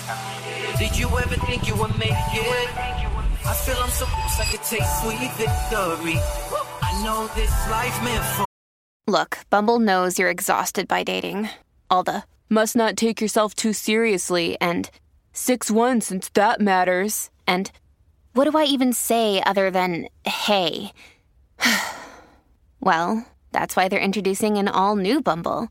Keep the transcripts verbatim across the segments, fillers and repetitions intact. seconds. Did you ever think you would make it? I feel I'm so close I could taste sweet victory. I know this life meant for. Look, Bumble knows you're exhausted by dating. All the must not take yourself too seriously and six one since that matters. And what do I even say other than hey? Well, that's why they're introducing an all-new Bumble,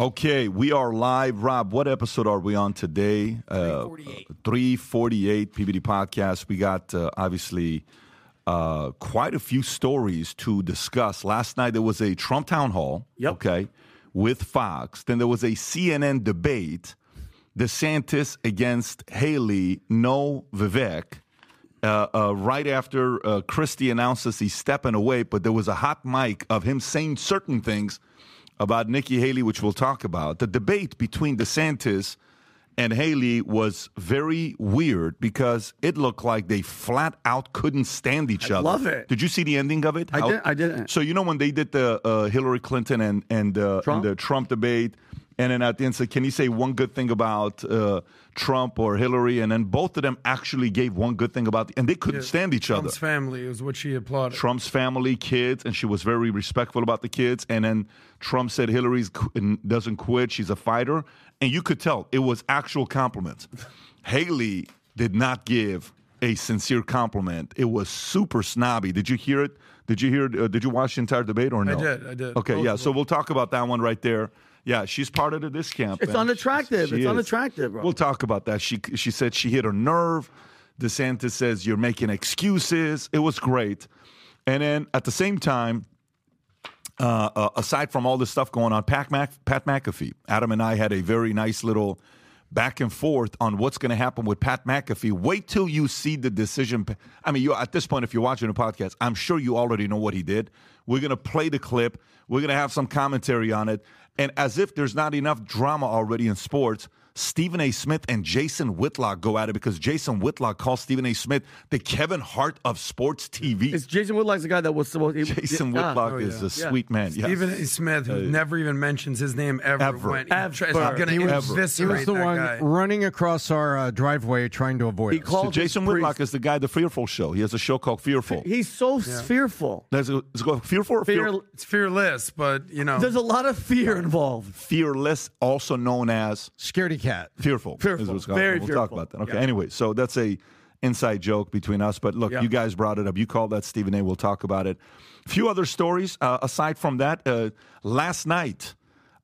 Okay, we are live. Rob, what episode are we on today? Uh, three forty-eight P B D Podcast. We got, uh, obviously, uh, quite a few stories to discuss. Last night, there was a Trump town hall, yep. okay, with Fox. Then there was a C N N debate, DeSantis against Haley, no Vivek, uh, uh, right after uh, Christie announces he's stepping away, but there was a hot mic of him saying certain things about Nikki Haley, which we'll talk about. The debate between DeSantis and Haley was very weird because it looked like they flat out couldn't stand each other. I love it. Did you see the ending of it? I, How, did, I didn't. So you know when they did the uh, Hillary Clinton and, and, uh, Trump? and the Trump debate, and then at the end said, can you say one good thing about uh, Trump or Hillary? And then both of them actually gave one good thing about, and they couldn't yeah, stand each Trump's other. Trump's family is what she applauded. Trump's family, kids, and she was very respectful about the kids. And then Trump said Hillary doesn't quit, she's a fighter. And you could tell it was actual compliments. Haley did not give a sincere compliment. It was super snobby. Did you hear it? Did you hear? Uh, did you watch the entire debate or no? I did, I did. Okay, both yeah, so we'll talk about that one right there. Yeah, she's part of this camp. It's unattractive. She, she it's is. unattractive, bro. We'll talk about that. She she said she hit her nerve. DeSantis says you're making excuses. It was great. And then at the same time, uh, uh, aside from all this stuff going on, Pat, Mac, Pat McAfee, Adam and I had a very nice little back and forth on what's going to happen with Pat McAfee. Wait till you see the decision. I mean, you at this point, if you're watching the podcast, I'm sure you already know what he did. We're going to play the clip. We're going to have some commentary on it. And as if there's not enough drama already in sports, Stephen A. Smith and Jason Whitlock go at it because Jason Whitlock calls Stephen A. Smith the Kevin Hart of sports T V. It's Jason Whitlock's the guy that was supposed to... Jason yeah. Whitlock oh, yeah. is a yeah. sweet man. Yes. Stephen A. Smith, who uh, never even mentions his name ever. Ever. Went, ever. Gonna he, was, ever. he was the one guy. running across our uh, driveway trying to avoid he us. So Jason Whitlock priest. is the guy, the Fearful show. He has a show called Fearful. He's so yeah. fearful. There's a, it's called Fearful or Fear, Fear? It's Fearless, but, you know... There's a lot of fear yeah. involved. Fearless, also known as... Scaredy Cat. Fearful. Fearful. Is Very we'll fearful. talk about that. Okay, yeah. anyway, so that's a inside joke between us. But look, yeah. you guys brought it up. You called that, Stephen A. We'll talk about it. A few other stories. Uh, aside from that, uh, last night,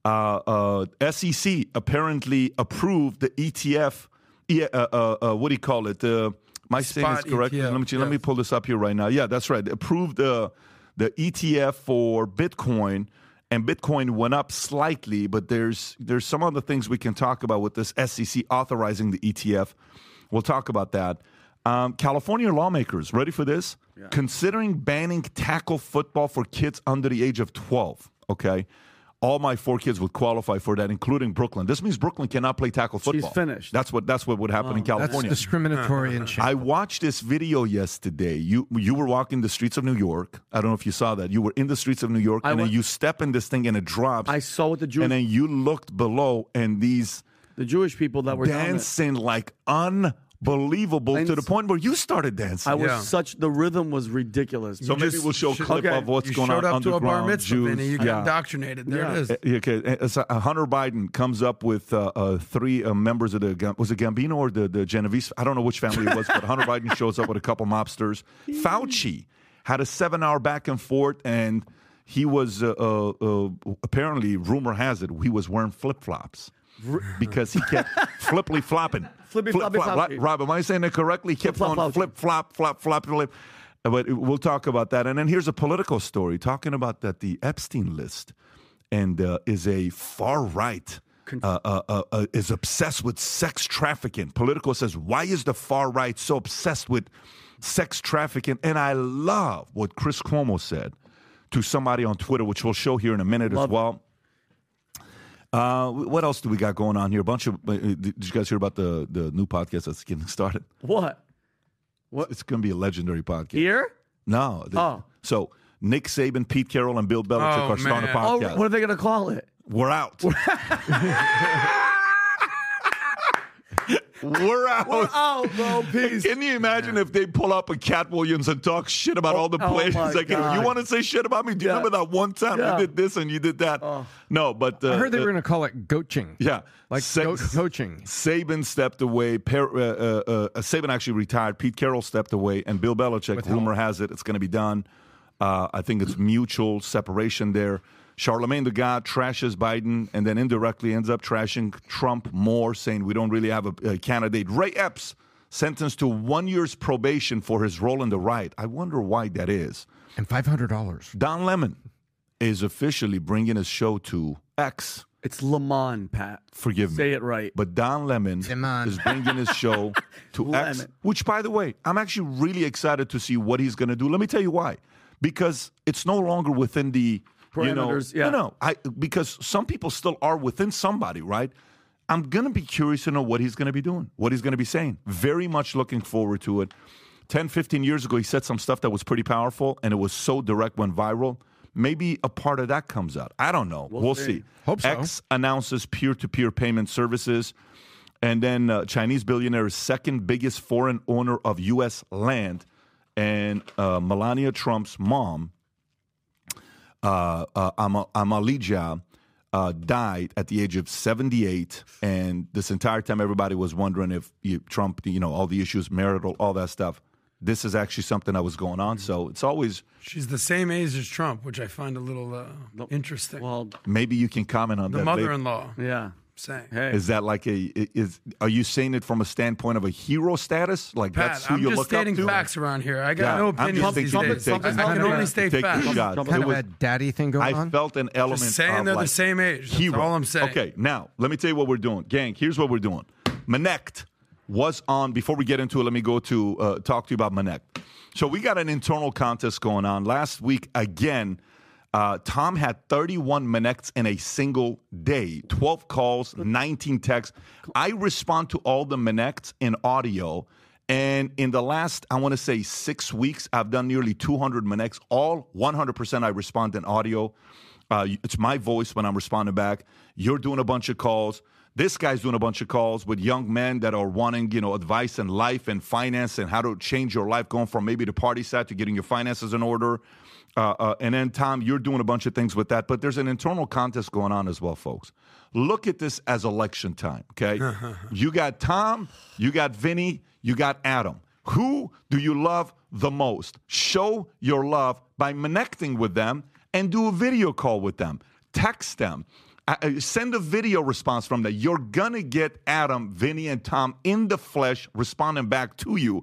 uh, uh, S E C apparently approved the E T F. E- uh, uh, uh, what do you call it? Uh, my saying is correct. E T F. Let me, yes. let me pull this up here right now. Yeah, that's right. They approved uh, the E T F for Bitcoin. And Bitcoin went up slightly, but there's there's some other things we can talk about with this S E C authorizing the E T F. We'll talk about that. Um, California lawmakers, ready for this? Yeah. Considering banning tackle football for kids under the age of twelve, okay? All my four kids would qualify for that, including Brooklyn. This means Brooklyn cannot play tackle football. She's finished. That's what that's what would happen oh, in California. That's discriminatory and shameful. I watched this video yesterday. You you were walking the streets of New York. I don't know if you saw that. You were in the streets of New York, I and went, then you step in this thing and it drops. I saw what the Jewish. And then you looked below, and these the Jewish people that were dancing like un. Believable and to the point where you started dancing. I was yeah. such the rhythm was ridiculous. So you maybe just, we'll show a clip okay. of what's you going on underground. You showed up to a bar mitzvah, Jews. Vinny. You got yeah. indoctrinated. There yeah. it is. Okay, Hunter Biden comes up with uh, uh, three uh, members of the was it Gambino or the the Genovese? I don't know which family it was, but Hunter Biden shows up with a couple mobsters. Fauci had a seven-hour back and forth, and he was uh, uh, uh, apparently, rumor has it, he was wearing flip-flops. Because he kept flippily flopping. Flippy, flip, floppy, flop. floppy. Rob, am I saying that correctly? He kept flip, on flip, flop, flop, flop, flip. But we'll talk about that. And then here's a political story talking about that the Epstein list and uh, is a far right, uh, uh, uh, uh, is obsessed with sex trafficking. Political says, why is the far right so obsessed with sex trafficking. And I love what Chris Cuomo said to somebody on Twitter, which we'll show here in a minute love as well. Uh, what else do we got going on here? A bunch of uh, did you guys hear about the, the new podcast that's getting started? What? What? It's going to be a legendary podcast. Here? No. The, oh. So Nick Saban, Pete Carroll, and Bill Belichick oh, are starting man. a podcast. Oh, what are they going to call it? We're out. We're We're out. We're out, bro. Peace. Can you imagine yeah. if they pull up a Cat Williams and talk shit about oh, all the players? Oh like, God. You want to say shit about me? Do you yeah. remember that one time yeah. you did this and you did that? Oh. No, but... Uh, I heard they were uh, going to call it goaching. Yeah. Like sex, go- coaching. Saban stepped away. Per, uh, uh, uh, Saban actually retired. Pete Carroll stepped away. And Bill Belichick, With rumor him. has it, it's going to be done. Uh, I think it's mutual separation there. Charlemagne the God trashes Biden and then indirectly ends up trashing Trump more, saying we don't really have a, a candidate. Ray Epps sentenced to one year's probation for his role in the riot. I wonder why that is. And five hundred dollars. Don Lemon is officially bringing his show to X. It's Lemon, Pat. Forgive me. Say it right. But Don Lemon is bringing his show to Lemon. X, which, by the way, I'm actually really excited to see what he's going to do. Let me tell you why. Because it's no longer within the... You know, yeah. No, no, I, because some people still are within somebody, right? I'm going to be curious to know what he's going to be doing, what he's going to be saying. Very much looking forward to it. ten, fifteen years ago, he said some stuff that was pretty powerful, and it was so direct, went viral. Maybe a part of that comes out. I don't know. We'll, we'll see. see. Hope so. X announces peer-to-peer payment services, and then uh, Chinese billionaire is second biggest foreign owner of U S land, and uh, Melania Trump's mom, Uh, uh, Amal- Amalijah uh, died at the age of seventy-eight, and this entire time everybody was wondering if you, Trump, you know, all the issues, marital, all that stuff. This is actually something that was going on, so it's always... She's the same age as Trump, which I find a little uh, interesting. Well, maybe you can comment on the that. The mother-in-law. Later. Yeah. Saying. Hey. Is that like a is? Are you saying it from a standpoint of a hero status? Like Pat, that's who I'm you look up to. I'm just stating facts around here. I got yeah, no opinions these days. I can only state facts. Kind of a daddy thing going on. I felt an element. Just saying of they're like the same age. That's hero. all I'm saying. Okay, now let me tell you what we're doing, gang. Here's what we're doing. Minnect was on. Before we get into it, let me go to uh, talk to you about Minnect. So we got an internal contest going on last week again. Uh, Tom had thirty-one Minnects in a single day, twelve calls, nineteen texts. I respond to all the Minnects in audio. And in the last, I want to say, six weeks, I've done nearly two hundred Minnects. All one hundred percent I respond in audio. Uh, it's my voice when I'm responding back. You're doing a bunch of calls. This guy's doing a bunch of calls with young men that are wanting, you know, advice in life and finance and how to change your life, going from maybe the party side to getting your finances in order. Uh, uh, and then, Tom, you're doing a bunch of things with that. But there's an internal contest going on as well, folks. Look at this as election time, okay? You got Tom, you got Vinny, you got Adam. Who do you love the most? Show your love by connecting with them and do a video call with them. Text them. Uh, send a video response from that. You're going to get Adam, Vinny, and Tom in the flesh responding back to you.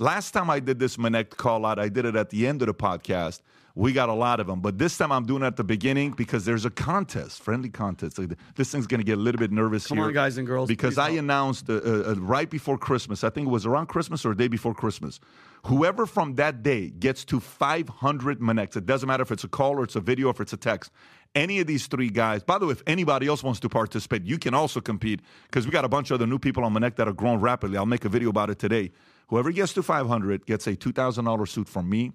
Last time I did this Minnect call out, I did it at the end of the podcast. We got a lot of them. But this time I'm doing it at the beginning because there's a contest, friendly contest. This thing's going to get a little bit nervous Come here. Come on, guys and girls. Because I help. announced uh, uh, right before Christmas, I think it was around Christmas or the day before Christmas, whoever from that day gets to five hundred Minnects, it doesn't matter if it's a call or it's a video or if it's a text, any of these three guys. By the way, if anybody else wants to participate, you can also compete because we got a bunch of other new people on Minnect that are growing rapidly. I'll make a video about it today. Whoever gets to five hundred gets a two thousand dollars suit from me,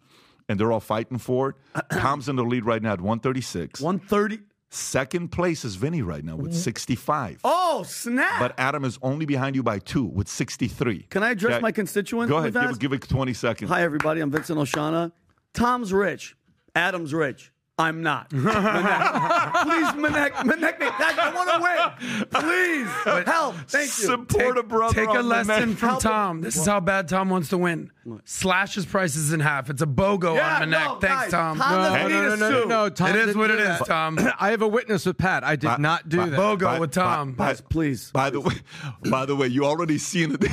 and they're all fighting for it. Tom's in the lead right now at one thirty-six. one thirty Second place is Vinny right now with sixty-five. Oh, snap. But Adam is only behind you by two with sixty-three. Can I address yeah. my constituents? Go ahead. Give, give it twenty seconds. Hi, everybody. I'm Vincent Oshana. Tom's rich. Adam's rich. I'm not. Minnect. Please, Minnect, Minnect me. I want to win. Please, but help. Thank you. Support take, a brother. Take a lesson Minnect. from help Tom. Him. This is how bad Tom wants to win. Slash his prices in half. It's a BOGO yeah, on Minnect. No, Thanks, guys. Tom. Tom no, no, no, no, no, no. Tom it is what it is, Tom. I have a witness with Pat. I did by, not do by, that. BOGO by, with Tom. By, by, by, please. By the way, by the way, you already seen it.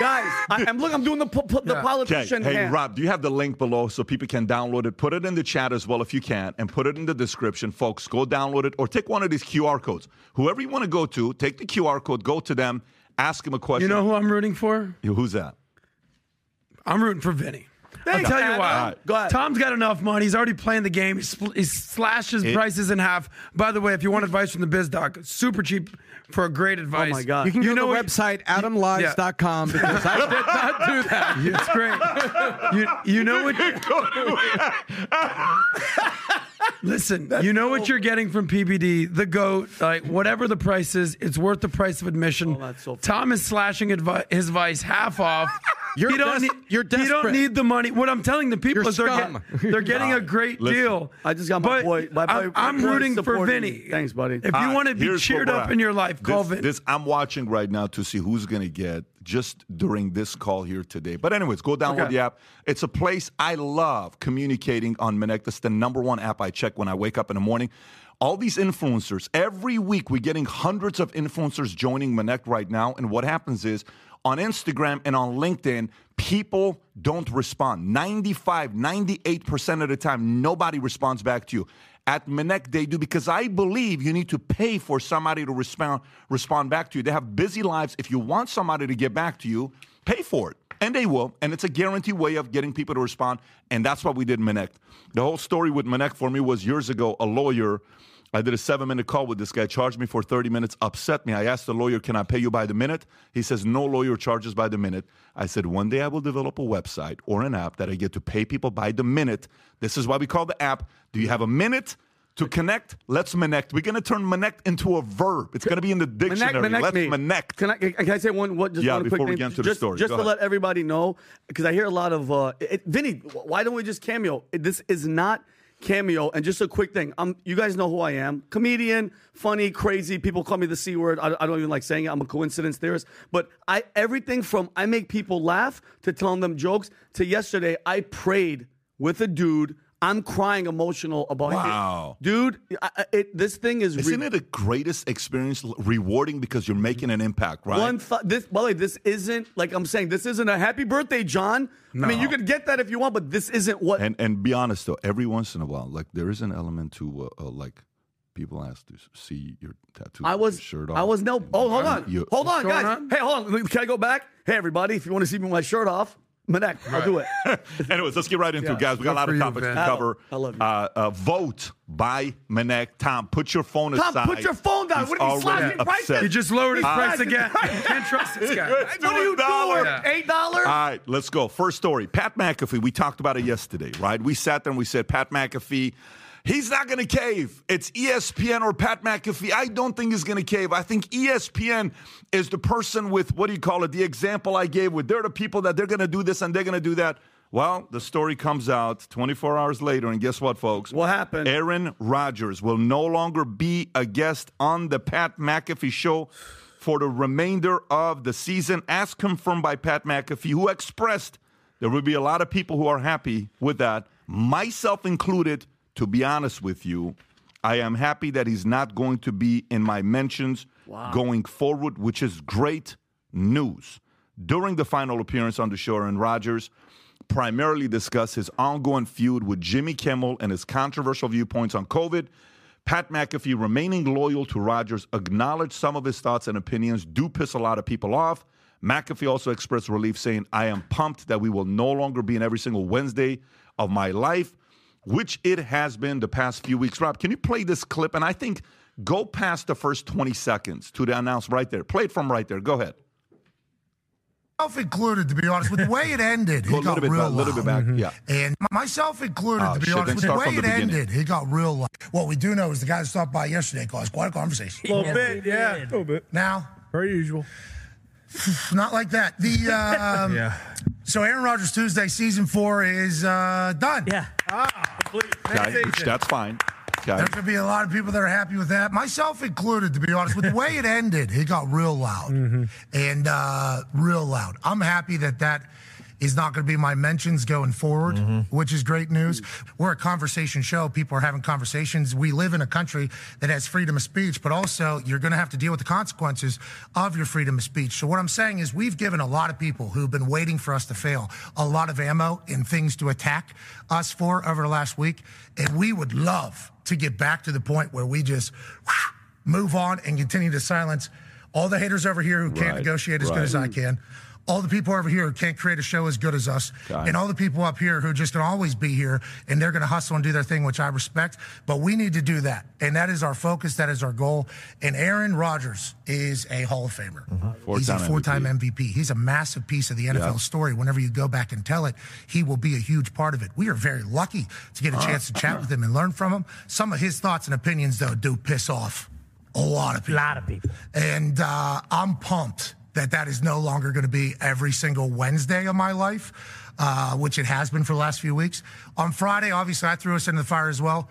Guys, I, I'm look. I'm doing the po- po- the yeah. politician. Hey, hand. Rob, do you have the link below so people can download it? Put it in the chat as well if you can, and put it in the description, folks. Go download it or take one of these Q R codes. Whoever you want to go to, take the Q R code, go to them, ask them a question. You know who I'm rooting for? Who's that? I'm rooting for Vinny. Thanks, I'll tell you why. Go ahead. Tom's got enough money. He's already playing the game. He, spl- he slashes it, prices in half. By the way, if you want advice from the biz doc, super cheap for great advice. Oh, my God. You can you go know to the website, adam lives dot com, yeah. because I did not do that. It's great. You, you know what? Listen, That's you know what you're getting from P B D, the GOAT, like whatever the price is, it's worth the price of admission. Oh, so Tom is slashing advi- his vice half off. You're you don't des- need, you're desperate. You don't need the money. What I'm telling the people you're is they're, get, they're getting God, a great listen. deal. I just got my boy. My boy I'm, I'm rooting for Vinny. Me. Thanks, buddy. If All you right, want to be cheered up at. in your life, call this, Vinny. This, I'm watching right now to see who's going to get just during this call here today. But anyways, go download okay. the app. It's a place I love communicating on Minnect. It's the number one app I check when I wake up in the morning. All these influencers, every week we're getting hundreds of influencers joining Minnect right now. And what happens is, on Instagram and on LinkedIn, people don't respond. ninety-five, ninety-eight percent of the time, nobody responds back to you. At Minnect, they do, because I believe you need to pay for somebody to respond respond back to you. They have busy lives. If you want somebody to get back to you, pay for it. And they will. And it's a guaranteed way of getting people to respond. And that's what we did in Minnect. The whole story with Minnect for me was years ago, a lawyer, I did a seven-minute call with this guy, charged me for thirty minutes, upset me. I asked the lawyer, can I pay you by the minute? He says, no lawyer charges by the minute. I said, one day I will develop a website or an app that I get to pay people by the minute. This is why we call the app. Do you have a minute to connect? Let's Minnect. We're going to turn Minnect into a verb. It's going to be in the dictionary. Minnect, Minnect Let's me. Minnect. Can I, can I say one, one, just yeah, one quick thing? Yeah, before we get into just, the story. Just Go to ahead. let everybody know, because I hear a lot of, uh, it, it, Vinny, why don't we just cameo? This is not... Cameo, and just a quick thing. Um, you guys know who I am. Comedian, funny, crazy. People call me the C word. I, I don't even like saying it. I'm a coincidence theorist. But I everything from I make people laugh to telling them jokes to yesterday I prayed with a dude. I'm crying emotional about wow. it. Dude, I, it, this thing is... Re- Isn't it the greatest experience, rewarding because you're making an impact, right? One th- this, by the way, this isn't, like I'm saying, this isn't a happy birthday, John. No. I mean, you could get that if you want, but this isn't what... And and be honest, though, every once in a while, like there is an element to, uh, uh, like... People ask to see your tattoo I was, shirt off. I was no... Oh, hold on. You, hold on, guys. On? Hey, hold on. Can I go back? Hey, everybody, if you want to see me with my shirt off... Minnect, I'll right. do it. Anyways, let's get right into yeah. it, guys. We got Good a lot of topics you, to cover. I love you. Uh, uh, vote by Minnect. Tom, put your phone Tom, aside. Tom, put your phone down. He's what are you slashing prices? He just lowered his uh, price again. I can't trust this guy. What are you doing? Yeah. eight dollars? All right, let's go. First story. Pat McAfee, we talked about it yesterday, right? We sat there and we said, Pat McAfee, he's not going to cave. It's E S P N or Pat McAfee. I don't think he's going to cave. I think E S P N is the person with, what do you call it, the example I gave with, they're the people that they're going to do this and they're going to do that. Well, the story comes out twenty-four hours later, and guess what, folks? What happened? Aaron Rodgers will no longer be a guest on the Pat McAfee show for the remainder of the season, as confirmed by Pat McAfee, who expressed there will be a lot of people who are happy with that, myself included. To be honest with you, I am happy that he's not going to be in my mentions wow. going forward, which is great news. During the final appearance on the show, Aaron Rodgers primarily discussed his ongoing feud with Jimmy Kimmel and his controversial viewpoints on COVID. Pat McAfee, remaining loyal to Rodgers, acknowledged some of his thoughts and opinions do piss a lot of people off. McAfee also expressed relief, saying, I am pumped that we will no longer be in every single Wednesday of my life, which it has been the past few weeks. Rob, can you play this clip? And I think go past the first twenty seconds to the announcement right there. Play it from right there. Go ahead. Myself included, to be honest, with the way it ended, go it got bit, real loud. A little bit back, mm-hmm. yeah. And myself included, oh, to be shit, honest, with the way it beginning. ended, it got real loud. What we do know is the guy that stopped by yesterday caused quite a conversation. A little bit, yeah. A little bit. Now? Per usual. Not like that. The um, yeah. So Aaron Rodgers Tuesday season four is uh, done. Yeah. Ah, complete. Okay, which, that's fine. Okay. There's going to be a lot of people that are happy with that, myself included, to be honest. With the way it ended, it got real loud. Mm-hmm. And uh, real loud. I'm happy that that is not going to be my mentions going forward, mm-hmm. which is great news. We're a conversation show. People are having conversations. We live in a country that has freedom of speech, but also you're going to have to deal with the consequences of your freedom of speech. So what I'm saying is we've given a lot of people who've been waiting for us to fail a lot of ammo and things to attack us for over the last week, and we would love to get back to the point where we just whew, move on and continue to silence all the haters over here who can't right, negotiate as right. good as I can. all the people over here who can't create a show as good as us, God. and all the people up here who just can always be here, and they're going to hustle and do their thing, which I respect. But we need to do that, and that is our focus. That is our goal. And Aaron Rodgers is a Hall of Famer. Mm-hmm. He's a four-time M V P. He's a massive piece of the N F L yeah. story. Whenever you go back and tell it, he will be a huge part of it. We are very lucky to get a chance to chat with him and learn from him. Some of his thoughts and opinions, though, do piss off a lot of people. A lot of people. And uh, I'm pumped that that is no longer going to be every single Wednesday of my life, uh, which it has been for the last few weeks. On Friday, obviously, I threw us into the fire as well.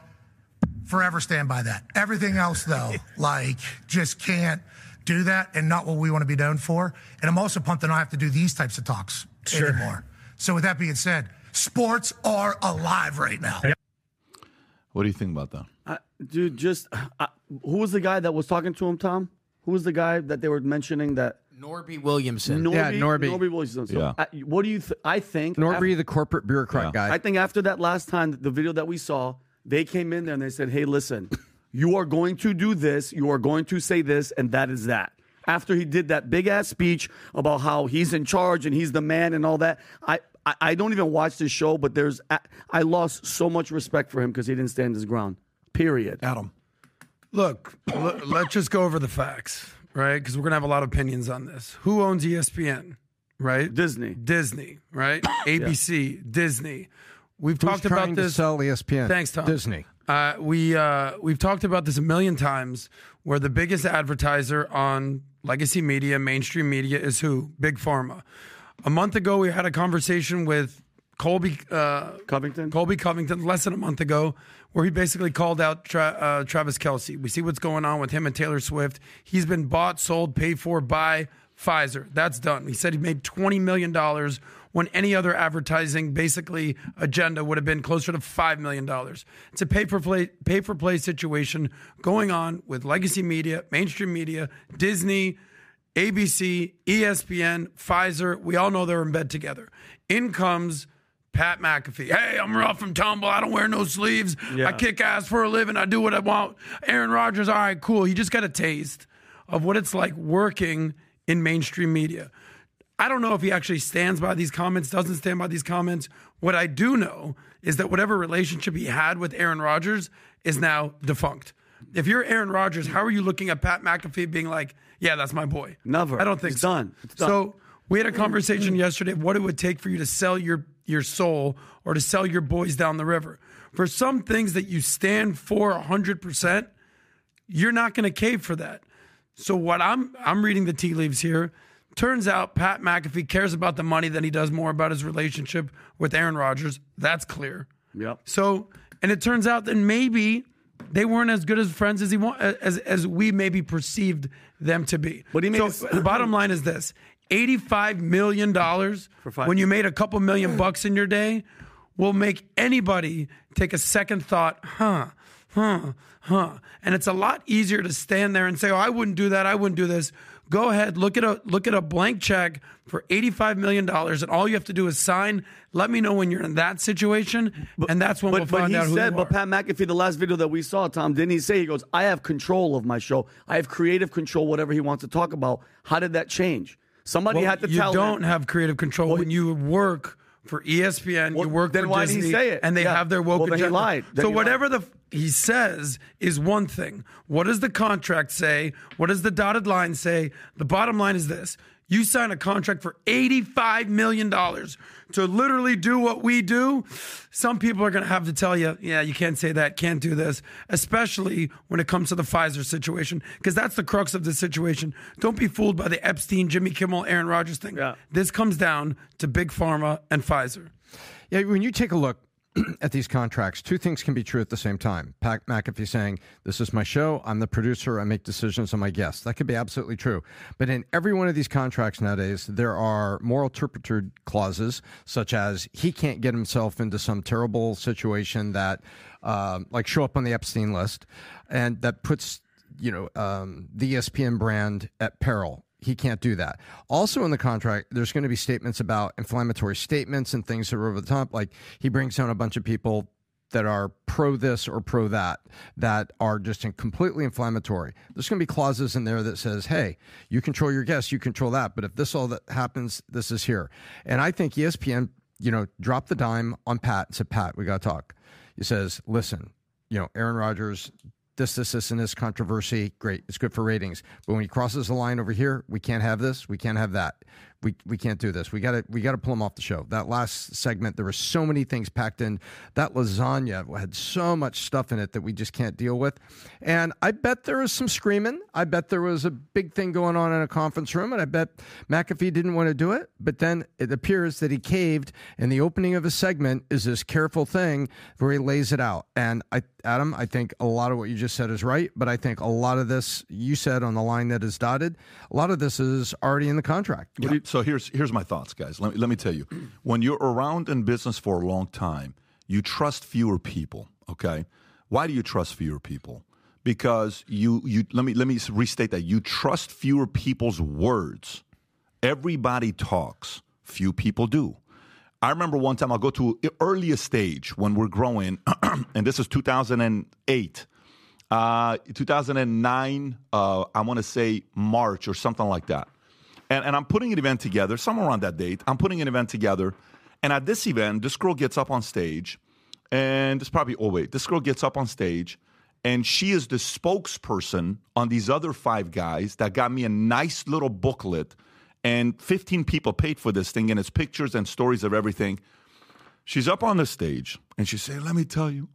Forever stand by that. Everything else, though, like, just can't do that, and not what we want to be known for. And I'm also pumped that I don't have to do these types of talks sure. anymore. So with that being said, sports are alive right now. What do you think about that? Uh, dude, just uh, who was the guy that was talking to him, Tom? Who was the guy that they were mentioning that? Norby Williamson. Norby, yeah, Norby. Norby Williamson. So, yeah. I, what do you th- I think? Norby, after, the corporate bureaucrat yeah. guy. I think after that last time, the video that we saw, they came in there and they said, hey, listen, you are going to do this, you are going to say this, and that is that. After he did that big-ass speech about how he's in charge and he's the man and all that, I... I don't even watch this show, but there's I lost so much respect for him because he didn't stand his ground, period. Adam, look, l- let's just go over the facts, right? Because we're going to have a lot of opinions on this. Who owns E S P N, right? Disney. Disney, right? A B C, yeah. Disney. We've Who's talked about this. To sell E S P N. Thanks, Tom. Disney. Uh, we, uh, we've talked about this a million times where the biggest advertiser on legacy media, mainstream media is who? Big Pharma. A month ago, we had a conversation with Colby uh, Covington. Colby Covington, less than a month ago, where he basically called out Tra- uh, Travis Kelce. We see what's going on with him and Taylor Swift. He's been bought, sold, paid for by Pfizer. That's done. He said he made twenty million dollars when any other advertising, basically, agenda would have been closer to five million dollars. It's a pay-for-play, pay-for-play situation going on with legacy media, mainstream media, Disney, A B C, E S P N, Pfizer, we all know they're in bed together. In comes Pat McAfee. Hey, I'm rough and tumble. I don't wear no sleeves. Yeah. I kick ass for a living. I do what I want. Aaron Rodgers, all right, cool. He just got a taste of what it's like working in mainstream media. I don't know if he actually stands by these comments, doesn't stand by these comments. What I do know is that whatever relationship he had with Aaron Rodgers is now defunct. If you're Aaron Rodgers, how are you looking at Pat McAfee being like, yeah, that's my boy? Never. I don't think it's so. Done. It's done. So we had a conversation yesterday of what it would take for you to sell your, your soul or to sell your boys down the river. For some things that you stand for one hundred percent, you're not going to cave for that. So what I'm I'm reading the tea leaves here. Turns out Pat McAfee cares about the money than he does more about his relationship with Aaron Rodgers. That's clear. Yep. So, and it turns out that maybe they weren't as good as friends as he want, as as we maybe perceived them to be. But he made so his- the bottom line is this: eighty-five million dollars for five when you made a couple million bucks in your day will make anybody take a second thought. Huh, huh, huh. And it's a lot easier to stand there and say, "Oh, I wouldn't do that. I wouldn't do this." Go ahead, look at a look at a blank check for eighty-five million dollars, and all you have to do is sign. Let me know when you're in that situation, but, and that's when but, we'll find out who said, you are. But Pat McAfee, the last video that we saw, Tom, didn't he say, he goes, I have control of my show. I have creative control, whatever he wants to talk about. How did that change? Somebody well, had to tell him. You don't have creative control well, when you work for E S P N, well, you work then for why Disney, did he say it? And they yeah. have their woke well, agenda. He lied. So he whatever lied. the he says is one thing. What does the contract say? What does the dotted line say? The bottom line is this. You sign a contract for eighty-five million dollars to literally do what we do. Some people are going to have to tell you, yeah, you can't say that, can't do this, especially when it comes to the Pfizer situation, because that's the crux of the situation. Don't be fooled by the Epstein, Jimmy Kimmel, Aaron Rodgers thing. Yeah. This comes down to Big Pharma and Pfizer. Yeah, when you take a look at these contracts, two things can be true at the same time. Pat McAfee saying, this is my show, I'm the producer, I make decisions on my guests. That could be absolutely true. But in every one of these contracts nowadays, there are moral turpitude clauses, such as he can't get himself into some terrible situation that, um, like, show up on the Epstein list, and that puts, you know, um, the E S P N brand at peril. He can't do that. Also in the contract, there's going to be statements about inflammatory statements and things that are over the top. Like, he brings down a bunch of people that are pro this or pro that, that are just completely inflammatory. There's going to be clauses in there that says, hey, you control your guests, you control that. But if this all that happens, this is here. And I think E S P N, you know, dropped the dime on Pat and said, Pat, we got to talk. He says, listen, you know, Aaron Rodgers, this, this, this, and this controversy, great. It's good for ratings. But when he crosses the line over here, we can't have this. We can't have that. We we can't do this. We got to we got to pull him off the show. That last segment, there were so many things packed in. That lasagna had so much stuff in it that we just can't deal with. And I bet there was some screaming. I bet there was a big thing going on in a conference room, and I bet McAfee didn't want to do it. But then it appears that he caved, and the opening of a segment is this careful thing where he lays it out. And I, Adam, I think a lot of what you just said is right, but I think a lot of this you said on the line that is dotted, a lot of this is already in the contract. Yeah. So here's here's my thoughts, guys. Let me, let me tell you. When you're around in business for a long time, you trust fewer people, okay? Why do you trust fewer people? Because you you let me let me restate that. You trust fewer people's words. Everybody talks, few people do. I remember one time I'll go to an earlier stage when we're growing, and this is two thousand eight. Uh, two thousand nine, uh, I want to say March or something like that. And, and I'm putting an event together, somewhere around that date. I'm putting an event together. And at this event, this girl gets up on stage. And it's probably, oh, wait. This girl gets up on stage. And she is the spokesperson on these other five guys that got me a nice little booklet. And fifteen people paid for this thing. And it's pictures and stories of everything. She's up on the stage. And she said, let me tell you.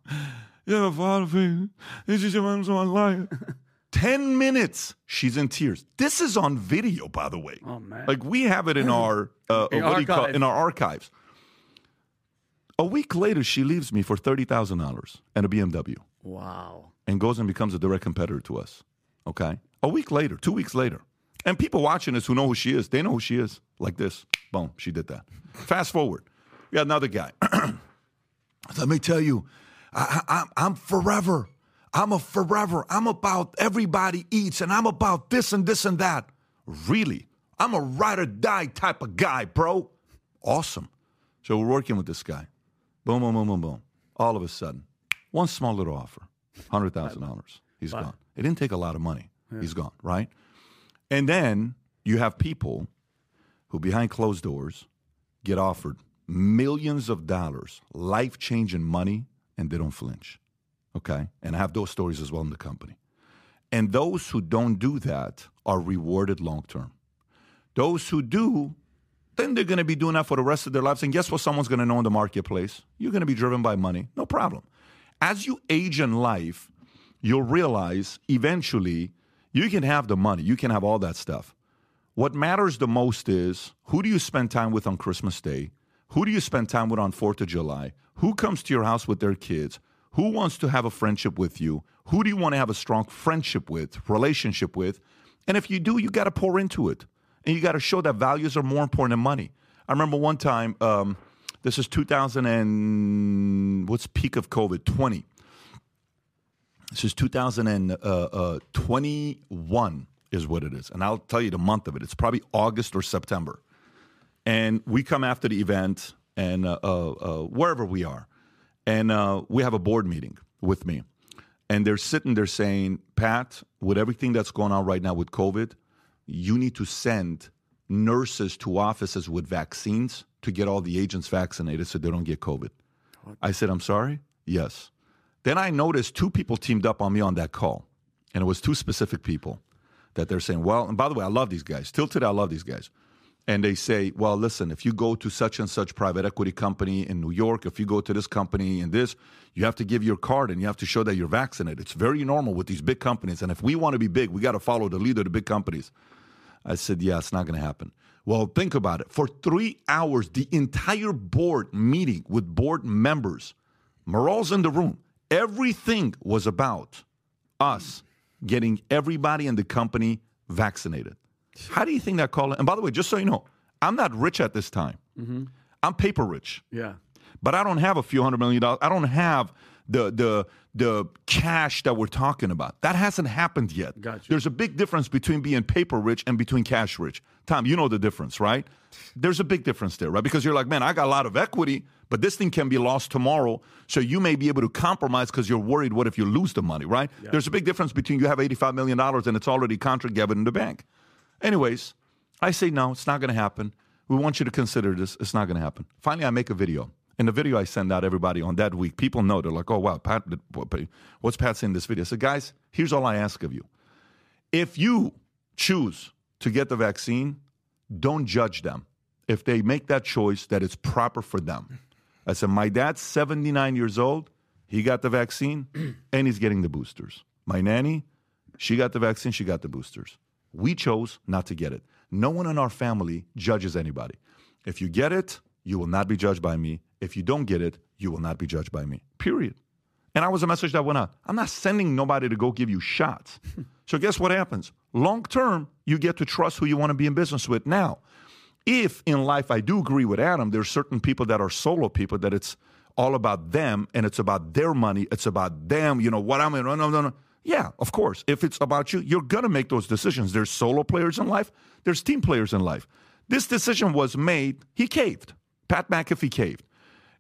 You're a father figure. This is your mom's life. Ten minutes, she's in tears. This is on video, by the way. Oh man! Like we have it in our uh, in, what do you call, in our archives. A week later, she leaves me for thirty thousand dollars and a B M W. Wow! And goes and becomes a direct competitor to us. Okay. A week later, two weeks later, and people watching this who know who she is, they know who she is. Like this, boom, she did that. Fast forward, we got another guy. Let me tell you, I, I, I'm forever. I'm a forever. I'm about everybody eats, and I'm about this and this and that. Really? I'm a ride or die type of guy, bro. Awesome. So we're working with this guy. Boom, boom, boom, boom, boom. All of a sudden, one small little offer, one hundred thousand dollars. He's wow. gone. It didn't take a lot of money. Yeah. He's gone, right? And then you have people who behind closed doors get offered millions of dollars, life-changing money, and they don't flinch. Okay, and I have those stories as well in the company. And those who don't do that are rewarded long-term. Those who do, then they're going to be doing that for the rest of their lives. And guess what someone's going to know in the marketplace? You're going to be driven by money. No problem. As you age in life, you'll realize eventually you can have the money. You can have all that stuff. What matters the most is who do you spend time with on Christmas Day? Who do you spend time with on fourth of July? Who comes to your house with their kids? Who wants to have a friendship with you? Who do you want to have a strong friendship with, relationship with? And if you do, you got to pour into it. And you got to show that values are more important than money. I remember one time, um, this is two thousand and what's peak of COVID, twenty. This is two thousand twenty-one is what it is. And I'll tell you the month of it. It's probably August or September. And we come after the event and uh, uh, uh, wherever we are. And uh, we have a board meeting with me. And they're sitting there saying, Pat, with everything that's going on right now with COVID, you need to send nurses to offices with vaccines to get all the agents vaccinated so they don't get COVID. Okay. I said, I'm sorry? Yes. Then I noticed two people teamed up on me on that call. And it was two specific people that they're saying, well, and by the way, I love these guys. Till today, I love these guys. And they say, well, listen, if you go to such and such private equity company in New York, if you go to this company and this, you have to give your card and you have to show that you're vaccinated. It's very normal with these big companies. And if we want to be big, we got to follow the leader of the big companies. I said, yeah, it's not going to happen. Well, think about it. For three hours, the entire board meeting with board members, morale's in the room. Everything was about us getting everybody in the company vaccinated. How do you think that call? And by the way, just so you know, I'm not rich at this time. Mm-hmm. I'm paper rich. Yeah, but I don't have a few hundred million dollars. I don't have the the the cash that we're talking about. That hasn't happened yet. Gotcha. There's a big difference between being paper rich and between cash rich. Tom, you know the difference, right? There's a big difference there, right? Because you're like, man, I got a lot of equity, but this thing can be lost tomorrow. So you may be able to compromise because you're worried, what if you lose the money, right? Yeah. There's a big difference between you have eighty-five million dollars and it's already contract given in the bank. Anyways, I say, no, it's not going to happen. We want you to consider this. It's not going to happen. Finally, I make a video. And the video I send out everybody on that week, people know. They're like, oh, wow, Pat, what's Pat saying in this video? I said, guys, here's all I ask of you. If you choose to get the vaccine, don't judge them. If they make that choice, that it's proper for them. I said, my dad's seventy-nine years old. He got the vaccine, and he's getting the boosters. My nanny, she got the vaccine. She got the boosters. We chose not to get it. No one in our family judges anybody. If you get it, you will not be judged by me. If you don't get it, you will not be judged by me, period. And that was a message that went out. I'm not sending nobody to go give you shots. So guess what happens? Long term, you get to trust who you want to be in business with. Now, if in life, I do agree with Adam, there's certain people that are solo people that it's all about them and it's about their money. It's about them, you know, what I'm in. No, no, no. Yeah, of course. If it's about you, you're going to make those decisions. There's solo players in life. There's team players in life. This decision was made. He caved. Pat McAfee caved.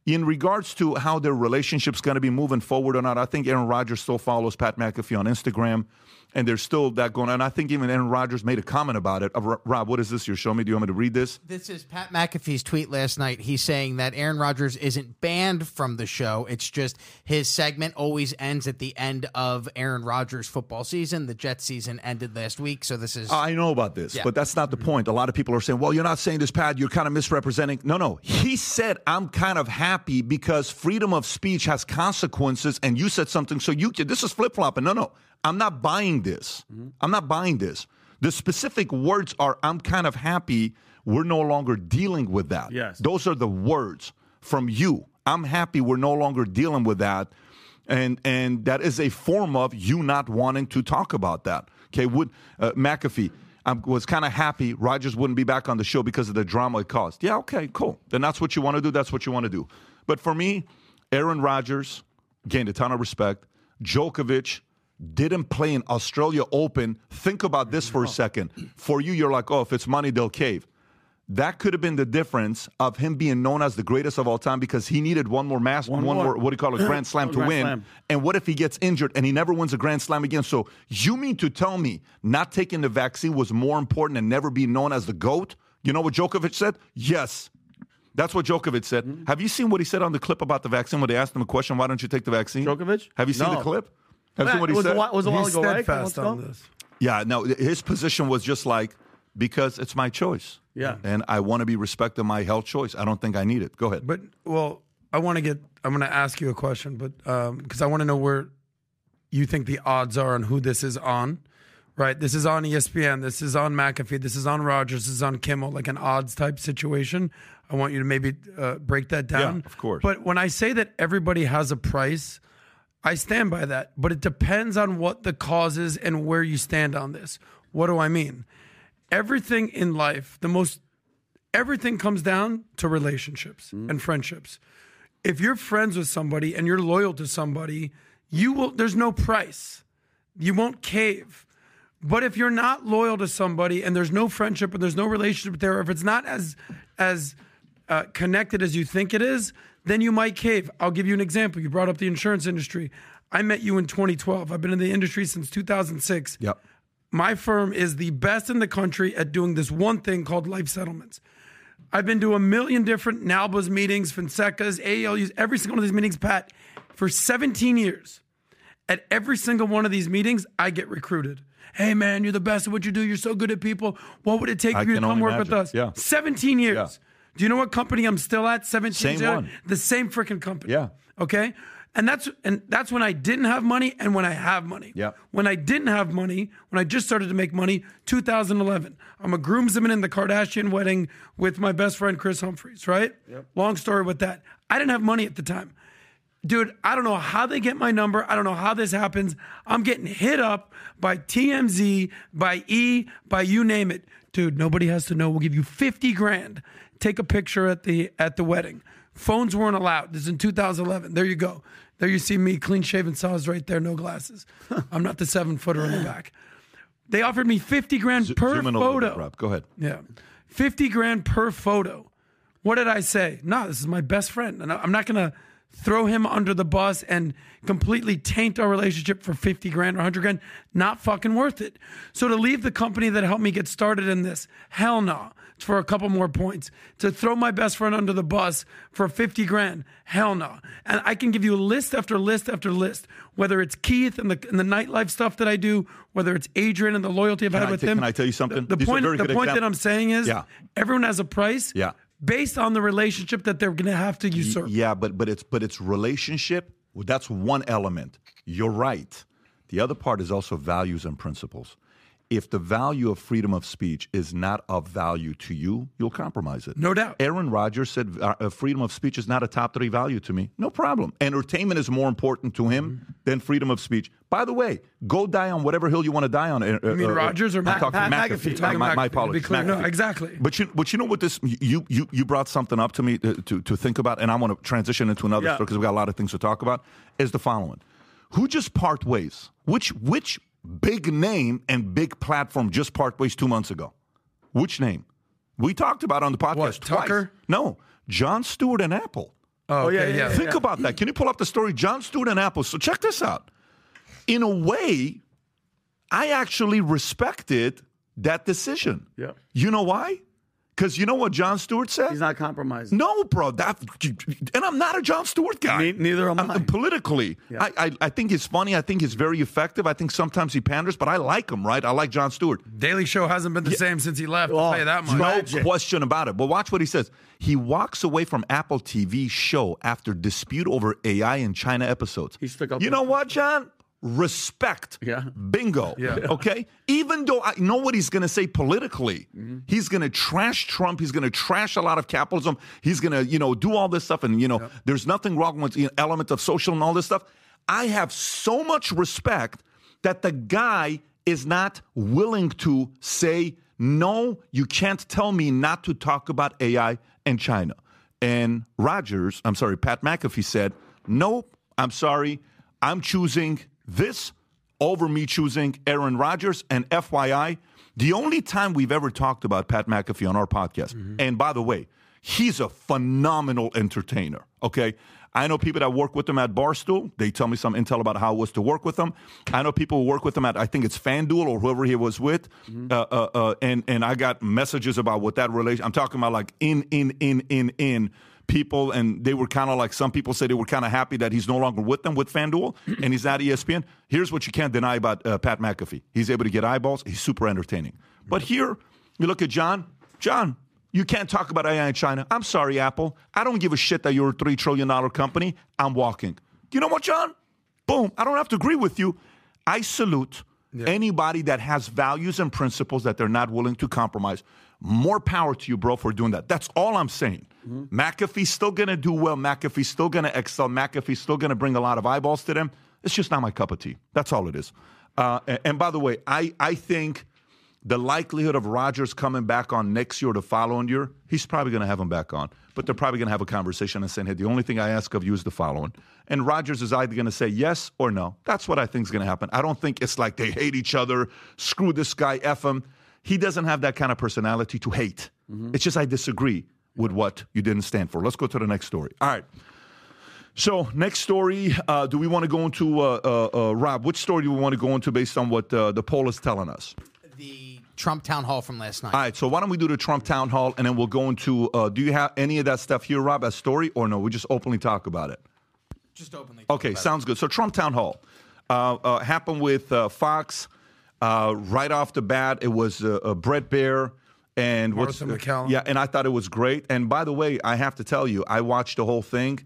In regards to how their relationship's going to be moving forward or not, I think Aaron Rodgers still follows Pat McAfee on Instagram, and there's still that going on. And I think even Aaron Rodgers made a comment about it. Uh, Rob, what is this you're showing me? Do you want me to read this? This is Pat McAfee's tweet last night. He's saying that Aaron Rodgers isn't banned from the show. It's just his segment always ends at the end of Aaron Rodgers' football season. The Jets season ended last week, so this is... I know about this, yeah. But that's not the point. A lot of people are saying, well, you're not saying this, Pat. You're kind of misrepresenting. No, no. He said, I'm kind of happy. Happy because freedom of speech has consequences, and you said something, so you this is flip-flopping. No, no, I'm not buying this. Mm-hmm. I'm not buying this. The specific words are, I'm kind of happy. We're no longer dealing with that. Yes. Those are the words from you. I'm happy we're no longer dealing with that, and and that is a form of you not wanting to talk about that. Okay, would uh, McAfee... I was kind of happy Rodgers wouldn't be back on the show because of the drama it caused. Yeah, okay, cool. Then that's what you want to do. That's what you want to do. But for me, Aaron Rodgers gained a ton of respect. Djokovic didn't play in Australia Open. Think about this for a second. For you, you're like, oh, if it's money, they'll cave. That could have been the difference of him being known as the greatest of all time because he needed one more mass, one, one more. more, what do you call it, Grand Slam oh, to grand win. Slam. And what if he gets injured and he never wins a Grand Slam again? So you mean to tell me not taking the vaccine was more important and never being known as the GOAT? You know what Djokovic said? Yes. That's what Djokovic said. Mm-hmm. Have you seen what he said on the clip about the vaccine when they asked him a question, why don't you take the vaccine? Djokovic? Have you seen no. the clip? Have you seen what he was said? It was a while ago, right? On this. Yeah, no, his position was just like, because it's my choice. Yeah. And I want to be respected my health choice. I don't think I need it. Go ahead. But, well, I want to get, I'm going to ask you a question, but, um, because I want to know where you think the odds are on who this is on, right? This is on E S P N. This is on McAfee. This is on Rogers. This is on Kimmel, like an odds type situation. I want you to maybe uh, break that down. Yeah, of course. But when I say that everybody has a price, I stand by that. But it depends on what the cause is and where you stand on this. What do I mean? Everything in life, the most, everything comes down to relationships mm. and friendships. If you're friends with somebody and you're loyal to somebody, you will, there's no price. You won't cave. But if you're not loyal to somebody and there's no friendship and there's no relationship there, if it's not as, as uh, connected as you think it is, then you might cave. I'll give you an example. You brought up the insurance industry. I met you in twenty twelve. I've been in the industry since two thousand six. Yep. My firm is the best in the country at doing this one thing called life settlements. I've been to a million different NALBA's meetings, FinSECA's, A A L U's, every single one of these meetings, Pat, for seventeen years. At every single one of these meetings, I get recruited. Hey, man, you're the best at what you do. You're so good at people. What would it take for you to come work with us? Yeah. seventeen years. Yeah. Do you know what company I'm still at? seventeen years. Same one. The same freaking company. Yeah. Okay? And that's and that's when I didn't have money and when I have money. Yeah. When I didn't have money, when I just started to make money, two thousand eleven. I'm a groomsman in the Kardashian wedding with my best friend, Chris Humphries, right? Yep. Long story with that. I didn't have money at the time. Dude, I don't know how they get my number. I don't know how this happens. I'm getting hit up by T M Z, by E, by you name it. Dude, nobody has to know. We'll give you fifty grand. Take a picture at the at the wedding. Phones weren't allowed. This is in two thousand eleven. There you go. There you see me, clean shaven, saws right there, no glasses. I'm not the seven footer in the back. They offered me fifty grand Z- per zoom in a photo. Bit, Rob. Go ahead. Yeah, fifty grand per photo. What did I say? No, this is my best friend, and I'm not gonna throw him under the bus and completely taint our relationship for fifty grand or hundred grand. Not fucking worth it. So to leave the company that helped me get started in this, hell no. Nah. It's for a couple more points. To throw my best friend under the bus for fifty grand, hell no. Nah. And I can give you list after list after list, whether it's Keith and the and the nightlife stuff that I do, whether it's Adrian and the loyalty I've can had I with t- him. Can I tell you something? The, the point, the point that I'm saying is, yeah. everyone has a price. Yeah. Based on the relationship that they're going to have to usurp. Yeah, but but it's but it's relationship. Well, that's one element. You're right. The other part is also values and principles. If the value of freedom of speech is not of value to you, you'll compromise it. No doubt. Aaron Rodgers said uh, freedom of speech is not a top three value to me. No problem. Entertainment is more important to him mm-hmm. than freedom of speech. By the way, go die on whatever hill you want to die on. Uh, you mean uh, Rodgers or Mac- Pat McAfee? McAfee. My, my apologies. No, exactly. But you, but you know what this, you, you, you brought something up to me to, to, to think about, and I want to transition into another yeah. story because we've got a lot of things to talk about, is the following. Who just part ways? Which, which, big name and big platform just part ways two months ago. Which name? We talked about it on the podcast what, twice. Tucker? No, Jon Stewart and Apple. Oh, okay. yeah, yeah. Think yeah. about that. Can you pull up the story? Jon Stewart and Apple. So check this out. In a way, I actually respected that decision. Yeah. You know why? Because you know what Jon Stewart said? He's not compromising. No, bro. That, and I'm not a Jon Stewart guy. Me, neither am I. I. Politically. Yeah. I, I I think he's funny. I think he's very effective. I think sometimes he panders, but I like him, right? I like Jon Stewart. Daily Show hasn't been the yeah. same since he left. Well, I'll tell you that much. No question about it. But watch what he says. He walks away from Apple T V show after dispute over A I in China episodes. He stuck up you know him. What, John? Respect. Yeah. Bingo. Yeah. Okay? Even though I know what he's going to say politically, mm-hmm. he's going to trash Trump. He's going to trash a lot of capitalism. He's going to, you know, do all this stuff. And, you know, yep. there's nothing wrong with the element of social and all this stuff. I have so much respect that the guy is not willing to say, no, you can't tell me not to talk about A I and China. And Rogers, I'm sorry, Pat McAfee said, nope, I'm sorry, I'm choosing this over me choosing Aaron Rodgers. And F Y I, the only time we've ever talked about Pat McAfee on our podcast, mm-hmm. and by the way, he's a phenomenal entertainer, okay? I know people that work with him at Barstool. They tell me some intel about how it was to work with him. I know people who work with him at, I think it's FanDuel or whoever he was with, mm-hmm. uh, uh, uh, and, and I got messages about what that relation, I'm talking about like in, in, in, in, in, people, and they were kind of like, some people say they were kind of happy that he's no longer with them, with FanDuel, and he's not E S P N. Here's what you can't deny about uh, Pat McAfee. He's able to get eyeballs. He's super entertaining. But here, you look at John. John, you can't talk about A I in China. I'm sorry, Apple. I don't give a shit that you're a three trillion dollars company. I'm walking. You know what, John? Boom. I don't have to agree with you. I salute yeah. anybody that has values and principles that they're not willing to compromise. More power to you, bro, for doing that. That's all I'm saying. Mm-hmm. McAfee's still going to do well. McAfee's still going to excel. McAfee's still going to bring a lot of eyeballs to them. It's just not my cup of tea. That's all it is. Uh, and, and by the way, I, I think the likelihood of Rodgers coming back on next year or the following year, he's probably going to have him back on. But they're probably going to have a conversation and saying, hey, the only thing I ask of you is the following. And Rodgers is either going to say yes or no. That's what I think is going to happen. I don't think it's like they hate each other. Screw this guy, F him. He doesn't have that kind of personality to hate. Mm-hmm. It's just I disagree with what you didn't stand for. Let's go to the next story. All right. So next story, uh, do we want to go into, uh, uh, uh, Rob, which story do we want to go into based on what uh, the poll is telling us? The Trump town hall from last night. All right, so why don't we do the Trump town hall, and then we'll go into, uh, do you have any of that stuff here, Rob, as story, or no? We just openly talk about it. Just openly talk okay, about it. Okay, sounds good. So Trump town hall uh, uh, happened with uh, Fox. Uh, right off the bat, it was uh, uh, Brett Baer and what's, uh, yeah, and I thought it was great. And by the way, I have to tell you, I watched the whole thing,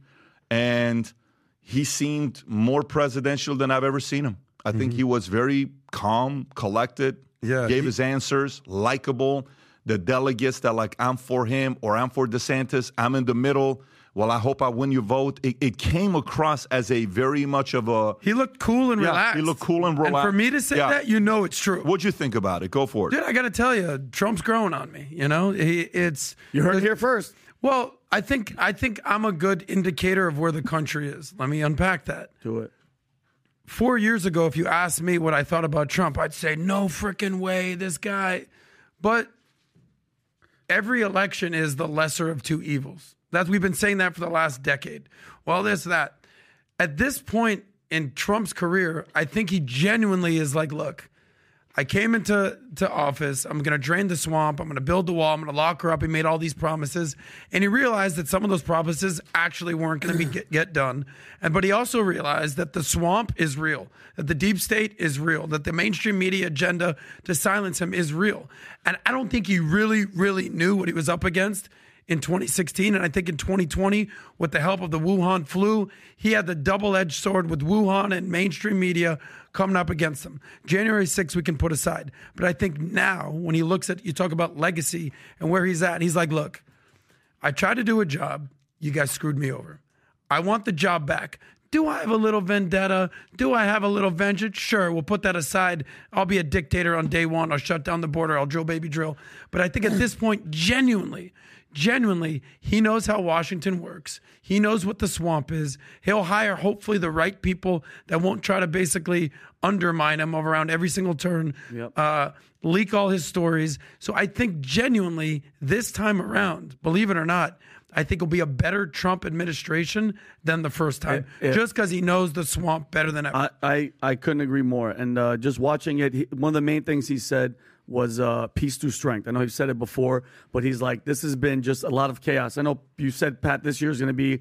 and he seemed more presidential than I've ever seen him. I mm-hmm. think he was very calm, collected, yeah, gave he, his answers, likable. The delegates that like, I'm for him or I'm for DeSantis, I'm in the middle. Well, I hope I win your vote. It, it came across as a very much of a... He looked cool and yeah, relaxed. He looked cool and relaxed. And for me to say yeah. that, you know it's true. What'd you think about it? Go for it. Dude, I got to tell you, Trump's growing on me, you know? He, it's You heard it here first. Well, I think, I think I'm a good indicator of where the country is. Let me unpack that. Do it. Four years ago, if you asked me what I thought about Trump, I'd say, no freaking way, this guy. But every election is the lesser of two evils. That's, we've been saying that for the last decade. Well, this, that. At this point in Trump's career, I think he genuinely is like, look, I came into to office, I'm going to drain the swamp, I'm going to build the wall, I'm going to lock her up. He made all these promises, and he realized that some of those promises actually weren't going to be get, get done. And but he also realized that the swamp is real, that the deep state is real, that the mainstream media agenda to silence him is real. And I don't think he really, really knew what he was up against in twenty sixteen, and I think in twenty twenty, with the help of the Wuhan flu, he had the double-edged sword with Wuhan and mainstream media coming up against him. January sixth, we can put aside. But I think now, when he looks at, you talk about legacy and where he's at, he's like, look, I tried to do a job. You guys screwed me over. I want the job back. Do I have a little vendetta? Do I have a little vengeance? Sure, we'll put that aside. I'll be a dictator on day one. I'll shut down the border. I'll drill, baby, drill. But I think at this point, genuinely, Genuinely, he knows how Washington works. He knows what the swamp is. He'll hire, hopefully, the right people that won't try to basically undermine him around every single turn, yep. uh, leak all his stories. So I think genuinely this time around, believe it or not, I think it'll be a better Trump administration than the first time, it, it, just because he knows the swamp better than ever. I, I, I couldn't agree more. And uh, just watching it, he, one of the main things he said was uh, peace through strength. I know I've said it before, but he's like, this has been just a lot of chaos. I know you said, Pat, this year is going to be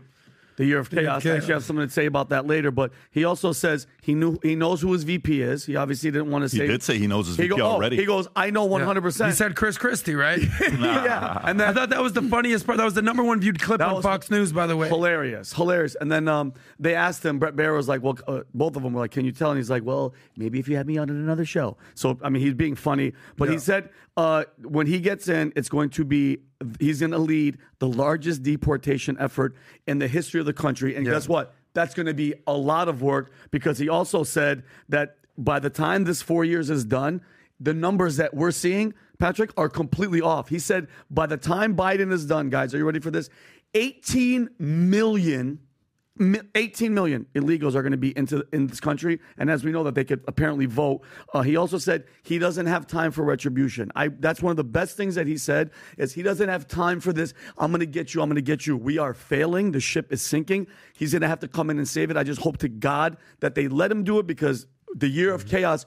the year of chaos. chaos. I actually have something to say about that later. But he also says he knew he knows who his V P is. He obviously didn't want to say. He did say he knows his he V P go, oh, already. He goes, I know one hundred percent. Yeah. He said Chris Christie, right? nah. Yeah. And then, I thought that was the funniest part. That was the number one viewed clip on Fox News, by the way. Hilarious. Hilarious. And then um, they asked him, Brett Baer was like, well, uh, both of them were like, can you tell? And he's like, well, maybe if you had me on another show. So, I mean, he's being funny. But yeah. he said uh, when he gets in, it's going to be, he's going to lead the largest deportation effort in the history of the country. And yeah. guess what? That's going to be a lot of work, because he also said that by the time this four years is done, the numbers that we're seeing, Patrick, are completely off. He said by the time Biden is done, guys, are you ready for this? eighteen million illegals are going to be into in this country, and as we know that they could apparently vote. Uh, he also said he doesn't have time for retribution. I that's one of the best things that he said, is he doesn't have time for this. I'm going to get you. I'm going to get you. We are failing. The ship is sinking. He's going to have to come in and save it. I just hope to God that they let him do it, because the year of chaos,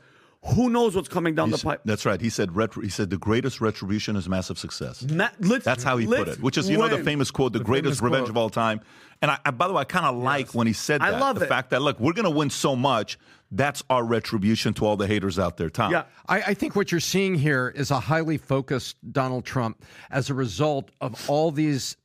who knows what's coming down he the pipe? Said, that's right. He said retro, he said the greatest retribution is massive success. Ma- that's how he put it, which is, you win. know, the famous quote, the, the greatest revenge quote. of all time. And I, I by the way, I kind of yes. like when he said that. I love the it. fact that, look, we're going to win so much. That's our retribution to all the haters out there, Tom. Yeah, I, I think what you're seeing here is a highly focused Donald Trump as a result of all these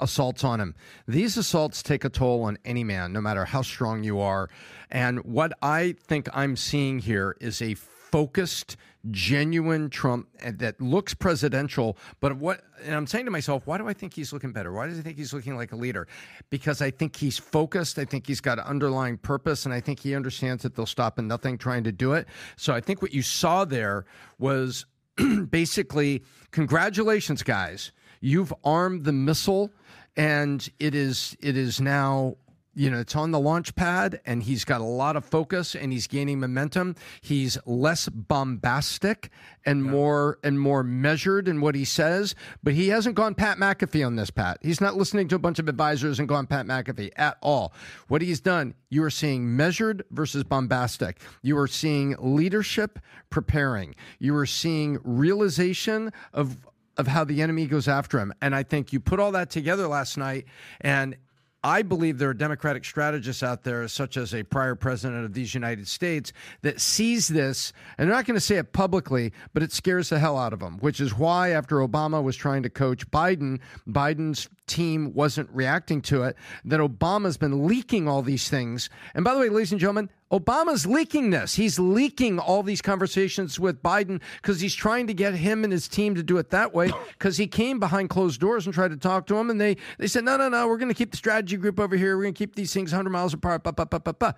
assaults on him. These assaults take a toll on any man, no matter how strong you are. And what I think I'm seeing here is a focused, genuine Trump that looks presidential. But what, and I'm saying to myself, why do I think he's looking better? Why does he think he's looking like a leader? Because I think he's focused. I think he's got an underlying purpose. And I think he understands that they'll stop and nothing trying to do it. So I think what you saw there was basically, congratulations, guys. You've armed the missile, and it is it is now, you know, it's on the launch pad, and he's got a lot of focus, and he's gaining momentum. He's less bombastic and yeah. more and more measured in what he says, but he hasn't gone Pat McAfee on this, Pat. He's not listening to a bunch of advisors and gone Pat McAfee at all. What he's done, you are seeing measured versus bombastic. You are seeing leadership preparing. You are seeing realization of of how the enemy goes after him. And I think you put all that together last night, and I believe there are Democratic strategists out there, such as a prior president of these United States, that sees this, and they're not going to say it publicly, but it scares the hell out of them, which is why after Obama was trying to coach Biden, Biden's team wasn't reacting to it, that Obama's been leaking all these things. And by the way, ladies and gentlemen, Obama's leaking this. He's leaking all these conversations with Biden because he's trying to get him and his team to do it that way, because he came behind closed doors and tried to talk to him, and they, they said, no, no, no, we're going to keep the strategy group over here. We're going to keep these things one hundred miles apart. Bah, bah, bah, bah, bah.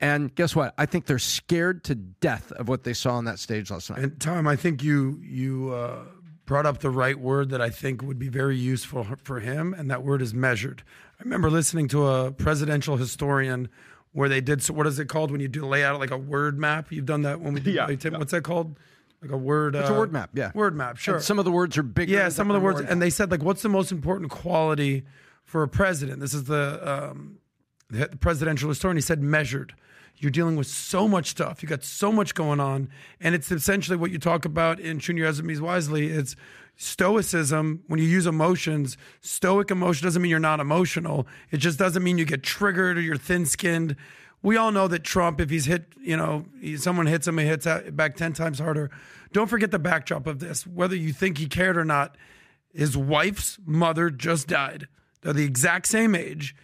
And guess what? I think they're scared to death of what they saw on that stage last night. And, Tom, I think you you uh, brought up the right word that I think would be very useful for him, and that word is measured. I remember listening to a presidential historian where they did, so what is it called when you do lay out like a word map? You've done that when we did, yeah, like, what's that called? Like a word. It's uh, a word map, yeah. Word map, sure. And some of the words are bigger. Yeah, some of the words. Word and they said, like, what's the most important quality for a president? This is the, um, the presidential historian. He said measured. You're dealing with so much stuff. You got so much going on. And it's essentially what you talk about in Choose Your Enemies Wisely. It's stoicism. When you use emotions, stoic emotion doesn't mean you're not emotional. It just doesn't mean you get triggered or you're thin-skinned. We all know that Trump, if he's hit, you know, someone hits him, he hits back ten times harder. Don't forget the backdrop of this. Whether you think he cared or not, his wife's mother just died. They're the exact same age.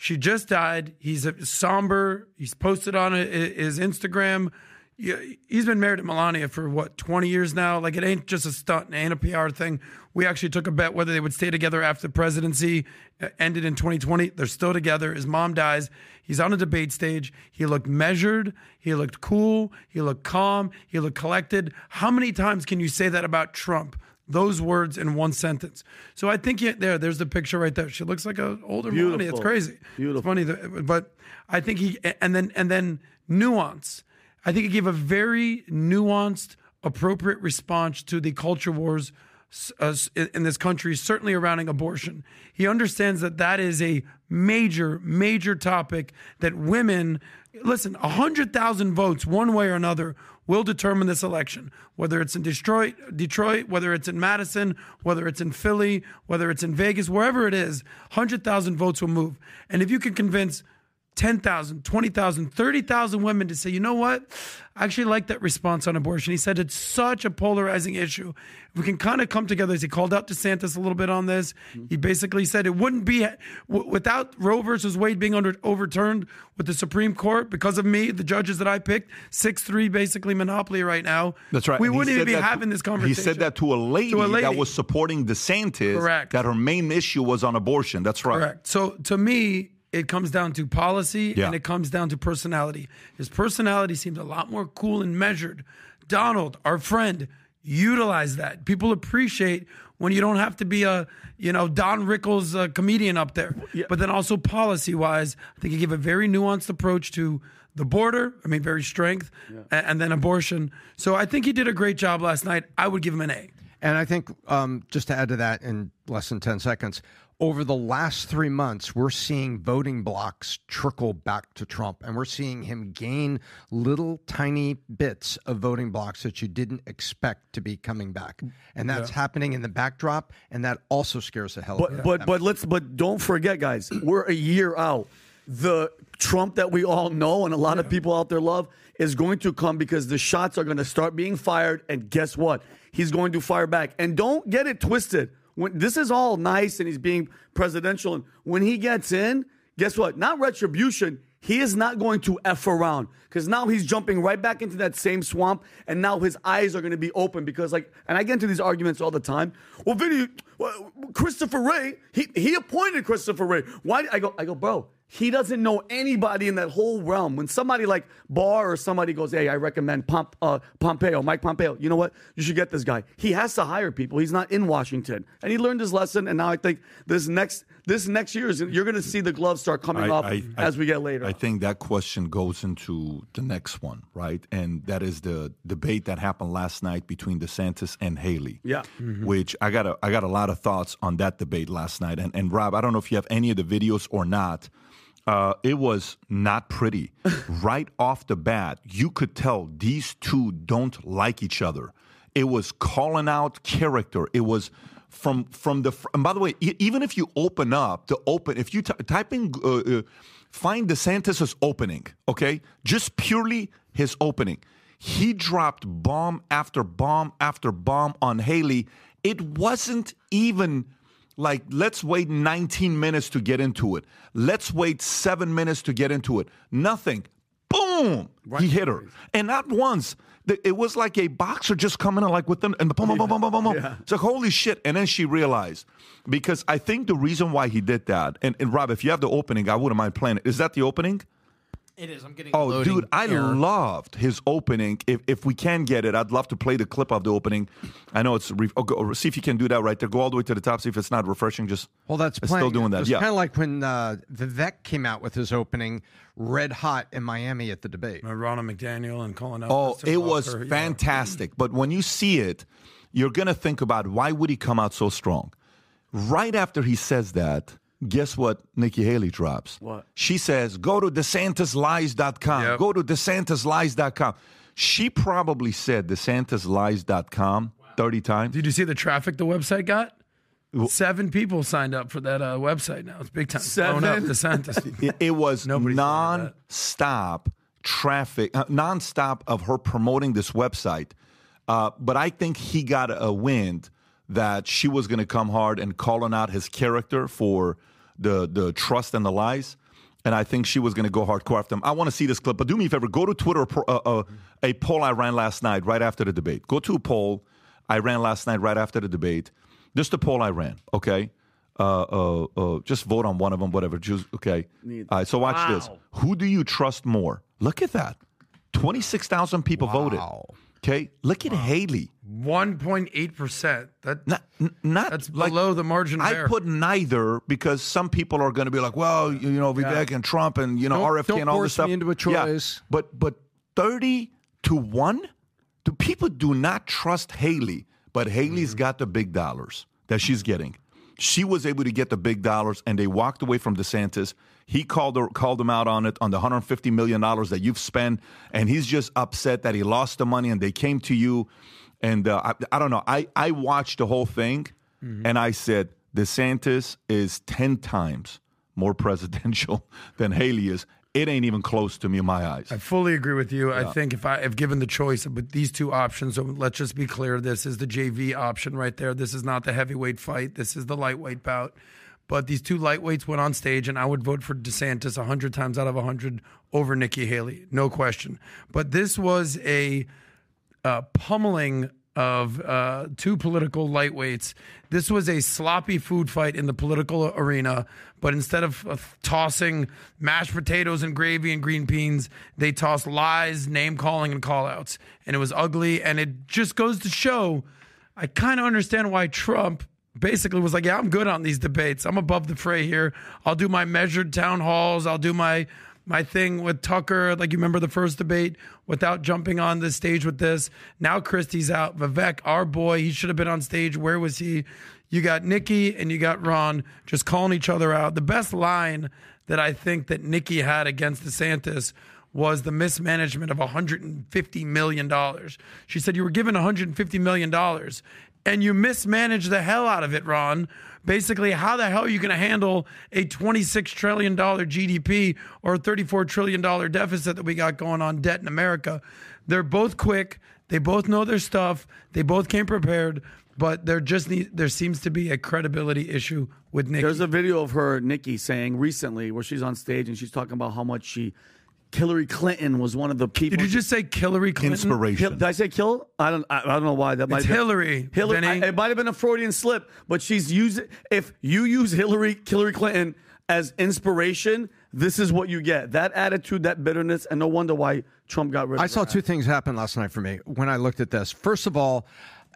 She just died. He's a, somber. He's posted on his Instagram. He's been married to Melania for, what, twenty years now? Like, it ain't just a stunt. It ain't a P R thing. We actually took a bet whether they would stay together after the presidency ended in twenty twenty. They're still together. His mom dies. He's on a debate stage. He looked measured. He looked cool. He looked calm. He looked collected. How many times can you say that about Trump? Those words in one sentence. So I think yeah, there, there's the picture right there. She looks like an older Melania. It's crazy. Beautiful. It's funny, that, but I think he and then and then nuance. I think he gave a very nuanced, appropriate response to the culture wars uh, in this country, certainly around abortion. He understands that that is a major, major topic that women. Listen, one hundred thousand votes one way or another will determine this election, whether it's in Detroit, Detroit, whether it's in Madison, whether it's in Philly, whether it's in Vegas, wherever it is, one hundred thousand votes will move. And if you can convince ten thousand, twenty thousand, thirty thousand women to say, you know what, I actually like that response on abortion. He said it's such a polarizing issue. We can kind of come together. He called out DeSantis a little bit on this. He basically said it wouldn't be, w- without Roe versus Wade being under, overturned with the Supreme Court, because of me, the judges that I picked, six three basically monopoly right now. That's right. We and wouldn't even be having to, this conversation. He said that to a lady, to a lady. that was supporting DeSantis. Correct. That her main issue was on abortion. That's right. Correct. So to me, it comes down to policy, yeah. and it comes down to personality. His personality seems a lot more cool and measured. Donald, our friend, utilize that. People appreciate when you don't have to be a, you know, Don Rickles uh, comedian up there. Yeah. But then also policy-wise, I think he gave a very nuanced approach to the border, I mean, very strength, yeah. and, and then abortion. So I think he did a great job last night. I would give him an A. And I think, um, just to add to that in less than ten seconds, over the last three months, we're seeing voting blocks trickle back to Trump, and we're seeing him gain little tiny bits of voting blocks that you didn't expect to be coming back. And that's yeah. happening in the backdrop, and that also scares the hell out of me. But but let's but don't forget, guys, we're a year out. The Trump that we all know and a lot yeah. of people out there love is going to come, because the shots are going to start being fired, and guess what? He's going to fire back. And don't get it twisted. When this is all nice and he's being presidential, and when he gets in, guess what? Not retribution. He is not going to F around, because now he's jumping right back into that same swamp, and now his eyes are going to be open, because, like, and I get into these arguments all the time. Well, Vinny, well, Christopher Wray, he, he appointed Christopher Wray. Why? I go, I go, bro, he doesn't know anybody in that whole realm. When somebody like Barr or somebody goes, hey, I recommend Pomp, uh, Pompeo, Mike Pompeo, you know what? You should get this guy. He has to hire people. He's not in Washington. And he learned his lesson, and now I think this next this next year, is you're going to see the gloves start coming I, off I, as I, we get later. I think that question goes into the next one, right? And that is the debate that happened last night between DeSantis and Haley. Yeah. Mm-hmm. Which I got a, I got a lot of thoughts on that debate last night. And, and Rob, I don't know if you have any of the videos or not. Uh, it was not pretty. Right off the bat, you could tell these two don't like each other. It was calling out character. It was from from the. And by the way, e- even if you open up the open, if you t- type in, uh, uh, find DeSantis's opening, okay, just purely his opening, he dropped bomb after bomb after bomb on Haley. It wasn't even. Like, let's wait nineteen minutes to get into it. Let's wait seven minutes to get into it. Nothing. Boom! Right. He hit her. And not once. It was like a boxer just coming in, like, with them. And the boom, boom, boom, boom, boom, boom, boom. Yeah. It's like, holy shit. And then she realized. Because I think the reason why he did that, and, and Rob, if you have the opening, I wouldn't mind playing it. Is that the opening? It is. I'm getting Oh, loading dude, I error. loved his opening. If if we can get it, I'd love to play the clip of the opening. I know it's re- oh, go, see if you can do that right there. Go all the way to the top. See if it's not refreshing. Just well, that's it's playing. still doing that. It's yeah. kind of like when uh, Vivek came out with his opening, red hot in Miami at the debate. Ronald McDaniel and calling out. Oh, it was her, fantastic. Yeah. But when you see it, you're gonna think about why would he come out so strong? Right after he says that. Guess what Nikki Haley drops? What? She says, go to DeSantis Lies dot com. Yep. Go to DeSantis Lies dot com. She probably said DeSantis Lies dot com wow. thirty times. Did you see the traffic the website got? Seven people signed up for that uh, website now. It's big time. Seven? Blown up DeSantis. it, it was Nobody non-stop traffic, uh, non-stop of her promoting this website. Uh, but I think he got a wind that she was going to come hard and calling out his character for the the trust and the lies. And I think she was going to go hardcore after him. I want to see this clip. But do me a favor. Go to Twitter. Uh, uh, a poll I ran last night right after the debate. Go to a poll I ran last night right after the debate. Just a poll I ran, okay? Uh, uh, uh, just vote on one of them, whatever. Just, okay. All right, so watch wow. this. Who do you trust more? Look at that. twenty-six thousand people wow. voted. Okay, look at wow. Haley. one point eight percent. That, not, not, that's below like, the margin of error. I put neither because some people are going to be like, well, you, you know, Vivek yeah. and Trump and, you know, don't, R F K don't and all this stuff. Don't force me into a choice. Yeah. But, but thirty to one, do people do not trust Haley, but Haley's mm-hmm. got the big dollars that she's getting. She was able to get the big dollars, and they walked away from DeSantis. He called her, called him out on it, on the one hundred fifty million dollars that you've spent, and he's just upset that he lost the money, and they came to you. And uh, I, I don't know. I, I watched the whole thing, mm-hmm. and I said, DeSantis is ten times more presidential than Haley is. It ain't even close to me in my eyes. I fully agree with you. Yeah. I think if I if given the choice with these two options, so let's just be clear, this is the J V option right there. This is not the heavyweight fight. This is the lightweight bout. But these two lightweights went on stage, and I would vote for DeSantis one hundred times out of one hundred over Nikki Haley. No question. But this was a uh, pummeling of uh, two political lightweights. This was a sloppy food fight in the political arena, but instead of uh, tossing mashed potatoes and gravy and green beans, they tossed lies, name-calling, and call-outs. And it was ugly, and it just goes to show, I kind of understand why Trump basically was like, yeah, I'm good on these debates. I'm above the fray here. I'll do my measured town halls. I'll do my... my thing with Tucker, like you remember the first debate, without jumping on the stage with this. Now Christie's out. Vivek, our boy, he should have been on stage. Where was he? You got Nikki and you got Ron just calling each other out. The best line that I think that Nikki had against DeSantis was the mismanagement of one hundred fifty million dollars. She said, you were given one hundred fifty million dollars and you mismanaged the hell out of it, Ron. Basically, how the hell are you going to handle a twenty-six trillion dollars G D P or a thirty-four trillion dollars deficit that we got going on debt in America? They're both quick. They both know their stuff. They both came prepared. But there just need, there seems to be a credibility issue with Nikki. There's a video of her, Nikki, saying recently where she's on stage and she's talking about how much she... Hillary Clinton was one of the people. Did you just say Hillary Clinton? Inspiration. H- did I say kill? I don't. I, I don't know why that. It's might Hillary. Been, Hillary. I, it might have been a Freudian slip, but she's using. If you use Hillary, Hillary Clinton as inspiration, this is what you get. That attitude, that bitterness, and no wonder why Trump got rid of. I saw two things happen last night for me when I looked at this. First of all,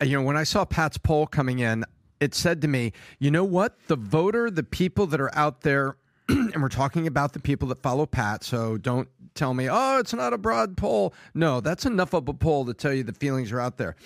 you know, when I saw Pat's poll coming in, it said to me, you know what? The voter, the people that are out there. And we're talking about the people that follow Pat, so don't tell me, oh, it's not a broad poll. No, that's enough of a poll to tell you the feelings are out there.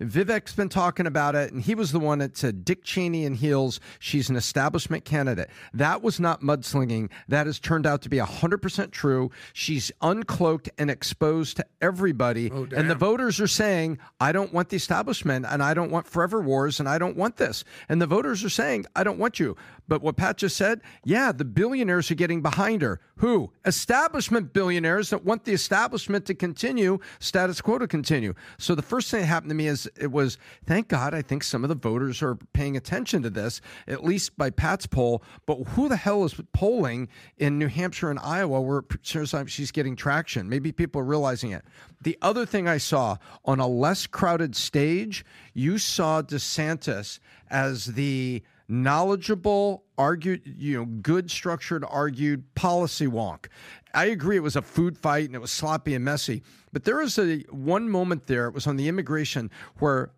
Vivek's been talking about it, and he was the one that said Dick Cheney in heels. She's an establishment candidate. That was not mudslinging. That has turned out to be one hundred percent true. She's uncloaked and exposed to everybody. Oh, and the voters are saying, I don't want the establishment, and I don't want forever wars, and I don't want this. And the voters are saying, I don't want you. But what Pat just said, yeah, the billionaires are getting behind her. Who? Establishment billionaires that want the establishment to continue, status quo to continue. So the first thing that happened to me is it was, thank God, I think some of the voters are paying attention to this, at least by Pat's poll. But who the hell is polling in New Hampshire and Iowa where she's getting traction? Maybe people are realizing it. The other thing I saw, on a less crowded stage, you saw DeSantis as the knowledgeable, argued, you know, good structured, argued policy wonk. I agree it was a food fight and it was sloppy and messy, but there was a one moment there, it was on the immigration, where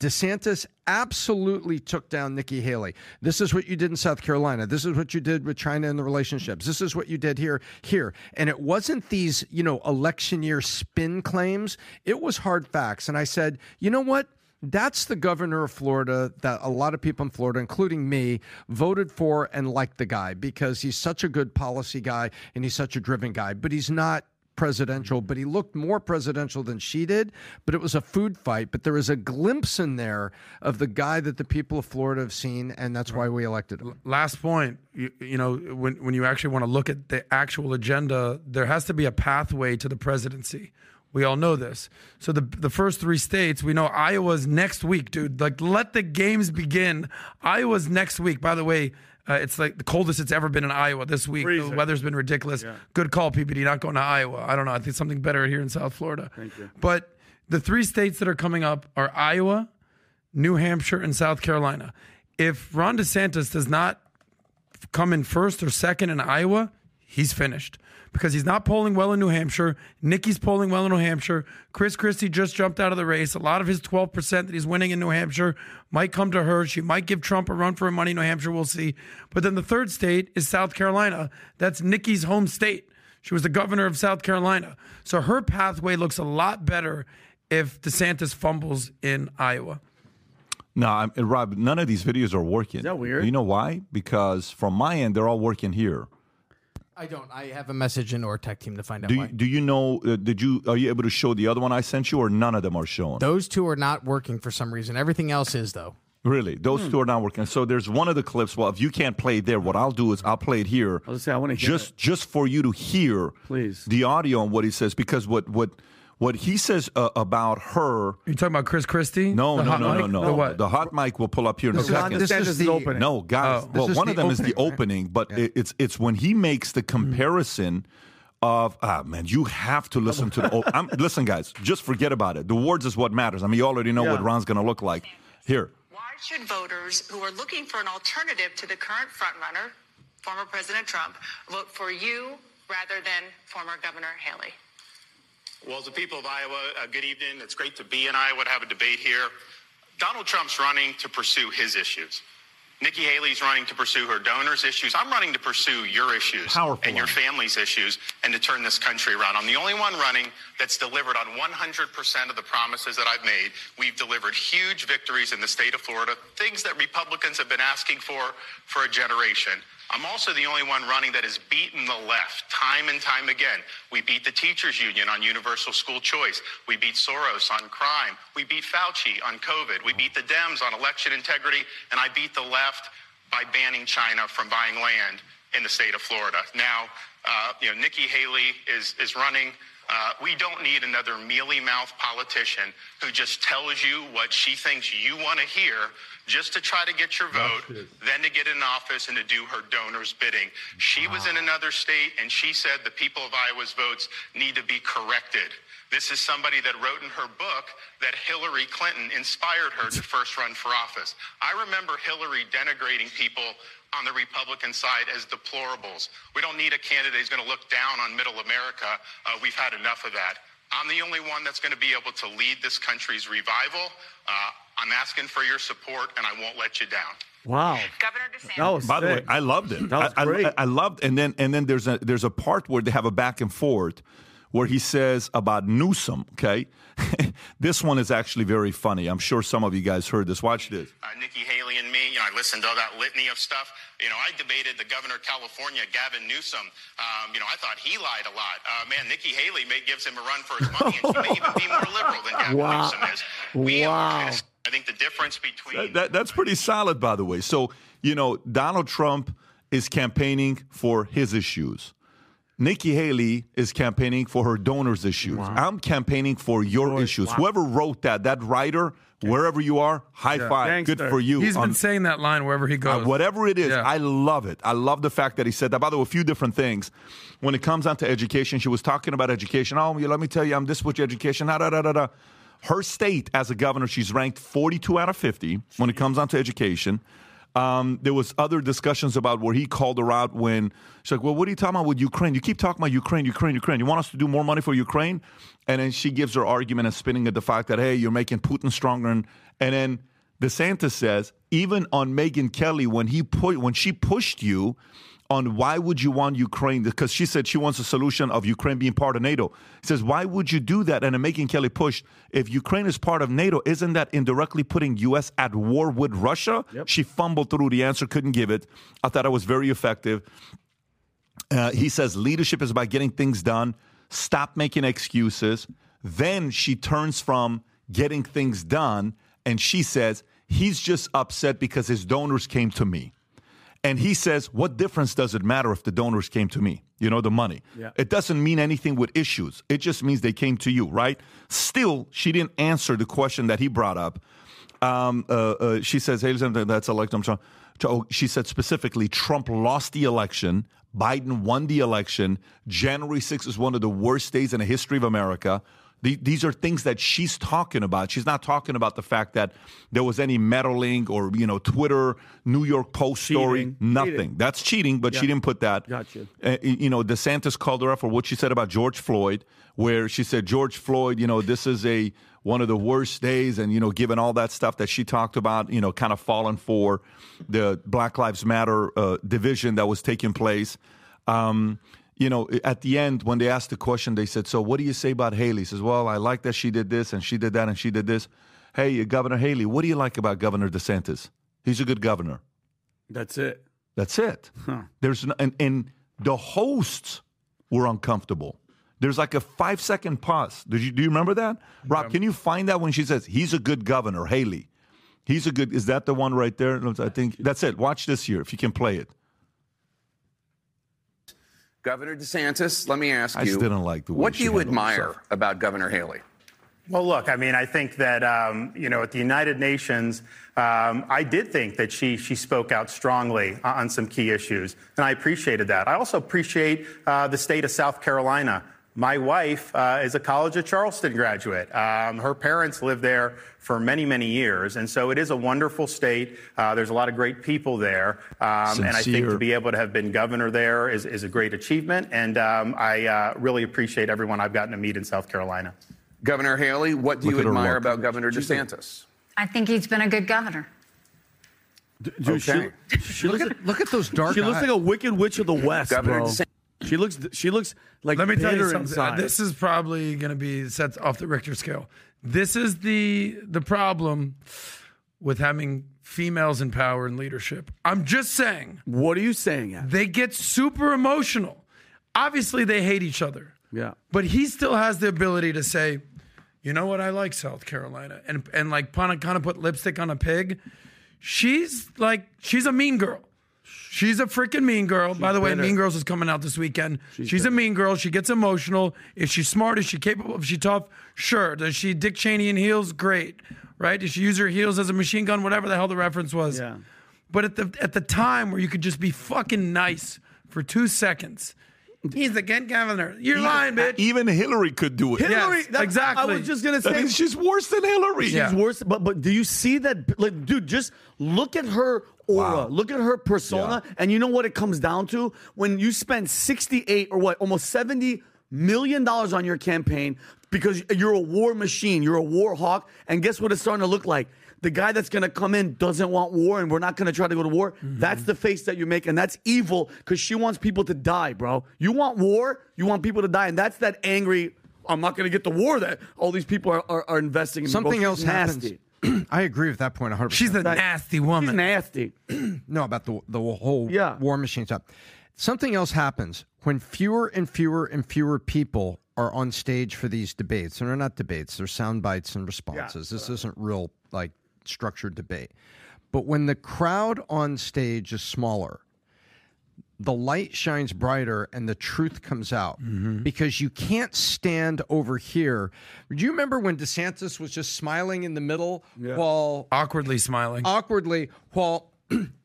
DeSantis absolutely took down Nikki Haley. This is what you did in South Carolina. This is what you did with China and the relationships. This is what you did here, here. And it wasn't these, you know, election year spin claims. It was hard facts. And I said, you know what? That's the governor of Florida that a lot of people in Florida, including me, voted for and liked the guy because he's such a good policy guy and he's such a driven guy. But he's not presidential, but he looked more presidential than she did. But it was a food fight. But there is a glimpse in there of the guy that the people of Florida have seen, and that's why we elected him. Last point, you, you know, when, when you actually want to look at the actual agenda, there has to be a pathway to the presidency. We all know this. So the the first three states, we know Iowa's next week, dude. Like, let the games begin. Iowa's next week. By the way, uh, it's like the coldest it's ever been in Iowa this week. Freezing. The weather's been ridiculous. Yeah. Good call, P P D, not going to Iowa. I don't know. I think something better here in South Florida. Thank you. But the three states that are coming up are Iowa, New Hampshire, and South Carolina. If Ron DeSantis does not come in first or second in Iowa, he's finished. Because he's not polling well in New Hampshire. Nikki's polling well in New Hampshire. Chris Christie just jumped out of the race. A lot of his twelve percent that he's winning in New Hampshire might come to her. She might give Trump a run for her money in New Hampshire. We'll see. But then the third state is South Carolina. That's Nikki's home state. She was the governor of South Carolina. So her pathway looks a lot better if DeSantis fumbles in Iowa. No, I'm, Rob, none of these videos are working. Is that weird? You know why? Because from my end, they're all working here. I don't. I have a message in our tech team to find out do you, why. Do you know, uh, did you, are you able to show the other one I sent you, or none of them are shown? Those two are not working for some reason. Everything else is, though. Really? Those hmm. two are not working. So there's one of the clips. Well, if you can't play it there, what I'll do is I'll play it here. I'll say, I want to hear just, it. Just for you to hear Please. the audio on what he says, because what, what, what he says uh, about her. You're talking about Chris Christie? No, the no, no, no, no, no. The, the hot mic will pull up here in this a second. This is the opening. No, guys. Oh. Well, one of them opening, is the opening, right? But yeah. it, it's it's when he makes the comparison mm-hmm. of, ah, man, you have to listen to the opening. Listen, guys, just forget about it. The words is what matters. I mean, you already know yeah. what Ron's going to look like. Here. Why should voters who are looking for an alternative to the current frontrunner, former President Trump, vote for you rather than former Governor Haley? Well, the people of Iowa, uh, good evening. It's great to be in Iowa to have a debate here. Donald Trump's running to pursue his issues. Nikki Haley's running to pursue her donors' issues. I'm running to pursue your issues Powerful and your family's issues and to turn this country around. I'm the only one running that's delivered on one hundred percent of the promises that I've made. We've delivered huge victories in the state of Florida, things that Republicans have been asking for for a generation. I'm also the only one running that has beaten the left time and time again. We beat the teachers union on universal school choice. We beat Soros on crime. We beat Fauci on COVID. We beat the Dems on election integrity. And I beat the left by banning China from buying land in the state of Florida. Now, uh, you know, Nikki Haley is, is running. Uh, we don't need another mealy-mouthed politician who just tells you what she thinks you want to hear just to try to get your vote, then to get in office and to do her donor's bidding. She wow. was in another state, and she said the people of Iowa's votes need to be corrected. This is somebody that wrote in her book that Hillary Clinton inspired her to first run for office. I remember Hillary denigrating people on the Republican side as deplorables. We don't need a candidate who's going to look down on middle America. Uh, we've had enough of that. I'm the only one that's going to be able to lead this country's revival. Uh, I'm asking for your support, and I won't let you down. Wow. Governor DeSantis. By sick. the way, I loved it. That was I, great. I, I loved and then and then there's a there's a part where they have a back and forth where he says about Newsom, okay? This one is actually very funny. I'm sure some of you guys heard this. Watch this. Uh, Nikki Haley and me, you know, I listened to all that litany of stuff. You know, I debated the governor of California, Gavin Newsom. Um, you know, I thought he lied a lot. Uh, man, Nikki Haley may gives him a run for his money, and she may even be more liberal than Gavin wow. Newsom is. We wow. are, I think the difference between... That, that, that's pretty solid, by the way. So, you know, Donald Trump is campaigning for his issues. Nikki Haley is campaigning for her donors' issues. Wow. I'm campaigning for your Lord, issues. Wow. Whoever wrote that, that writer, yeah. wherever you are, high yeah. five. Thanks, Good sir. for you. He's um, been saying that line wherever he goes. Uh, whatever it is, yeah. I love it. I love the fact that he said that. By the way, a few different things. When it comes down to education, she was talking about education. Oh, let me tell you, I'm this with your education. Da, da, da, da. Her state, as a governor, she's ranked forty-two out of fifty when it comes down to education. Um, there was other discussions about where he called her out when she's like, well, what are you talking about with Ukraine? You keep talking about Ukraine, Ukraine, Ukraine. You want us to do more money for Ukraine? And then she gives her argument and spinning at the fact that, hey, you're making Putin stronger. And, and then DeSantis says, even on Megyn Kelly, when he pu- when she pushed you on why would you want Ukraine, because she said she wants a solution of Ukraine being part of NATO. He says, why would you do that? And Megyn Kelly pushed, if Ukraine is part of NATO, isn't that indirectly putting U S at war with Russia? Yep. She fumbled through the answer, couldn't give it. I thought it was very effective. Uh, he says leadership is about getting things done. Stop making excuses. Then she turns from getting things done, and she says, he's just upset because his donors came to me. And he says, what difference does it matter if the donors came to me? You know, the money. Yeah. It doesn't mean anything with issues. It just means they came to you, right? Still, she didn't answer the question that he brought up. Um, uh, uh, she says, hey, that's elected. She said specifically, Trump lost the election. Biden won the election. January sixth is one of the worst days in the history of America. These are things that she's talking about. She's not talking about the fact that there was any meddling or, you know, Twitter, New York Post cheating. story, nothing. Cheating. That's cheating, but yeah. she didn't put that. Gotcha. Uh, you know, DeSantis called her up for what she said about George Floyd, where she said, George Floyd, you know, this is a one of the worst days. And, you know, given all that stuff that she talked about, you know, kind of falling for the Black Lives Matter uh, division that was taking place. Um You know, at the end, when they asked the question, they said, so what do you say about Haley? He says, well, I like that she did this and she did that and she did this. Hey, Governor Haley, what do you like about Governor DeSantis? He's a good governor. That's it. That's it. Huh. There's no, and, and the hosts were uncomfortable. There's like a five-second pause. Did you, do you remember that? Rob, yeah. Can you find that when she says, he's a good governor, Haley? He's a good – is that the one right there? I think – that's it. Watch this here if you can play it. Governor DeSantis, let me ask you, I didn't like the way what do you admire herself. about Governor Haley? Well, look, I mean, I think that, um, you know, at the United Nations, um, I did think that she she spoke out strongly on some key issues, and I appreciated that. I also appreciate uh, the state of South Carolina. My wife uh, is a College of Charleston graduate. Um, her parents lived there for many, many years. And so it is a wonderful state. Uh, there's a lot of great people there. Um, and I think to be able to have been governor there is, is a great achievement. And um, I uh, really appreciate everyone I've gotten to meet in South Carolina. Governor Haley, what do you admire about Governor DeSantis? I think he's been a good governor. D- dude, okay. she, she look, at, look at those dark She eyes. looks like a wicked witch of the West, Governor bro. DeSantis. She looks She looks like Let me tell you something. Inside. This is probably going to be set off the Richter scale. This is the the problem with having females in power and leadership. I'm just saying. What are you saying, Adam? They get super emotional. Obviously, they hate each other. Yeah. But he still has the ability to say, you know what, I like South Carolina. And, and like, kind of put lipstick on a pig. She's like, she's a mean girl. She's a freaking mean girl. She's By the way, bitter. Mean Girls is coming out this weekend. She's, She's a mean girl. She gets emotional. Is she smart? Is she capable? Is she tough? Sure. Does she Dick Cheney in heels? Great. Right? Does she use her heels as a machine gun? Whatever the hell the reference was. Yeah. But at the at the time where you could just be fucking nice for two seconds, he's the governor. You're even, lying, bitch. Even Hillary could do it. Hillary, yes, that, exactly. I was just gonna say I mean, she's worse than Hillary. She's yeah. worse. But but do you see that? Like, dude, just look at her. Aura. Wow. Look at her persona, yeah. and you know what it comes down to? When you spend sixty-eight or what, almost seventy million dollars on your campaign because you're a war machine, you're a war hawk, and guess what it's starting to look like? The guy that's going to come in doesn't want war, and we're not going to try to go to war. Mm-hmm. That's the face that you make, and that's evil because she wants people to die, bro. You want war, you want people to die, and that's that angry, I'm not going to get the war that all these people are, are, are investing in. Something else happens. Nasty. I agree with that point one hundred percent. She's a nasty woman. She's nasty. No, about the the whole yeah. war machine stuff. Something else happens when fewer and fewer and fewer people are on stage for these debates. And they're not debates. They're sound bites and responses. Yeah. This isn't real, like, structured debate. But when the crowd on stage is smaller, the light shines brighter and the truth comes out mm-hmm. because you can't stand over here. Do you remember when DeSantis was just smiling in the middle yeah. while awkwardly smiling, awkwardly while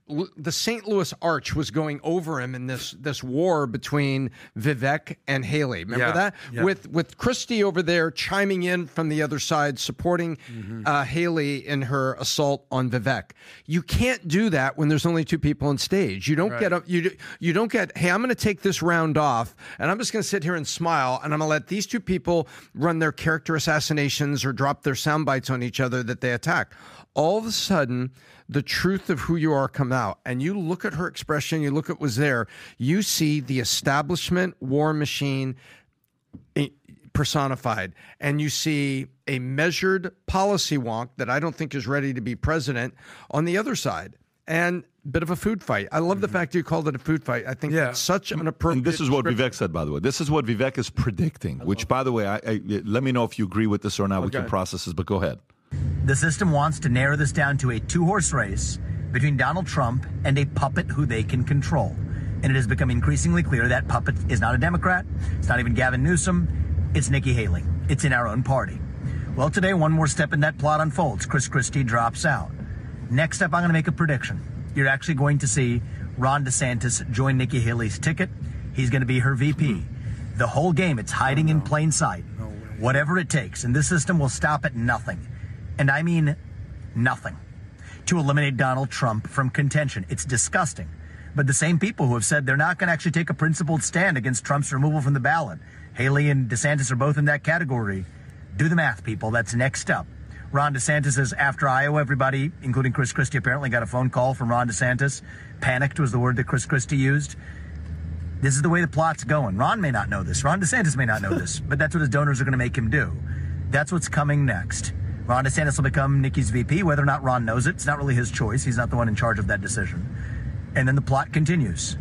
the Saint Louis Arch was going over him in this this war between Vivek and Haley. Remember yeah, that? Yeah. With with Christie over there chiming in from the other side, supporting mm-hmm. uh, Haley in her assault on Vivek. You can't do that when there's only two people on stage. You don't right. get up. You you don't get. Hey, I'm going to take this round off, and I'm just going to sit here and smile, and I'm going to let these two people run their character assassinations or drop their sound bites on each other that they attack. All of a sudden, the truth of who you are comes out. And you look at her expression, you look at what was there, you see the establishment war machine personified. And you see a measured policy wonk that I don't think is ready to be president on the other side. And a bit of a food fight. I love mm-hmm. the fact that you called it a food fight. I think yeah. that's such an appropriate... And this is what Vivek said, by the way. This is what Vivek is predicting, which, by the way, I, I, let me know if you agree with this or not. Okay. We can process this, but go ahead. The system wants to narrow this down to a two-horse race between Donald Trump and a puppet who they can control. And it has become increasingly clear that puppet is not a Democrat. It's not even Gavin Newsom. It's Nikki Haley. It's in our own party. Well, today, one more step in that plot unfolds. Chris Christie drops out. Next up, I'm going to make a prediction. You're actually going to see Ron DeSantis join Nikki Haley's ticket. He's going to be her V P. The whole game, it's hiding oh, no. in plain sight. No way. Whatever it takes. And this system will stop at nothing. And I mean nothing, to eliminate Donald Trump from contention. It's disgusting. But the same people who have said they're not going to actually take a principled stand against Trump's removal from the ballot, Haley and DeSantis are both in that category. Do the math, people. That's next up. Ron DeSantis is after Iowa. Everybody, including Chris Christie, apparently got a phone call from Ron DeSantis. Panicked was the word that Chris Christie used. This is the way the plot's going. Ron may not know this. Ron DeSantis may not know this. But that's what his donors are going to make him do. That's what's coming next. Ron DeSantis will become Nikki's V P, whether or not Ron knows it. It's not really his choice. He's not the one in charge of that decision. And then the plot continues.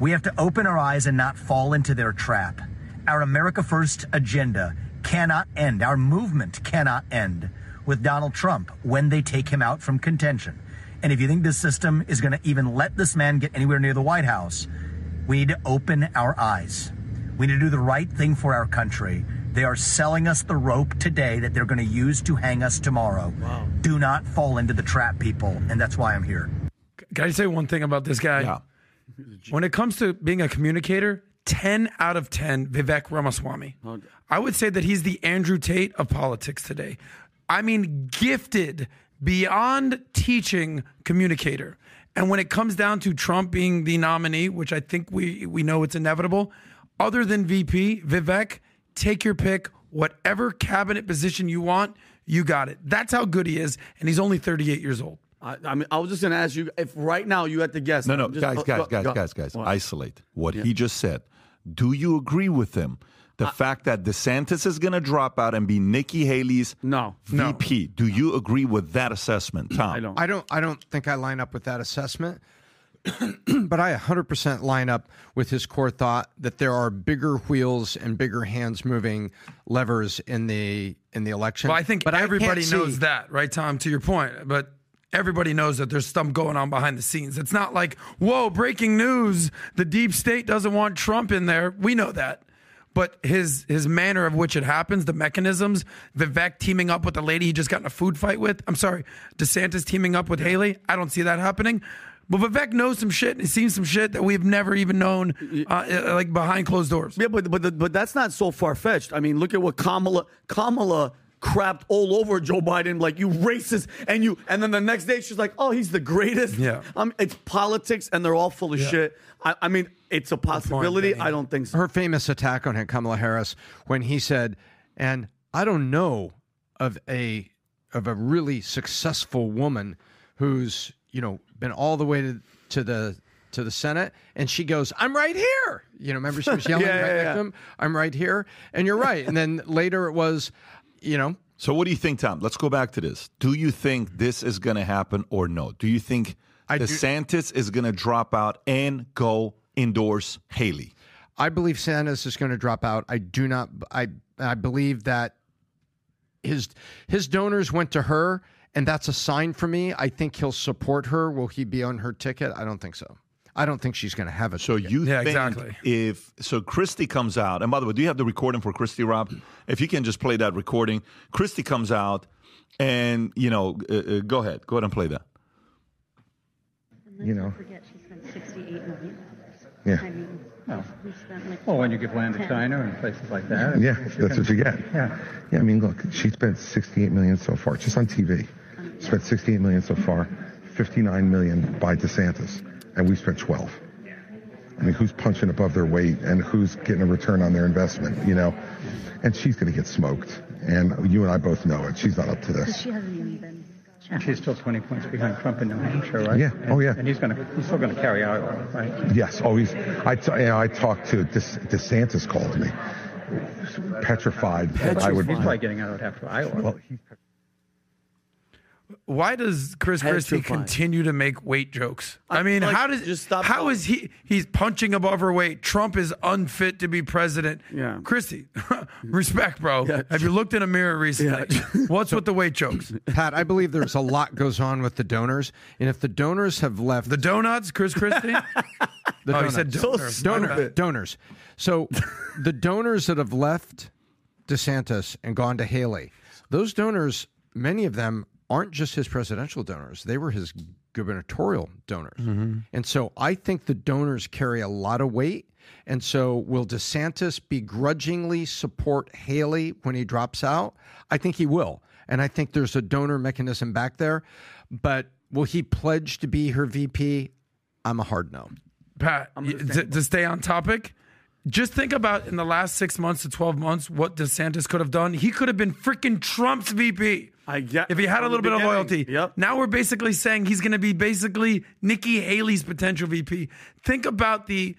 We have to open our eyes and not fall into their trap. Our America First agenda cannot end. Our movement cannot end with Donald Trump when they take him out from contention. And if you think this system is going to even let this man get anywhere near the White House, we need to open our eyes. We need to do the right thing for our country. They are selling us the rope today that they're going to use to hang us tomorrow. Wow. Do not fall into the trap, people. And that's why I'm here. Can I say one thing about this guy? Yeah. When it comes to being a communicator, ten out of ten, Vivek Ramaswamy. Okay. I would say that he's the Andrew Tate of politics today. I mean, gifted, beyond teaching communicator. And when it comes down to Trump being the nominee, which I think we, we know it's inevitable, other than V P, Vivek... Take your pick, whatever cabinet position you want, you got it. That's how good he is, and he's only thirty-eight years old. I, I mean, I was just going to ask you if right now you had to guess. No, no, just, guys, guys, guys, guys, guys, guys, isolate what yeah. he just said. Do you agree with him? The I, fact that DeSantis is going to drop out and be Nikki Haley's no, V P. No. Do you agree with that assessment, Tom? I don't. I don't. I don't think I line up with that assessment. But I one hundred percent line up with his core thought that there are bigger wheels and bigger hands moving levers in the in the election. Well, I think but everybody I knows see. that, right, Tom, to your point. But everybody knows that there's stuff going on behind the scenes. It's not like, whoa, breaking news, the deep state doesn't want Trump in there. We know that. But his his manner of which it happens, the mechanisms, Vivek teaming up with the lady he just got in a food fight with. I'm sorry, DeSantis teaming up with Haley. I don't see that happening. But Vivek knows some shit and he's seen some shit that we've never even known, uh, like behind closed doors. Yeah, but but but that's not so far fetched. I mean, look at what Kamala Kamala crapped all over Joe Biden, like you racist, and you. And then the next day she's like, oh, he's the greatest. Yeah, um, it's politics, and they're all full of yeah. shit. I, I mean, it's a possibility. Point, I don't think so. Her famous attack on him, Kamala Harris, when he said, "And I don't know of a of a really successful woman who's you know." been all the way to, to the to the Senate, and she goes, I'm right here. You know, remember she was yelling yeah, right yeah, at him, yeah. I'm right here, and you're right. And then later it was, you know. So what do you think, Tom? Let's go back to this. Do you think this is going to happen or no? Do you think I DeSantis do- is going to drop out and go endorse Haley? I believe DeSantis is going to drop out. I do not. I I believe that his his donors went to her. And that's a sign for me. I think he'll support her. Will he be on her ticket? I don't think so. I don't think she's going to have a so ticket. So you yeah, think exactly. if so Christie comes out, and by the way, do you have the recording for Christie, Rob? If you can just play that recording. Christie comes out and, you know, uh, uh, go ahead. Go ahead and play that. Let's you know. Not forget she spent sixty-eight million dollars. Yeah. I mean, oh. we spent like well, when you give land ten. To China and places like that. Yeah, that's gonna, what you get. Yeah. Yeah, I mean, look, she spent sixty-eight million dollars so far, just on T V. Um, yeah. Spent sixty-eight million dollars so far, fifty-nine million dollars by DeSantis, and we spent twelve. I mean, who's punching above their weight and who's getting a return on their investment, you know? And she's going to get smoked. And you and I both know it. She's not up to this. She hasn't even been challenged. She's still twenty points behind Trump in New Hampshire, right? Yeah. And, oh, yeah. And he's going to, he's still going to carry out, right? Yes. Oh, he's, I, t- you know, I talked to DeSantis called me. Petrified. Petrified. I would, he's probably getting out after Iowa. Well, he's Why does Chris Christie continue to make weight jokes? I mean, like, how does just stop how going. Is he? He's punching above her weight. Trump is unfit to be president. Yeah, Christie, respect, bro. Yeah. Have you looked in a mirror recently? Yeah. What's so, with the weight jokes, Pat? I believe there's a lot goes on with the donors, and if the donors have left the donuts, Chris Christie. The oh, he said donors. Donor, donors. So the donors that have left DeSantis and gone to Haley, those donors, many of them. Aren't just his presidential donors. They were his gubernatorial donors. Mm-hmm. And so I think the donors carry a lot of weight. And so will DeSantis begrudgingly support Haley when he drops out? I think he will. And I think there's a donor mechanism back there. But will he pledge to be her V P? I'm a hard no. Pat, to, to stay on topic, just think about in the last six months to twelve months what DeSantis could have done. He could have been freaking Trump's V P. I get, if he had a little bit of loyalty. Yep. Now we're basically saying he's going to be basically Nikki Haley's potential V P. Think about the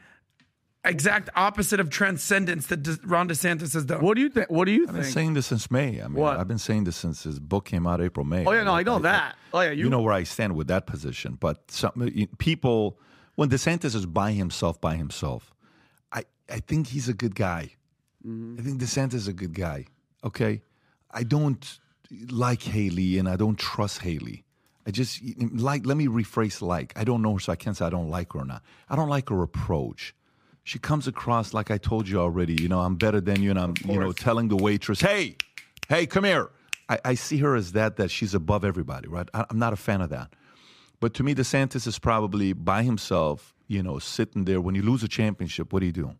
exact opposite of transcendence that De- Ron DeSantis has done. What do you think? What do you I've think? I've been saying this since May. I mean, what? I've been saying this since his book came out April, May. Oh, yeah, no, I know I, that. I, oh, yeah, you... you know where I stand with that position. But some people, when DeSantis is by himself, by himself, I, I think he's a good guy. Mm-hmm. I think DeSantis is a good guy. Okay? I don't... like Haley, and I don't trust Haley. I just, like, let me rephrase like. I don't know her, so I can't say I don't like her or not. I don't like her approach. She comes across, like I told you already, you know, I'm better than you, and I'm, you know, telling the waitress, hey, hey, come here. I, I see her as that, that she's above everybody, right? I, I'm not a fan of that. But to me, DeSantis is probably by himself, you know, sitting there. When you lose a championship, what do you do?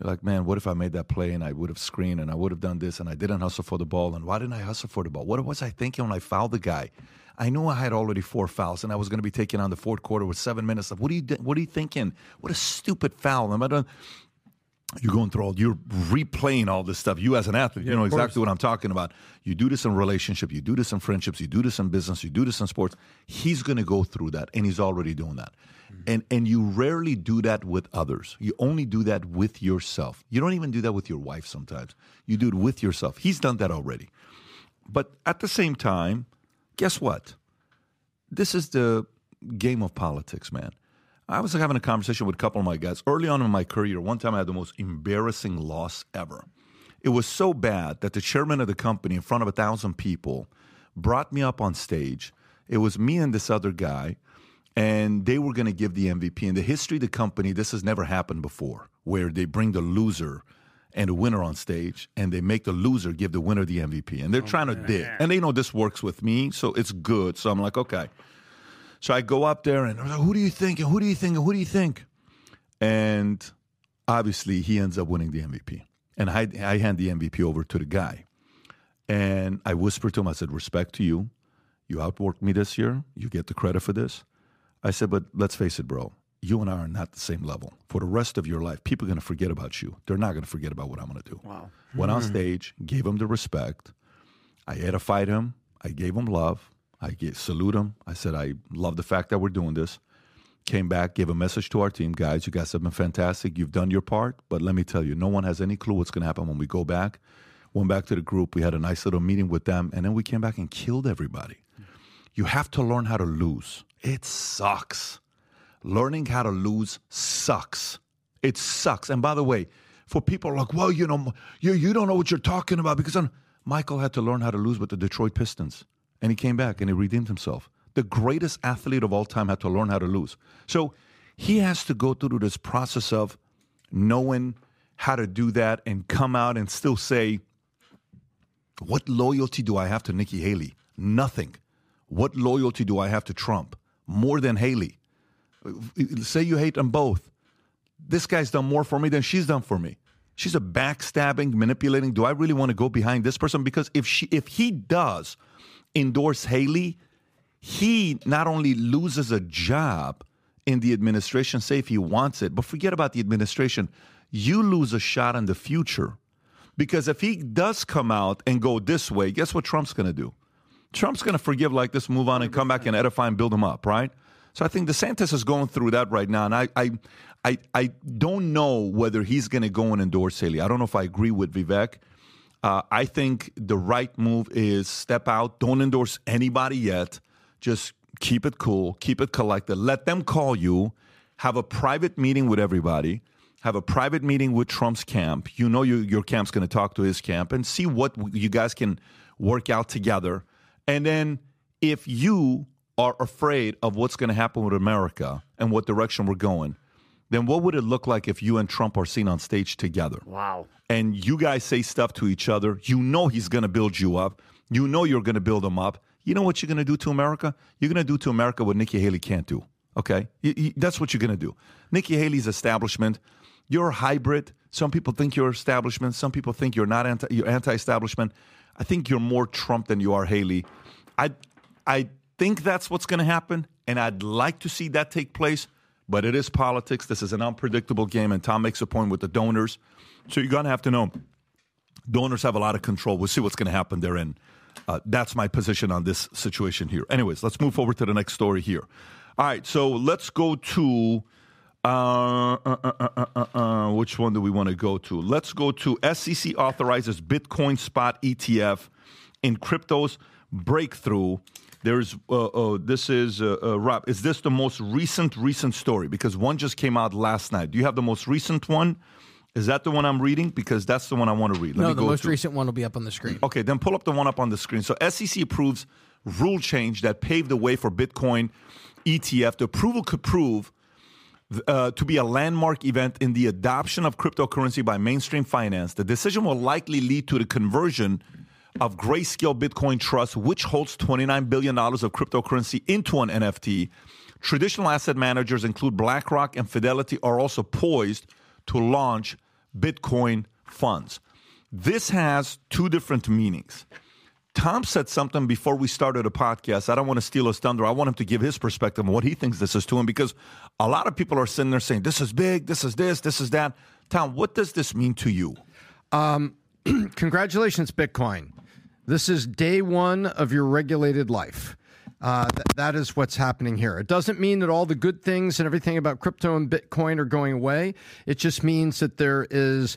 You're like, man, what if I made that play and I would have screened and I would have done this and I didn't hustle for the ball and why didn't I hustle for the ball? What was I thinking when I fouled the guy? I knew I had already four fouls and I was going to be taking on the fourth quarter with seven minutes left. What are you, what are you thinking? What a stupid foul. Am I done? You're going through all, you're replaying all this stuff. You as an athlete, yeah, you know exactly what I'm talking about. You do this in relationship, you do this in friendships, you do this in business, you do this in sports. He's going to go through that, and he's already doing that. Mm-hmm. And and you rarely do that with others. You only do that with yourself. You don't even do that with your wife sometimes. You do it with yourself. He's done that already. But at the same time, guess what? This is the game of politics, man. I was having a conversation with a couple of my guys. Early on in my career, one time I had the most embarrassing loss ever. It was so bad that the chairman of the company in front of a thousand people brought me up on stage. It was me and this other guy, and they were going to give the M V P. In the history of the company, this has never happened before, where they bring the loser and the winner on stage, and they make the loser give the winner the M V P. And they're oh, trying to man. dig. And they know this works with me, so it's good. So I'm like, okay. So I go up there and I'm like, who do you think? And who do you think? And who do you think? And obviously he ends up winning the M V P. And I, I hand the M V P over to the guy. And I whisper to him, I said, respect to you. You outworked me this year. You get the credit for this. I said, but let's face it, bro. You and I are not the same level. For the rest of your life, people are going to forget about you. They're not going to forget about what I'm going to do. Wow. Went on stage, gave him the respect. I edified him. I gave him love. I get, salute him. I said, I love the fact that we're doing this. Came back, gave a message to our team. Guys, you guys have been fantastic. You've done your part. But let me tell you, no one has any clue what's going to happen when we go back. Went back to the group. We had a nice little meeting with them. And then we came back and killed everybody. You have to learn how to lose. It sucks. Learning how to lose sucks. It sucks. And by the way, for people like, well, you know, you, you don't know what you're talking about. Because I'm, Michael had to learn how to lose with the Detroit Pistons. And he came back and he redeemed himself. The greatest athlete of all time had to learn how to lose. So he has to go through this process of knowing how to do that and come out and still say, what loyalty do I have to Nikki Haley? Nothing. What loyalty do I have to Trump? More than Haley. Say you hate them both. This guy's done more for me than she's done for me. She's a backstabbing, manipulating. Do I really want to go behind this person? Because if she, if he does endorse Haley, he not only loses a job in the administration, say if he wants it, but forget about the administration. You lose a shot in the future. Because if he does come out and go this way, guess what Trump's going to do? Trump's going to forgive like this, move on, and come back and edify and build him up, right? So I think DeSantis is going through that right now, and I I, I, I don't know whether he's going to go and endorse Haley. I don't know if I agree with Vivek. Uh, I think the right move is step out, don't endorse anybody yet. Just keep it cool, keep it collected. Let them call you, have a private meeting with everybody, have a private meeting with Trump's camp. You know you, your camp's going to talk to his camp and see what you guys can work out together. And then if you are afraid of what's going to happen with America and what direction we're going, then what would it look like if you and Trump are seen on stage together? Wow. And you guys say stuff to each other. You know he's going to build you up. You know you're going to build him up. You know what you're going to do to America? You're going to do to America what Nikki Haley can't do, okay? You, you, that's what you're going to do. Nikki Haley's establishment, you're a hybrid. Some people think you're establishment. Some people think you're not anti, you're anti-establishment. I think you're more Trump than you are Haley. I, I think that's what's going to happen, and I'd like to see that take place, but it is politics. This is an unpredictable game, and Tom makes a point with the donors. So you're going to have to know donors have a lot of control. We'll see what's going to happen there, and uh, that's my position on this situation here. Anyways, let's move over to the next story here. All right, so let's go to uh, uh, uh, uh, uh, uh, which one do we want to go to? Let's go to S E C authorizes Bitcoin spot E T F in crypto's breakthrough. There's, uh, uh, this is, uh, uh, Rob, is this the most recent, recent story? Because one just came out last night. Do you have the most recent one? Is that the one I'm reading? Because that's the one I want to read. Let no, me the go most through. Recent one will be up on the screen. Okay, then pull up the one up on the screen. So S E C approves rule change that paved the way for Bitcoin E T F. The approval could prove uh, to be a landmark event in the adoption of cryptocurrency by mainstream finance. The decision will likely lead to the conversion of Grayscale Bitcoin Trust, which holds twenty-nine billion dollars of cryptocurrency, into an N F T. Traditional asset managers, include BlackRock and Fidelity, are also poised to launch Bitcoin funds. This has two different meanings. Tom said something before we started a podcast. I don't want to steal his thunder. I want him to give his perspective on what he thinks this is to him, because a lot of people are sitting there saying, this is big, this is this, this is that. Tom, what does this mean to you? Um, congratulations, Bitcoin. This is day one of your regulated life. Uh, th- that is what's happening here. It doesn't mean that all the good things and everything about crypto and Bitcoin are going away. It just means that there is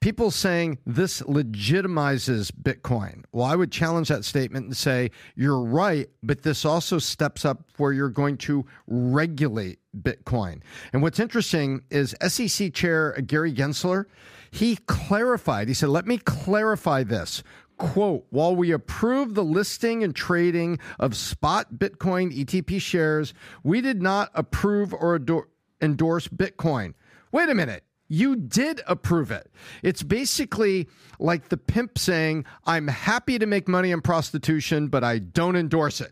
people saying this legitimizes Bitcoin. Well, I would challenge that statement and say, you're right, but this also steps up where you're going to regulate Bitcoin. And what's interesting is S E C Chair Gary Gensler, he clarified, he said, let me clarify this. Quote, while we approve the listing and trading of spot Bitcoin E T P shares, we did not approve or ador- endorse Bitcoin. Wait a minute. You did approve it. It's basically like the pimp saying, I'm happy to make money on prostitution, but I don't endorse it.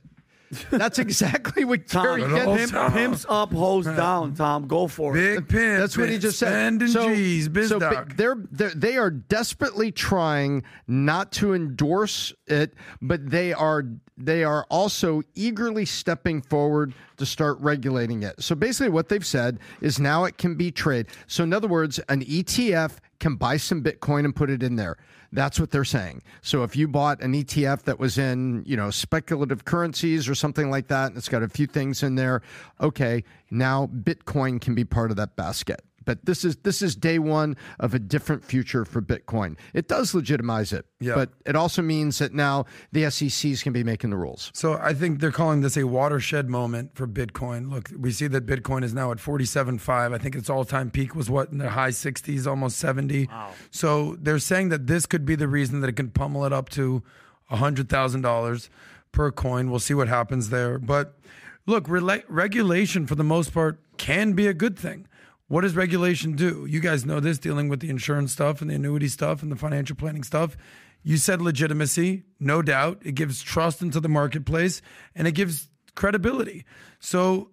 That's exactly what Gary Gensler Pimp, Pimps up, hoes down, Tom. Go for it. Big pimp. That's what he just said. So, G's, biz so they're, they're, they are desperately trying not to endorse it, but they are they are also eagerly stepping forward to start regulating it. So basically what they've said is now it can be traded. So in other words, an E T F can buy some Bitcoin and put it in there. That's what they're saying. So if you bought an E T F that was in, you know, speculative currencies or something like that, and it's got a few things in there, okay, now Bitcoin can be part of that basket. But this is this is day one of a different future for Bitcoin. It does legitimize it, yeah. But it also means that now the S E C is going to be making the rules. So I think they're calling this a watershed moment for Bitcoin. Look, we see that Bitcoin is now at forty-seven point five. I think its all-time peak was, what, in the high sixties, almost seventy. Wow. So they're saying that this could be the reason that it can pummel it up to one hundred thousand dollars per coin. We'll see what happens there. But, look, re- regulation, for the most part, can be a good thing. What does regulation do? You guys know this, dealing with the insurance stuff and the annuity stuff and the financial planning stuff. You said legitimacy, no doubt. It gives trust into the marketplace, and it gives credibility. So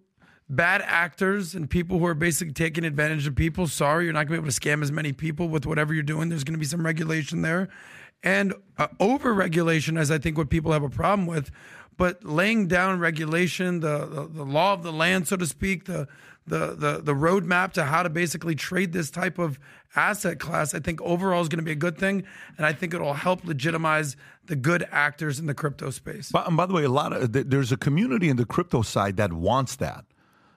bad actors and people who are basically taking advantage of people. Sorry, you're not going to be able to scam as many people with whatever you're doing. There's going to be some regulation there. And uh, over-regulation is, I think, what people have a problem with. But laying down regulation, the, the, the law of the land, so to speak, the, the, the, the roadmap to how to basically trade this type of asset class, I think overall is going to be a good thing. And I think it will help legitimize the good actors in the crypto space. By, and by the way, a lot of there's a community in the crypto side that wants that.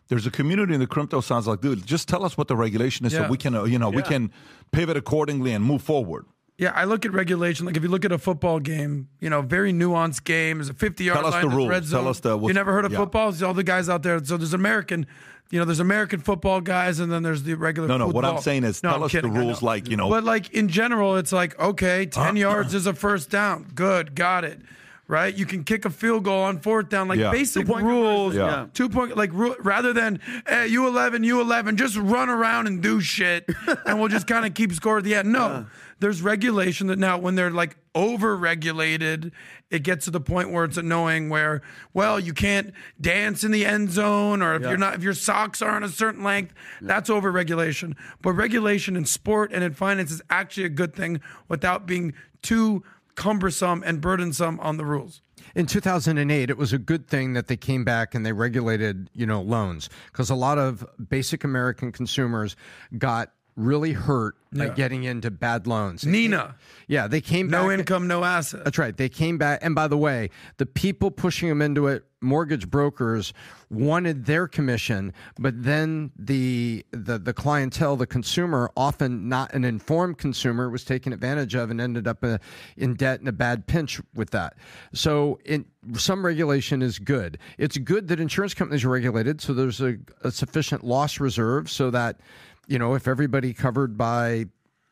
There's a community in the crypto sounds like, dude, just tell us what the regulation is yeah. so we can, you know, yeah. we can pivot accordingly and move forward. Yeah, I look at regulation. Like if you look at a football game, you know, very nuanced game. There's a fifty-yard line in the red zone. Tell us the rules. You never heard of yeah. football? It's all the guys out there. So there's American, you know, there's American football guys, and then there's the regular football. No, no, football. What I'm saying is no, tell I'm us kidding, the rules like, you know. But like in general, it's like, okay, ten huh? yards is a first down. Good, got it. Right, you can kick a field goal on fourth down, like yeah. basic rules. Yeah. Yeah. Two point, like ru- rather than hey, you eleven, you eleven, just run around and do shit, and we'll just kind of keep score at the end. No, yeah. there's regulation that now when they're like over-regulated, it gets to the point where it's annoying. Where well, you can't dance in the end zone, or if yeah. you're not, if your socks aren't a certain length, yeah. that's over-regulation. But regulation in sport and in finance is actually a good thing without being too cumbersome and burdensome on the rules. In two thousand eight, it was a good thing that they came back and they regulated, you know, loans, because a lot of basic American consumers got really hurt yeah. by getting into bad loans. Nina. Yeah, they came back. No income, no asset. That's right. They came back. And by the way, the people pushing them into it, mortgage brokers, wanted their commission, but then the, the the clientele, the consumer, often not an informed consumer, was taken advantage of and ended up a, in debt and a bad pinch with that. So in, some regulation is good. It's good that insurance companies are regulated, so there's a, a sufficient loss reserve so that, you know, if everybody covered by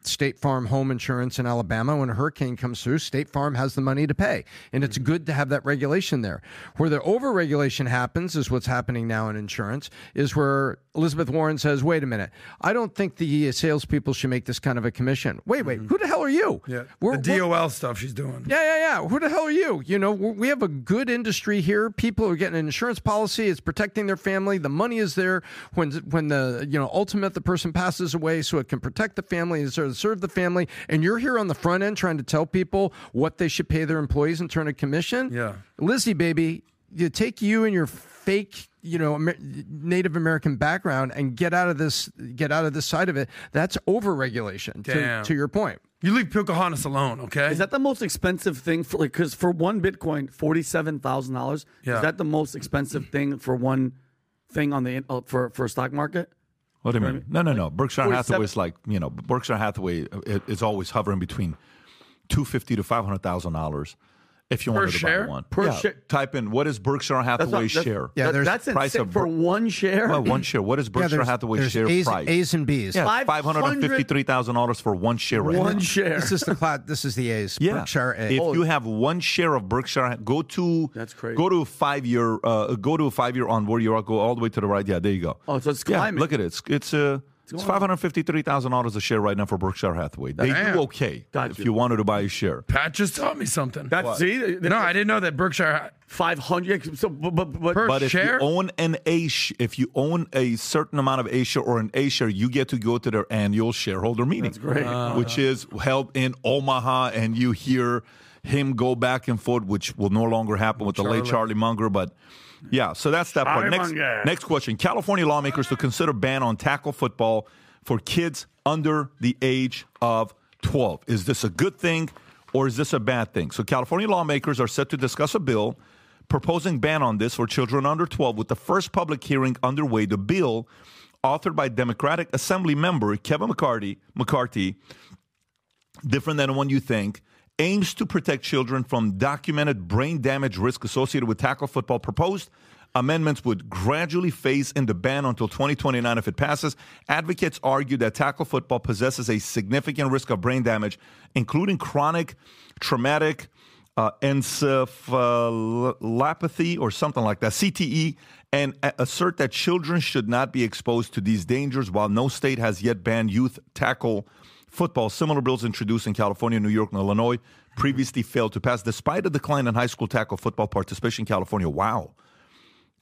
State Farm home insurance in Alabama, when a hurricane comes through, State Farm has the money to pay. And it's good to have that regulation there. Where the overregulation happens is what's happening now in insurance, is where Elizabeth Warren says, wait a minute, I don't think the salespeople should make this kind of a commission. Wait, wait, mm-hmm. who the hell are you? Yeah, we're, the D O L we're, stuff she's doing. Yeah, yeah, yeah. Who the hell are you? You know, we have a good industry here. People are getting an insurance policy. It's protecting their family. The money is there when when the, you know, ultimate the person passes away, so it can protect the family and serve serve the family, and you're here on the front end trying to tell people what they should pay their employees and turn a commission? Yeah. Lizzie, baby, you take you and your fake, you know, Amer- Native American background and get out of this, get out of this side of it. That's over-regulation, to, to your point. You leave Pocahontas alone, okay? Is that the most expensive thing? for Because like, for one Bitcoin, forty-seven thousand dollars, yeah. is that the most expensive thing for one thing on the uh, for, for a stock market? What do you mean? No, no, no. Berkshire Hathaway is like, you know, Berkshire Hathaway is always hovering between two fifty to five hundred thousand dollars. If you per wanted to share? buy one, per yeah. share. Type in what is Berkshire Hathaway share? Yeah, there's that's price of, for one share. Well, one share. What is Berkshire yeah, Hathaway there's share A's, price? A's and B's. Yeah, five hundred fifty-three thousand dollars for one share. Right one now. share. This is the class. This is the A's. Yeah. Berkshire A's. If oh. you have one share of Berkshire, go to that's crazy. Go to five year. Uh, go to five year on where you are. Go all the way to the right. Yeah, there you go. Oh, so it's climbing. Yeah, look at it. It's it's a. Uh, It's five hundred fifty-three thousand dollars a share right now for Berkshire Hathaway. They Damn. do okay gotcha. if you wanted to buy a share. Pat just taught me something. That's, see, they, they, no, I didn't know that Berkshire five hundred so, but, but, but, per but share? If you own an A, if you own a certain amount of A share or an A share, you get to go to their annual shareholder meeting. That's great. Uh, which is held in Omaha, and you hear him go back and forth, which will no longer happen with Charlie. the late Charlie Munger, but. Yeah, so that's that part. Next, next question. California lawmakers to consider ban on tackle football for kids under the age of twelve. Is this a good thing or is this a bad thing? So California lawmakers are set to discuss a bill proposing ban on this for children under twelve, with the first public hearing underway. The bill, authored by Democratic Assembly member Kevin McCarthy, McCarthy, different than the one you think, aims to protect children from documented brain damage risk associated with tackle football. Proposed amendments would gradually phase in the ban until twenty twenty-nine if it passes. Advocates argue that tackle football possesses a significant risk of brain damage, including chronic traumatic uh, encephalopathy or something like that, C T E, and assert that children should not be exposed to these dangers, while no state has yet banned youth tackle football. Similar bills introduced in California, New York, and Illinois previously failed to pass, despite a decline in high school tackle football participation in California. Wow.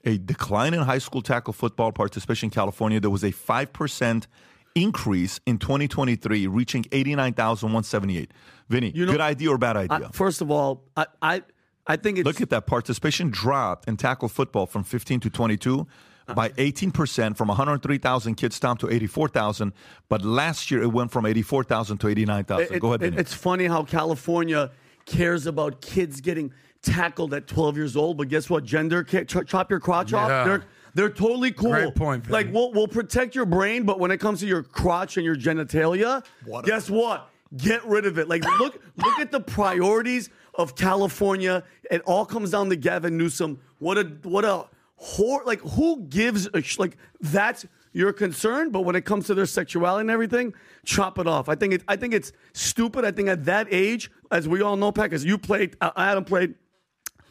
a decline in high school tackle football participation in California. There was a five percent increase in twenty twenty-three, reaching eighty-nine thousand one hundred seventy-eight. Vinny, you know, good idea or bad idea? I, first of all, I, I, I think it's... Look at that. Participation dropped in tackle football from fifteen to twenty-two uh, by eighteen percent, from one hundred three thousand kids down to eighty-four thousand. But last year, it went from eighty-four thousand to eighty-nine thousand. Go ahead, Vinny. It, it's funny how California cares about kids getting tackled at twelve years old, but guess what? Gender, ch- chop your crotch yeah. off. They're they're totally cool. Great point, Vinny. Like we'll we'll protect your brain, but when it comes to your crotch and your genitalia, what guess a- what? Get rid of it. Like look look at the priorities of California. It all comes down to Gavin Newsom. What a what a whore. Like who gives a sh- like that's your concern, but when it comes to their sexuality and everything, chop it off. I think it I think it's stupid. I think at that age, as we all know, Packers, you played, uh, Adam played.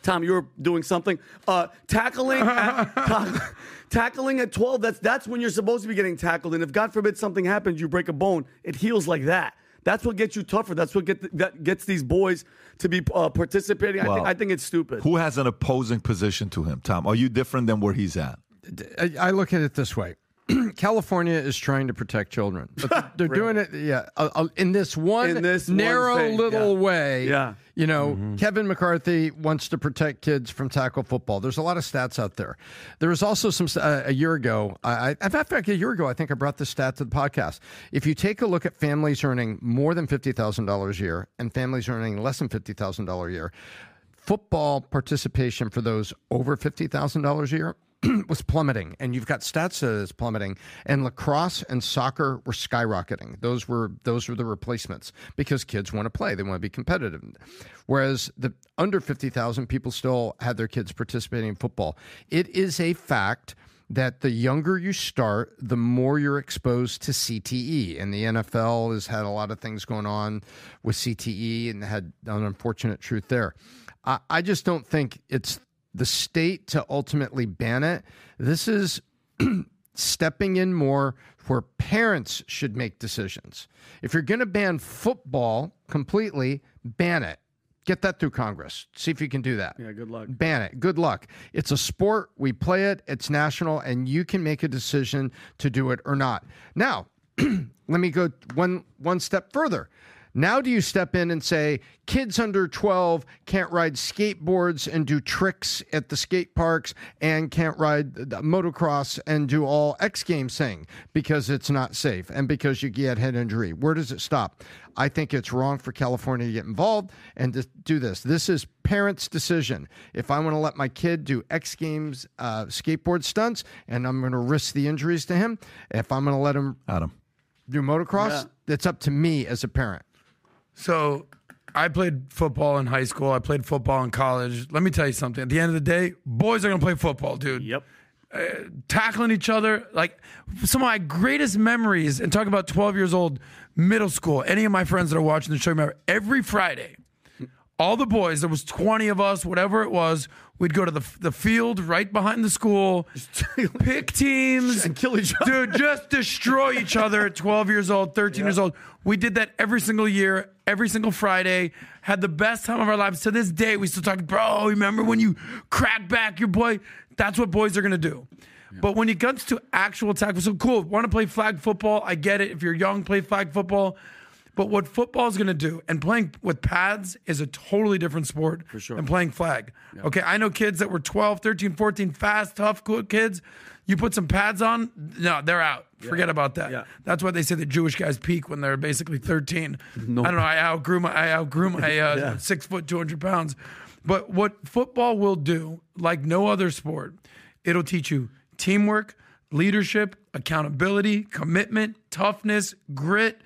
Tom, you were doing something. Uh, tackling at, ta- tackling at twelve, that's that's when you're supposed to be getting tackled. And if, God forbid, something happens, you break a bone, it heals like that. That's what gets you tougher. That's what get the, that gets these boys to be uh, participating. Wow. I, think, I think it's stupid. Who has an opposing position to him, Tom? Are you different than where he's at? I look at it this way. California is trying to protect children. But they're really? doing it yeah, uh, in this one in this narrow one little yeah. way. Yeah. You know, mm-hmm. Kevin McCarthy wants to protect kids from tackle football. There's a lot of stats out there. There was also some, uh, a year ago, I, in fact, a year ago, I think I brought this stat to the podcast. If you take a look at families earning more than fifty thousand dollars a year and families earning less than fifty thousand dollars a year, football participation for those over fifty thousand dollars a year was plummeting, and you've got stats that is plummeting, and lacrosse and soccer were skyrocketing. Those were those were the replacements because kids want to play. They want to be competitive. Whereas the under fifty thousand people still had their kids participating in football. It is a fact that the younger you start, the more you're exposed to C T E. And the N F L has had a lot of things going on with C T E and had an unfortunate truth there. I, I just don't think it's the state to ultimately ban it. This is stepping in more where parents should make decisions. If you're going to ban football completely, ban it. Get that through Congress. See if you can do that. Yeah, good luck. Ban it. Good luck. It's a sport. We play it. It's national, and you can make a decision to do it or not. Now, let me go one one step further. Now do you step in and say, kids under twelve can't ride skateboards and do tricks at the skate parks and can't ride motocross and do all X Games thing because it's not safe and because you get head injury? Where does it stop? I think it's wrong for California to get involved and to do this. This is parents' decision. If I want to let my kid do X Games uh, skateboard stunts and I'm going to risk the injuries to him, if I'm going to let him Adam. do motocross, that's yeah. up to me as a parent. So I played football in high school. I played football in college. Let me tell you something. At the end of the day, boys are going to play football, dude. Yep. Uh, tackling each other. Like, some of my greatest memories, and talk about twelve years old, middle school, any of my friends that are watching the show, remember, every Friday, all the boys, there was twenty of us, whatever it was, we'd go to the the field right behind the school, pick teams, and kill each other. Dude, just destroy each other at twelve years old, thirteen yeah. years old. We did that every single year, every single Friday. Had the best time of our lives. To this day, we still talk, bro, remember when you cracked back your boy? That's what boys are going to do. Yeah. But when it comes to actual tackle, so cool, want to play flag football, I get it. If you're young, play flag football. But what football is going to do, and playing with pads is a totally different sport For sure. than playing flag. Yeah. Okay, I know kids that were twelve, thirteen, fourteen, fast, tough, cool kids. You put some pads on, no, they're out. Yeah. Forget about that. Yeah. That's why they say the Jewish guys peak when they're basically thirteen. No. I don't know, I outgrew my, I outgrew my uh, yeah. six foot, two hundred pounds. But what football will do, like no other sport, it'll teach you teamwork, leadership, accountability, commitment, toughness, grit,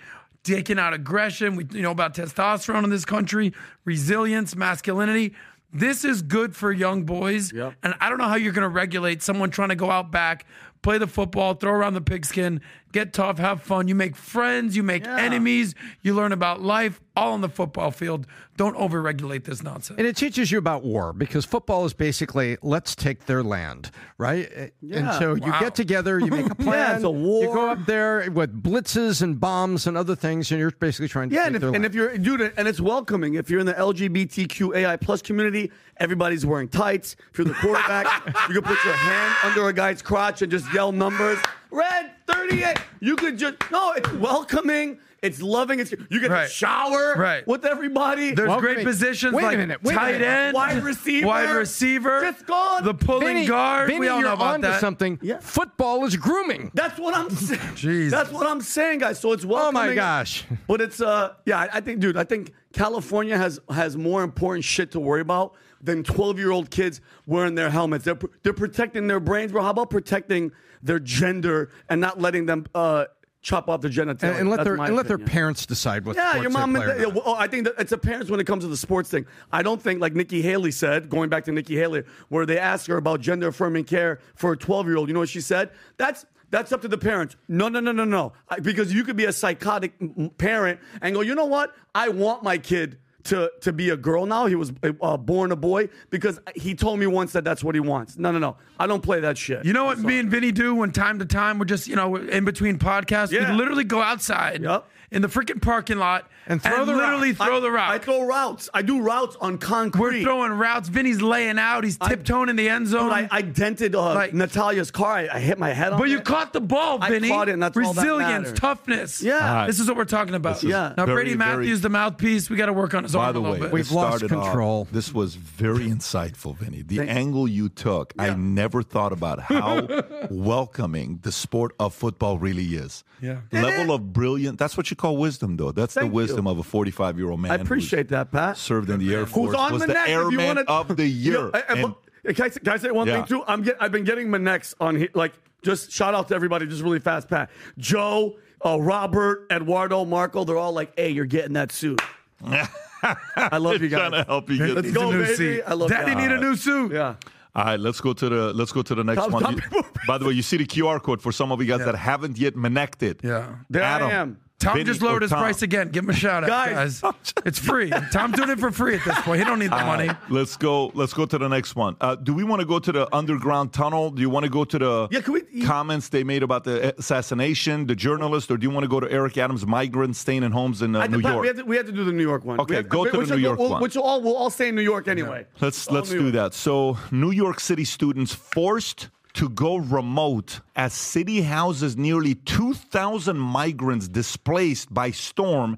taking out aggression. We you know about testosterone in this country, resilience, masculinity. This is good for young boys. Yep. And I don't know how you're going to regulate someone trying to go out back, play the football, throw around the pigskin, get tough, have fun. You make friends, you make yeah. enemies, you learn about life, all on the football field. Don't overregulate this nonsense. And it teaches you about war, because football is basically, let's take their land, right? Yeah. And so wow. you get together, you make a plan. yeah, it's a war. You go up there with blitzes and bombs and other things, and you're basically trying to yeah, take and if, their and land. If you're, dude, and it's welcoming. If you're in the L G B T Q A I plus community, everybody's wearing tights. If you're the quarterback, you can put your hand under a guy's crotch and just yell numbers. Red thirty-eight. You could just, no, it's welcoming. It's loving. It's You get right. to shower right. with everybody. There's well, great wait, positions wait like a minute, wait tight a end, wide receiver, wide receiver, just gone. The pulling Vinny, guard. Vinny, we all know about that. Something. Yeah. Football is grooming. That's what I'm saying. Jeez. That's what I'm saying, guys. So it's welcoming. Oh, my gosh. But it's, uh, yeah, I think, dude, I think California has, has more important shit to worry about than twelve-year-old kids wearing their helmets. They're, they're protecting their brains, bro. How about protecting their gender and not letting them uh, chop off their genitalia? And, and let, their, and let their parents decide what yeah, sports your mom and they, oh, I think that it's the parents when it comes to the sports thing. I don't think, like Nikki Haley said, going back to Nikki Haley, where they asked her about gender-affirming care for a twelve-year-old. You know what she said? That's... That's up to the parents. No, no, no, no, no. Because you could be a psychotic parent and go, you know what? I want my kid to, to be a girl now. He was uh, born a boy because he told me once that that's what he wants. No, no, no. I don't play that shit. You know what me and Vinny do when time to time we're just, you know, in between podcasts? Yeah. We literally go outside. Yep. In the freaking parking lot and throw and the literally route. throw I, the route. I throw routes. I do routes on concrete. We're throwing routes. Vinny's laying out. He's tiptoeing I, in the end zone. I, I dented uh, like, Natalia's car. I, I hit my head on it. But you caught the ball, Vinny. I caught it, and that's Resilience, all that matters. Toughness. Yeah. Right. This is what we're talking about. Yeah. Now, very, Brady Matthews, very, the mouthpiece, we got to work on his arm a little way, bit. We've lost control. Off, this was very insightful, Vinny. The Thanks. angle you took, yeah. I never thought about how welcoming the sport of football really is. Yeah. Level of brilliant. That's what you call wisdom, though. That's Thank the wisdom you. of a forty-five-year-old man. I appreciate that, Pat. Served in the Air Force. Who's on was Minnect, the airman wanna... of the year. Yeah, I, I, and... can, I, can I say one yeah. thing, too? I'm get, I've been getting Minnects on here. Like, just shout out to everybody just really fast, Pat. Joe, uh, Robert, Eduardo, Marco, they're all like, hey, you're getting that suit. I love you guys. Trying to help you get Let's go, baby. Suit. I love Daddy that. need a new suit. Yeah. All right, let's go to the let's go to the next top, one. Top you, by the way, you see the Q R code for some of you guys yeah. that haven't yet Minnected. Yeah. There Adam, I am. Tom Vinny just lowered his Tom. price again. Give him a shout out, guys. guys. It's free. Tom's doing it for free at this point. He don't need the uh, money. Let's go. Let's go to the next one. Uh, do we want to go to the underground tunnel? Do you want to go to the yeah, can we, comments they made about the assassination, the journalist, or do you want to go to Eric Adams' migrants staying in homes in uh, New York? We have, to, we have to do the New York one. Okay, have, go to the New York we'll, one. Which all we'll all stay in New York anyway. Yeah. Let's all let's New do York. that. So New York City students forced to go remote as city houses nearly two thousand migrants displaced by storm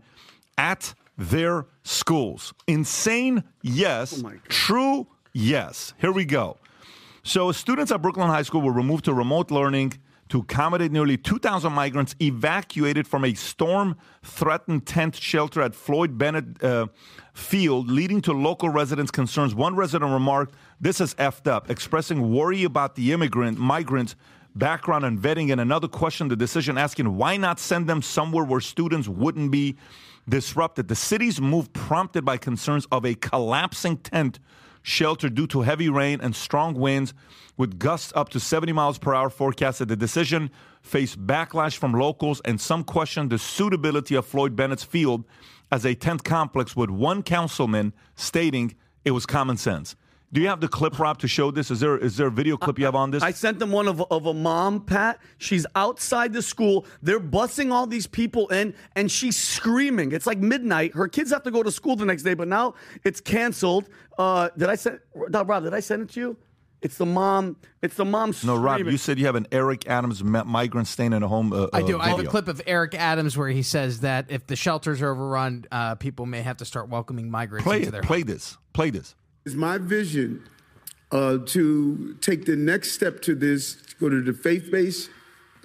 at their schools. Insane, yes. Oh True, yes. Here we go. So students at Brooklyn High School were removed to remote learning to accommodate nearly two thousand migrants evacuated from a storm-threatened tent shelter at Floyd Bennett uh, Field, leading to local residents' concerns. One resident remarked, "This is effed up," expressing worry about the immigrant migrants' background and vetting. And another questioned the decision, asking, why not send them somewhere where students wouldn't be disrupted? The city's move prompted by concerns of a collapsing tent shelter due to heavy rain and strong winds with gusts up to seventy miles per hour forecasted. The decision faced backlash from locals, and some questioned the suitability of Floyd Bennett's Field as a tent complex, with one councilman stating it was common sense. Do you have the clip, Rob, to show this? Is there is there a video clip you have on this? I sent them one of, of a mom, Pat. She's outside the school. They're bussing all these people in, and she's screaming. It's like midnight. Her kids have to go to school the next day, but now it's canceled. Uh, did I send Rob, did I send it to you? It's the mom. It's the mom screaming. No, Rob, you said you have an Eric Adams migrant staying in a home. Uh, I do. Video. I have a clip of Eric Adams where he says that if the shelters are overrun, uh, people may have to start welcoming migrants play into it, their Play home. this. Play this. It's my vision uh, to take the next step to this, to go to the faith-based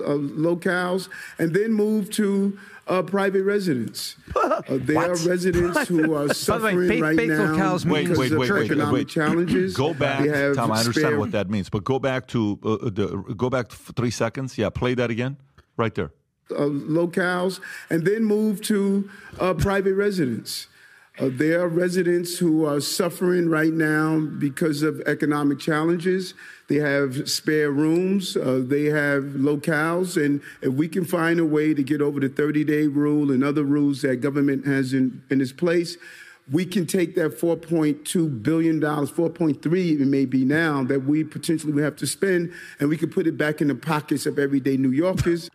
uh, locales, and then move to uh, private residents. Uh, there what? are residents who are suffering way, faith, right faith now locales wait, because wait, wait, of wait, economic wait. challenges. Go back, Tom. I understand spare. what that means, but go back to uh, the, go back three seconds. Yeah, play that again, right there. Uh, locales, and then move to uh, private residents. Uh, there are residents who are suffering right now because of economic challenges. They have spare rooms. Uh, they have locales. And if we can find a way to get over the thirty-day rule and other rules that government has in, in its place, we can take that four point two billion dollars, four point three it may be now, that we potentially would have to spend, and we can put it back in the pockets of everyday New Yorkers.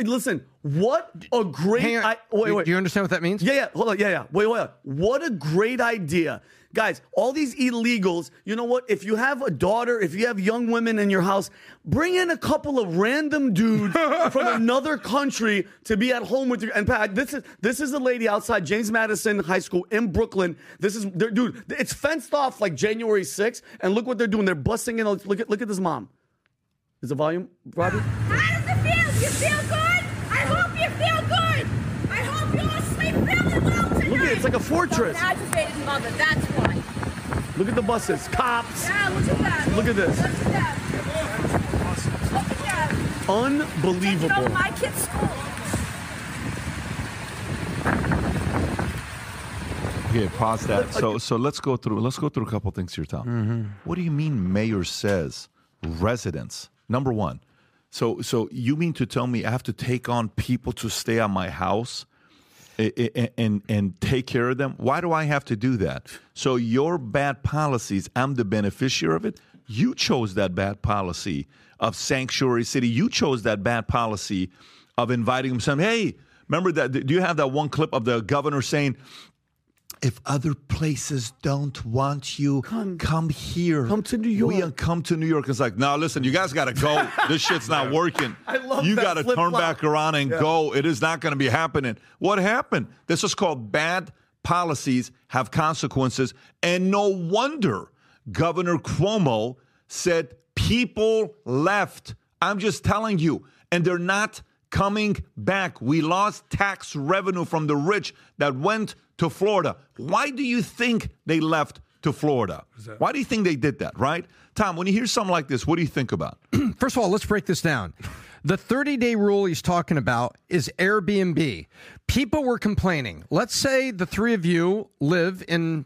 Listen, what a great... Hang on. I, wait, wait. Do you understand what that means? Yeah, yeah. Hold on. Yeah, yeah. Wait, wait. What a great idea. Guys, all these illegals, you know what? If you have a daughter, if you have young women in your house, bring in a couple of random dudes from another country to be at home with you. And Pat, this is this is a lady outside James Madison High School in Brooklyn. This is their dude. It's fenced off like January sixth, and look what they're doing. They're busting in. Look at look at this mom. Is the volume, Robbie? How does it feel? You feel good? I hope you feel good. I hope you all sleep really well tonight. Look at it. It's like a fortress. I'm an agitated mother. That's why. Look at the buses. Cops. Yeah, look at that. Look at this. Look at that. Look at that. Unbelievable. Taking over my kid's school. Okay, pause that. So, so let's go through. Let's go through a couple things here, Tom. Mm-hmm. What do you mean, mayor says residents? Number one, so so you mean to tell me I have to take on people to stay at my house and, and, and take care of them? Why do I have to do that? So your bad policies, I'm the beneficiary of it. You chose that bad policy of sanctuary city. You chose that bad policy of inviting them. Some, hey, remember that? Do you have that one clip of the governor saying, if other places don't want you, come, come here. Come to New York. We come to New York. It's like, no, listen, you guys got to go. This shit's not working. I love you got to turn flop. back around and yeah. go. It is not going to be happening. What happened? This is called bad policies have consequences. And no wonder Governor Cuomo said people left. I'm just telling you. And they're not coming back. We lost tax revenue from the rich that went to Florida. Why do you think they left to Florida? Why do you think they did that, right? Tom, when you hear something like this, what do you think about? First of all, let's break this down. The thirty-day rule he's talking about is Airbnb. People were complaining. Let's say the three of you live in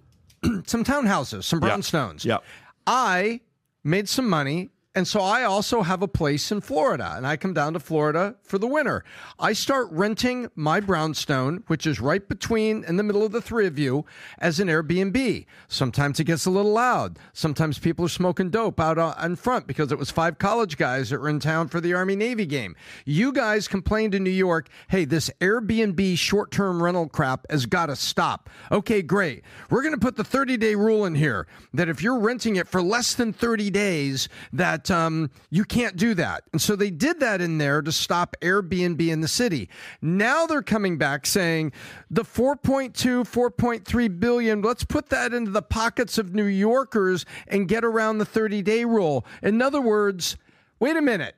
some townhouses, some brownstones. Yeah. Yeah. I made some money, and so I also have a place in Florida, and I come down to Florida for the winter. I start renting my brownstone, which is right between in the middle of the three of you, as an Airbnb. Sometimes it gets a little loud. Sometimes people are smoking dope out in front because it was five college guys that were in town for the Army-Navy game. You guys complained in New York, hey, this Airbnb short-term rental crap has got to stop. Okay, great. We're going to put the thirty-day rule in here that if you're renting it for less than thirty days, that Um, you can't do that. And so they did that in there to stop Airbnb in the city. Now they're coming back saying the four point two, four point three billion, let's put that into the pockets of New Yorkers and get around the thirty-day rule. In other words, wait a minute.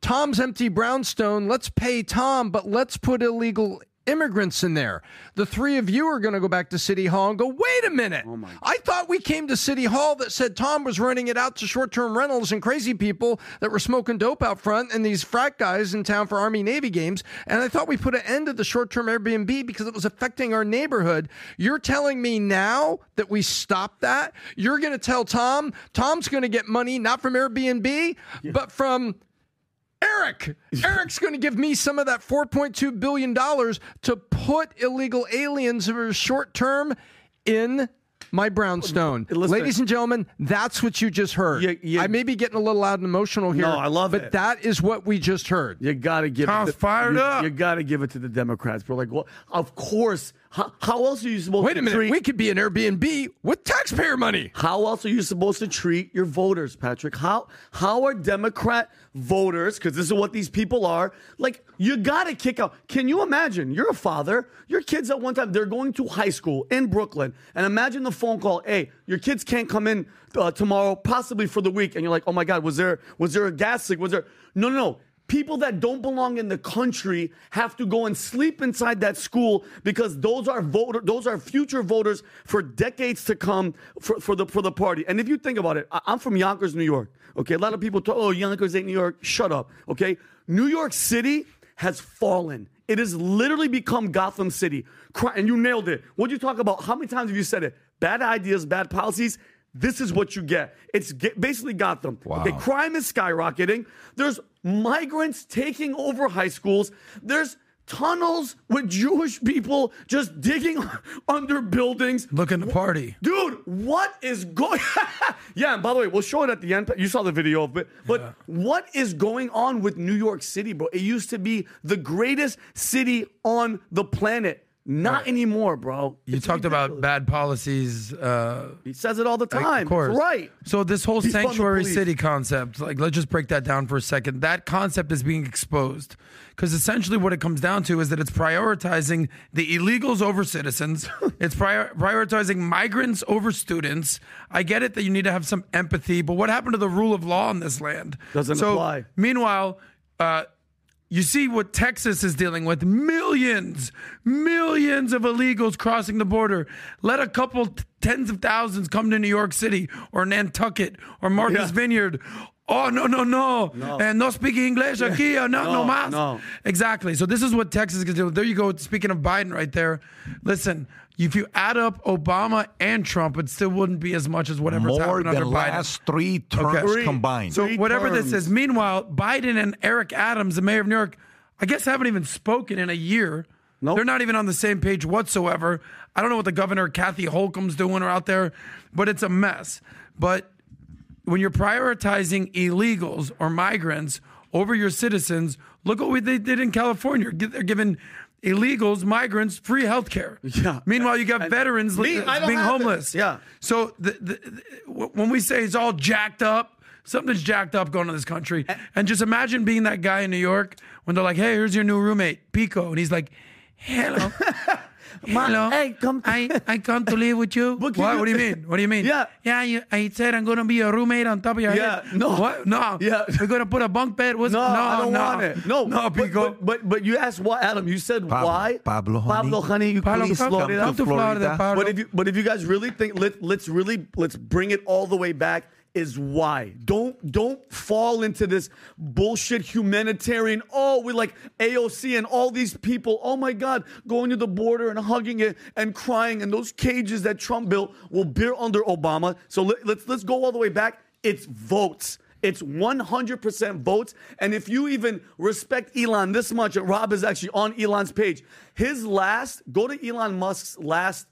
Tom's empty brownstone. Let's pay Tom, but let's put illegal immigrants in there. The three of you are going to go back to City Hall and go, wait a minute. Oh I thought we came to City Hall that said Tom was running it out to short-term rentals and crazy people that were smoking dope out front and these frat guys in town for Army-Navy games. And I thought we put an end to the short-term Airbnb because it was affecting our neighborhood. You're telling me now that we stopped that? You're going to tell Tom, Tom's going to get money not from Airbnb, yeah. but from... Eric, Eric's going to give me some of that four point two billion dollars to put illegal aliens over short term in my brownstone. Listen. Ladies and gentlemen, that's what you just heard. You, you, I may be getting a little loud and emotional here. No, I love but it. But that is what we just heard. You got to give Tom's it. To, fired you, up. You got to give it to the Democrats. We're like, well, of course. How, how else are you supposed Wait to treat... Wait a minute. Treat, we could be an Airbnb with taxpayer money. How else are you supposed to treat your voters, Patrick? How how are Democrat voters, because this is what these people are, like, you got to kick out. Can you imagine? You're a father. Your kids at one time, they're going to high school in Brooklyn. And imagine the phone call, hey, your kids can't come in uh, tomorrow, possibly for the week. And you're like, oh, my God, was there was there a gas leak? Was there... No, no, no. People that don't belong in the country have to go and sleep inside that school because those are voter, those are future voters for decades to come for, for the for the party. And if you think about it, I'm from Yonkers, New York. Okay, a lot of people talk, oh, Yonkers ain't New York. Shut up. Okay, New York City has fallen. It has literally become Gotham City. And you nailed it. What did you talk about? How many times have you said it? Bad ideas, bad policies. This is what you get. It's basically Gotham. Wow. Okay, crime is skyrocketing. There's migrants taking over high schools. There's tunnels with Jewish people just digging under buildings. Looking to party. Dude, what is going... Yeah, and by the way, we'll show it at the end. You saw the video of it. But yeah. What is going on with New York City, bro? It used to be the greatest city on the planet. Not right. anymore, bro. You it's talked ridiculous. About bad policies. Uh, he says it all the time. Like, of course. It's right. So this whole Defund sanctuary city concept, like, let's just break that down for a second. That concept is being exposed because essentially what it comes down to is that it's prioritizing the illegals over citizens. It's prior- prioritizing migrants over students. I get it that you need to have some empathy, but what happened to the rule of law in this land? Doesn't so, apply. Meanwhile, uh, you see what Texas is dealing with, millions, millions of illegals crossing the border. Let a couple t- tens of thousands come to New York City or Nantucket or Martha's yeah. Vineyard. Oh, no, no, no. no. And no speaking English aquí or no, no, no más. No. Exactly. So this is what Texas is going to do. There you go. Speaking of Biden right there. Listen, if you add up Obama and Trump, it still wouldn't be as much as whatever's happened under Biden. More than last three terms okay. three, combined. So three whatever terms. This is. Meanwhile, Biden and Eric Adams, the mayor of New York, I guess haven't even spoken in a year. Nope. They're not even on the same page whatsoever. I don't know what the governor, Kathy Holcomb's doing out there, but it's a mess. But when you're prioritizing illegals or migrants over your citizens, look at what they did in California. They're giving illegals, migrants, free health care. Yeah. Meanwhile, you got and veterans me, being homeless. This. Yeah. So the, the, the, when we say it's all jacked up, something's jacked up going on in this country. And, and just imagine being that guy in New York when they're like, hey, here's your new roommate, Pico. And he's like, hello. Hello. Hey, come. I, I come to live with you. What? What do you mean? What do you mean? Yeah. Yeah, you, I said I'm going to be your roommate on top of your yeah. head. No. What? No. Yeah. We're going to put a bunk bed. What's, no, no, I don't no. want it. No. No, Pico. But, but, but you asked why, Adam. You said Pablo, why? Pablo, honey. Pablo, honey. You Pablo, please, Pablo, Florida. Come to Florida, Pablo. But if you, but if you guys really think, let, let's really, let's bring it all the way back. Is why. Don't don't fall into this bullshit humanitarian, oh, we like A O C and all these people, oh my God, going to the border and hugging it and crying, and those cages that Trump built will bear under Obama. So let, let's let's go all the way back. It's votes. It's one hundred percent votes. And if you even respect Elon this much, and Rob is actually on Elon's page, his last, go to Elon Musk's last,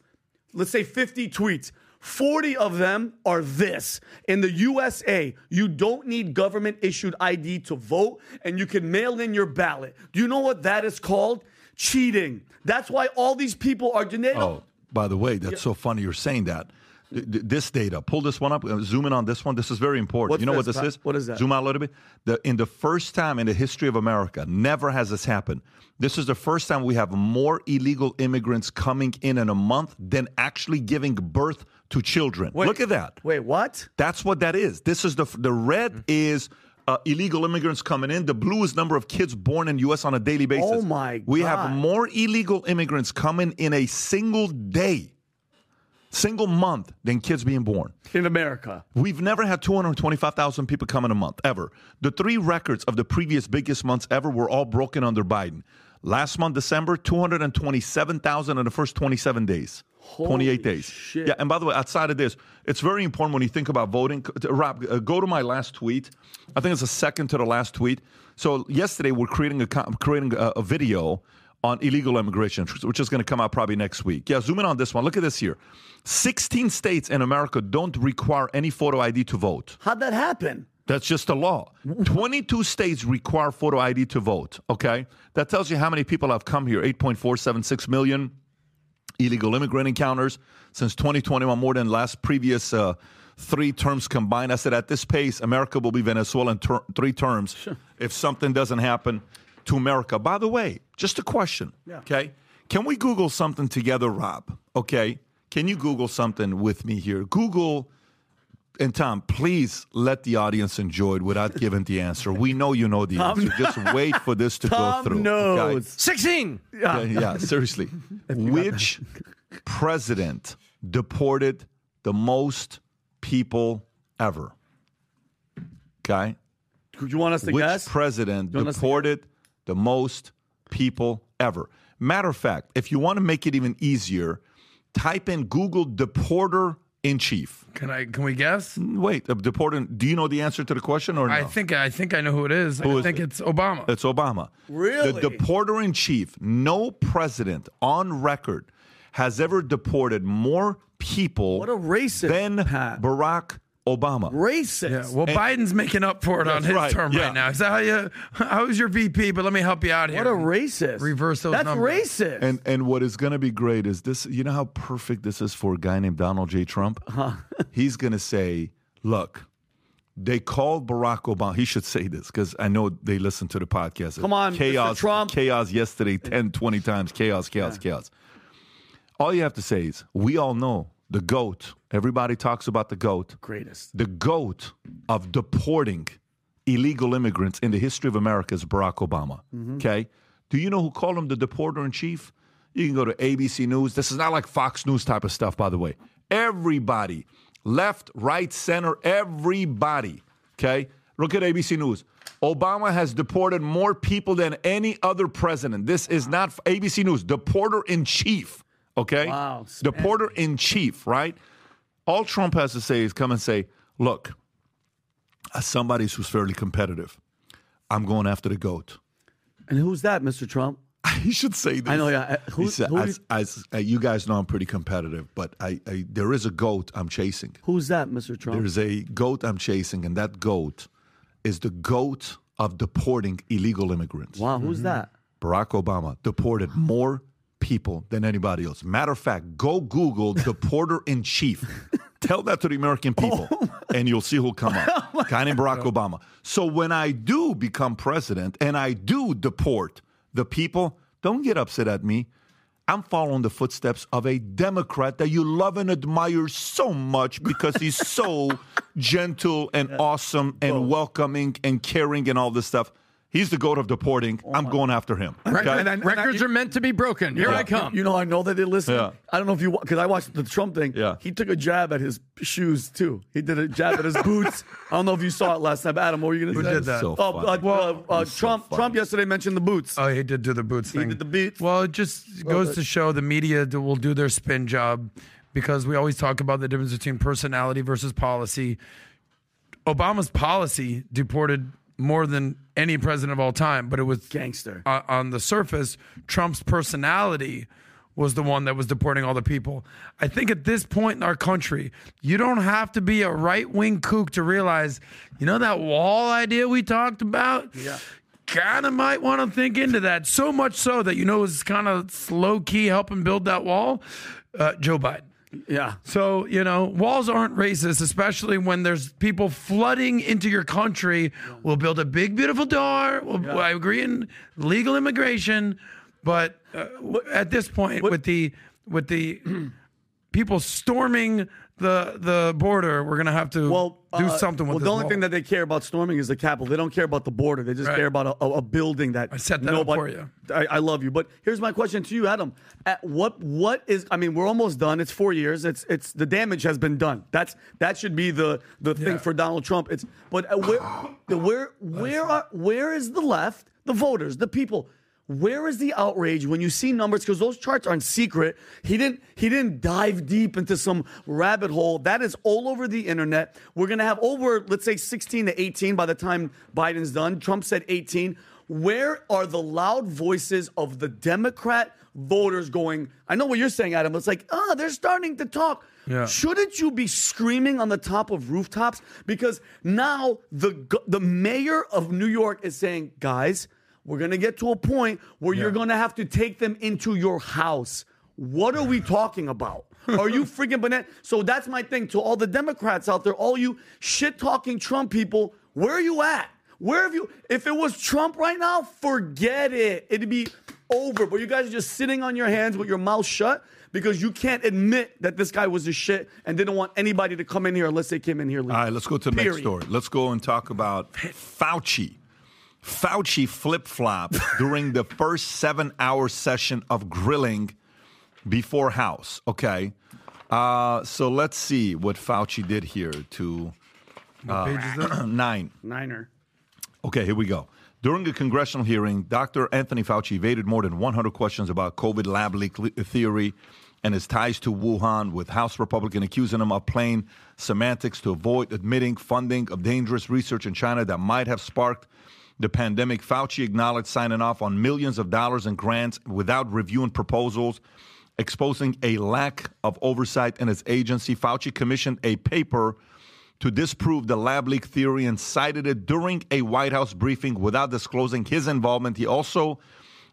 let's say fifty tweets, forty of them are this. In the U S A, you don't need government-issued I D to vote, and you can mail in your ballot. Do you know what that is called? Cheating. That's why all these people are... Oh, by the way, that's yeah. so funny you're saying that. This data, pull this one up, zoom in on this one. This is very important. What's you know this? What this is? What is that? Zoom out a little bit. The, in the first time in the history of America, never has this happened. This is the first time we have more illegal immigrants coming in in a month than actually giving birth to children. Wait, look at that. Wait, what? That's what that is. This is the the red mm-hmm. is uh, illegal immigrants coming in. The blue is number of kids born in the U S on a daily basis. Oh, my God. We have more illegal immigrants coming in a single day. Single month than kids being born. In America. We've never had two hundred twenty-five thousand people come in a month, ever. The three records of the previous biggest months ever were all broken under Biden. Last month, December, two hundred twenty-seven thousand in the first twenty-seven days. Holy twenty-eight days. Shit. Yeah, and by the way, outside of this, it's very important when you think about voting. Rob, uh, go to my last tweet. I think it's the second to the last tweet. So yesterday, we're creating a, creating a, a video on illegal immigration, which is going to come out probably next week. Yeah, zoom in on this one. Look at this here. sixteen states in America don't require any photo I D to vote. How'd that happen? That's just a law. twenty-two states require photo I D to vote, okay? That tells you how many people have come here, eight point four seven six million illegal immigrant encounters since twenty twenty-one, more than last previous uh, three terms combined. I said at this pace, America will be Venezuela in ter- three terms sure. if something doesn't happen to America. By the way, just a question, yeah. okay? Can we Google something together, Rob, okay? Can you Google something with me here? Google, and Tom, please let the audience enjoy it without giving the answer. We know you know the Tom answer. Just wait for this to Tom go through. Knows. Okay? sixteen! Yeah, okay, yeah seriously. Which president deported the most people ever? Okay? Do you want us to Which guess? Which president deported the most people ever. Matter of fact, if you want to make it even easier, type in Google deporter in chief. Can I? Can we guess? Wait, the deporter. Do you know the answer to the question or no? I think I think I know who it is. Who I is think it? It's Obama. It's Obama. Really? The deporter in chief. No president on record has ever deported more people. What a racist! Than Pat. Barack Obama. Racist. Yeah, well, and Biden's making up for it on his right, term yeah. right now. Is that how you? How's your V P? But let me help you out here. What a racist! Reverse those That's numbers. That's racist. And and what is going to be great is this. You know how perfect this is for a guy named Donald J. Trump. Huh. He's going to say, "Look, they called Barack Obama." He should say this because I know they listen to the podcast. Come on, chaos, Mister Trump. Chaos yesterday, ten, twenty times. Chaos, chaos, yeah. chaos. All you have to say is, we all know. The GOAT. Everybody talks about the GOAT. Greatest. The GOAT of deporting illegal immigrants in the history of America is Barack Obama. Mm-hmm. Okay? Do you know who called him the deporter in chief? You can go to A B C News. This is not like Fox News type of stuff, by the way. Everybody, left, right, center, everybody. Okay? Look at A B C News. Obama has deported more people than any other president. This is not A B C News. Deporter in chief. Okay? Wow. Deporter-in-chief, right? All Trump has to say is come and say, look, as somebody who's fairly competitive, I'm going after the GOAT. And who's that, Mister Trump? He should say this. I know, yeah. Who, said, who as, you? As, as, you guys know I'm pretty competitive, but I, I there is a GOAT I'm chasing. Who's that, Mister Trump? There's a GOAT I'm chasing, and that GOAT is the GOAT of deporting illegal immigrants. Wow, who's mm-hmm. that? Barack Obama deported more people than anybody else. Matter of fact, go Google deporter in chief. Tell that to the American people, oh and you'll see who'll come up. Oh guy named Barack God. Obama. So when I do become president and I do deport the people, don't get upset at me. I'm following the footsteps of a Democrat that you love and admire so much because he's so gentle and yeah. awesome and Whoa. welcoming and caring and all this stuff. He's the GOAT of deporting. Oh I'm going after him. Right. And I, and Records I, are meant to be broken. Here yeah. I come. You know, I know that they listen. Yeah. I don't know if you – because I watched the Trump thing. Yeah. He took a jab at his shoes, too. He did a jab at his boots. I don't know if you saw it last time. Adam, what were you going to say? Who did that? So oh, uh, well, uh, Trump so Trump yesterday mentioned the boots. Oh, he did do the boots thing. He did the beats. Well, it just well, goes to show the media will do their spin job because we always talk about the difference between personality versus policy. Obama's policy deported – more than any president of all time, but it was gangster. Uh, on the surface, Trump's personality was the one that was deporting all the people. I think at this point in our country, you don't have to be a right-wing kook to realize, you know, that wall idea we talked about? Yeah. Kind of might want to think into that, so much so that, you know, it's kind of slow-key helping build that wall. Uh, Joe Biden. Yeah. So, you know, walls aren't racist, especially when there's people flooding into your country. We'll build a big, beautiful door. We'll, yeah. I agree in legal immigration. But uh, at this point, what? with the with the people storming the the border, we're going to have to well, do uh, something with well, this the only wall. Thing that they care about storming is the Capitol. They don't care about the border. They just right. care about a, a building that I set that nobody, up for you. I, I love you. But here's my question to you, Adam. At what what is I mean, we're almost done. It's four years. It's it's the damage has been done. That's that should be the, the yeah. thing for Donald Trump. It's but where where where are where is the left, the voters, the people? Where is the outrage when you see numbers? Because those charts aren't secret. He didn't he didn't dive deep into some rabbit hole. That is all over the internet. We're going to have over, let's say, sixteen to eighteen by the time Biden's done. Trump said eighteen. Where are the loud voices of the Democrat voters going? I know what you're saying, Adam. It's like, ah, oh, they're starting to talk. Yeah. Shouldn't you be screaming on the top of rooftops? Because now the the mayor of New York is saying, guys, we're going to get to a point where yeah. you're going to have to take them into your house. What are we talking about? Are you freaking banana? So that's my thing to all the Democrats out there, all you shit-talking Trump people, where are you at? Where have you? If it was Trump right now, forget it. It'd be over. But you guys are just sitting on your hands with your mouth shut because you can't admit that this guy was a shit and didn't want anybody to come in here unless they came in here legal. All right, let's go to the Period. next story. Let's go and talk about Fauci. Fauci flip-flopped during the first seven-hour session of grilling before House. Okay, uh, so let's see what Fauci did here to uh, what page is that? nine. Niner. Okay, here we go. During a congressional hearing, Doctor Anthony Fauci evaded more than one hundred questions about COVID lab leak theory and his ties to Wuhan, with House Republicans accusing him of playing semantics to avoid admitting funding of dangerous research in China that might have sparked the pandemic. Fauci acknowledged signing off on millions of dollars in grants without reviewing proposals, exposing a lack of oversight in his agency. Fauci commissioned a paper to disprove the lab leak theory and cited it during a White House briefing without disclosing his involvement. He also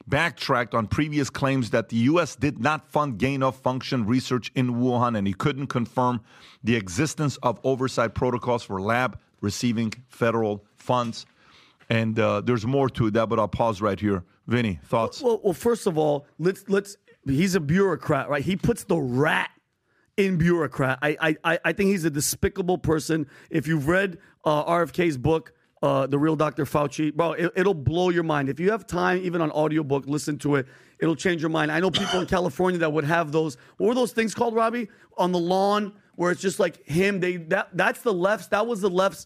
backtracked on previous claims that the U S did not fund gain-of-function research in Wuhan, and he couldn't confirm the existence of oversight protocols for lab receiving federal funds. And uh, there's more to that, but I'll pause right here. Vinny, thoughts? Well, well first of all, let's let's. He's a bureaucrat, right? He puts the rat in bureaucrat. I I I think he's a despicable person. If you've read uh, R F K's book, uh, The Real Doctor Fauci, bro, it, it'll blow your mind. If you have time, even on audiobook, listen to it. It'll change your mind. I know people in California that would have those. What were those things called, Robbie? On the lawn, where it's just like him. They that that's the left's. That was the left's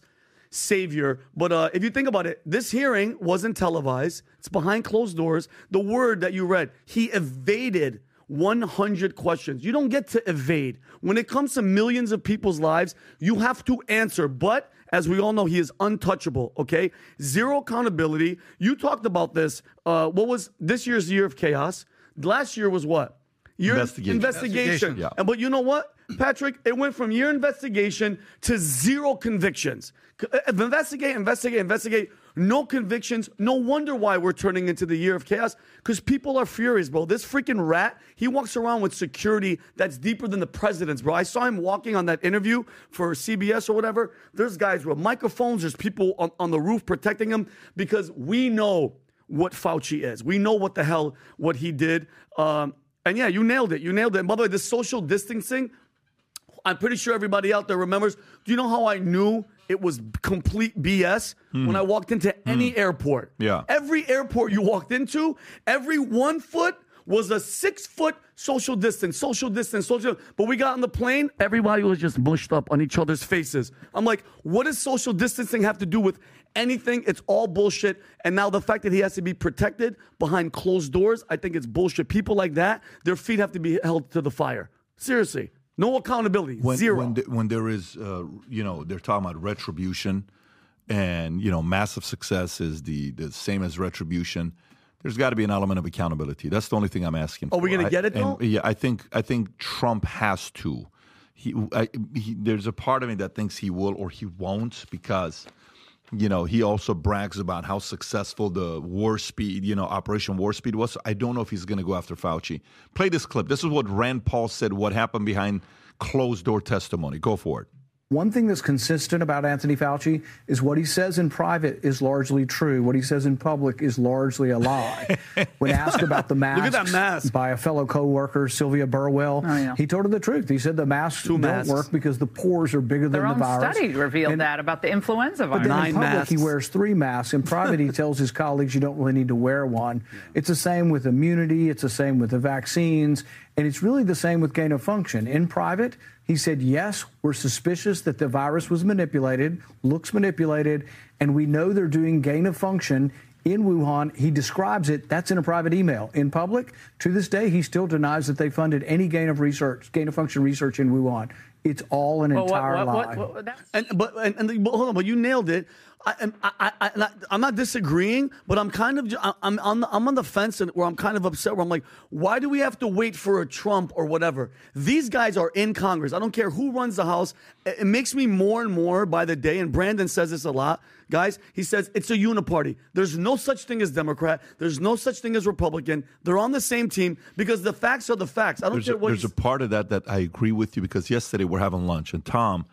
savior. But uh, if you think about it, this hearing wasn't televised. It's behind closed doors. The word that you read, he evaded one hundred questions. You don't get to evade. When it comes to millions of people's lives, you have to answer. But as we all know, he is untouchable, okay? Zero accountability. You talked about this. Uh, what was this year's year of chaos? Last year was what? Your investigation. investigation. investigation. Yeah. And, but you know what, Patrick? It went from your investigation to zero convictions. Investigate, investigate, investigate. No convictions. No wonder why we're turning into the year of chaos, because people are furious, bro. This freaking rat, he walks around with security that's deeper than the president's, bro. I saw him walking on that interview for C B S or whatever. There's guys with microphones. There's people on, on the roof protecting him, because we know what Fauci is. We know what the hell, what he did. Um, And yeah, you nailed it. You nailed it. And by the way, this social distancing, I'm pretty sure everybody out there remembers. Do you know how I knew it was complete B S? Mm. When I walked into any mm. airport. Yeah. Every airport you walked into, every one foot was a six foot social distance, social distance, social. But we got on the plane, everybody was just mushed up on each other's faces. I'm like, what does social distancing have to do with anything? It's all bullshit. And now the fact that he has to be protected behind closed doors, I think it's bullshit. People like that, their feet have to be held to the fire. Seriously, no accountability, when, zero. When, the, when there is, uh, you know, they're talking about retribution, and, you know, massive success is the, the same as retribution. There's got to be an element of accountability. That's the only thing I'm asking for. Are we going to get it, though? And, yeah, I think I think Trump has to. He, I, he, there's a part of me that thinks he will or he won't, because, you know, he also brags about how successful the war speed, you know, Operation War Speed was. So I don't know if he's going to go after Fauci. Play this clip. This is what Rand Paul said, what happened behind closed-door testimony. Go for it. One thing that's consistent about Anthony Fauci is what he says in private is largely true. What he says in public is largely a lie. When asked about the masks, look at that mask, by a fellow co-worker, Sylvia Burwell, oh, yeah. he told her the truth. He said the masks Two don't masks. work because the pores are bigger Their than the virus. Their own study revealed and, that about the influenza virus. But then Nine in public, masks. he wears three masks. In private, he tells his colleagues you don't really need to wear one. It's the same with immunity. It's the same with the vaccines. And it's really the same with gain of function. In private, he said, yes, we're suspicious that the virus was manipulated, looks manipulated, and we know they're doing gain of function in Wuhan. He describes it. That's in a private email. In public, to this day, he still denies that they funded any gain of research, gain of function research in Wuhan. It's all an well, entire what, what, lie. What, what, and, but, and, and, but hold on, but you nailed it. I, and I, I, I, I'm not disagreeing, but I'm kind of I'm on the, I'm on the fence, and where I'm kind of upset. Where I'm like, why do we have to wait for a Trump or whatever? These guys are in Congress. I don't care who runs the House. It makes me more and more by the day. And Brandon says this a lot, guys. He says it's a uniparty. There's no such thing as Democrat. There's no such thing as Republican. They're on the same team because the facts are the facts. I don't there's care a, what. There's a part of that that I agree with you, because yesterday we're having lunch and Tom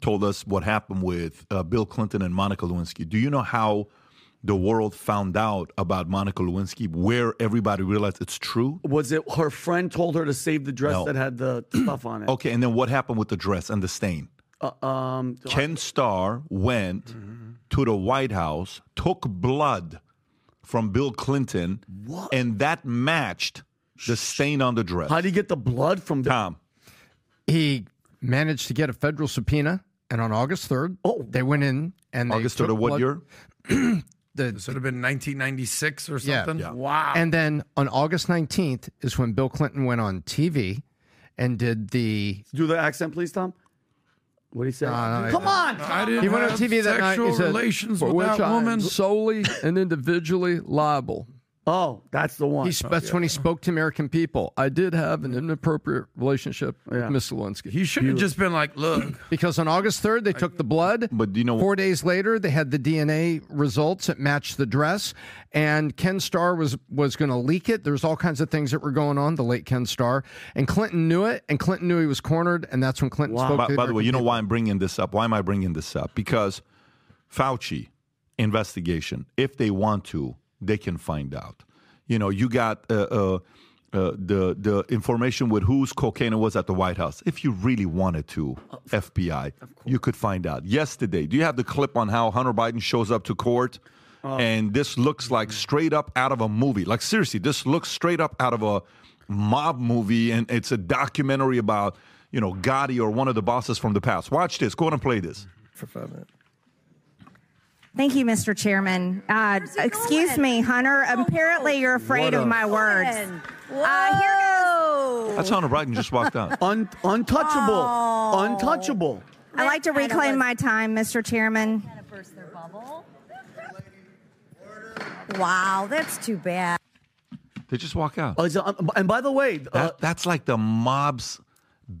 told us what happened with uh, Bill Clinton and Monica Lewinsky. Do you know how the world found out about Monica Lewinsky, where everybody realized it's true? Was it her friend told her to save the dress no. that had the stuff on it? Okay, and then what happened with the dress and the stain? Uh, um, Ken I... Starr went mm-hmm. to the White House, took blood from Bill Clinton, what? and that matched the stain on the dress. How did he get the blood from the- Tom? He... managed to get a federal subpoena, and on August third, oh. they went in and they August took third of what blood. year? The, this would have been nineteen ninety-six or something? Yeah. Yeah. Wow. And then on August nineteenth is when Bill Clinton went on T V and did the... Do the accent, please, Tom. What did he say? Uh, no, Come I, on, Tom. I didn't he went on T V that night. Sexual relations with that woman. Solely and individually liable. Oh, that's the one. He, that's oh, yeah. when he spoke to American people. I did have an inappropriate relationship yeah. with Miss Lewinsky. He should have just been like, look. Because on August third, they I, took the blood. But do you know Four days later, they had the D N A results that matched the dress. And Ken Starr was, was going to leak it. There's all kinds of things that were going on, the late Ken Starr. And Clinton knew it. And Clinton knew he was cornered. And that's when Clinton wow. spoke by, to By the way, people. You know why I'm bringing this up? Why am I bringing this up? Because Fauci investigation, if they want to, they can find out. You know, you got uh, uh, uh, the the information with whose cocaine it was at the White House. If you really wanted to, F B I, you could find out. Yesterday, do you have the clip on how Hunter Biden shows up to court? Oh. And this looks like straight up out of a movie. Like, seriously, this looks straight up out of a mob movie, and it's a documentary about, you know, Gotti or one of the bosses from the past. Watch this. Go on and play this. For five minutes. Thank you, Mister Chairman. Uh, excuse going? me, Hunter. Apparently, you're afraid of my words. Uh, here goes. That's Hunter Biden just walked out. Un- untouchable. Oh. Untouchable. I'd like to reclaim my time, Mister Chairman. Kind of burst their bubble. Wow, that's too bad. They just walk out. Oh, so, um, and by the way, that, uh, that's like the mob's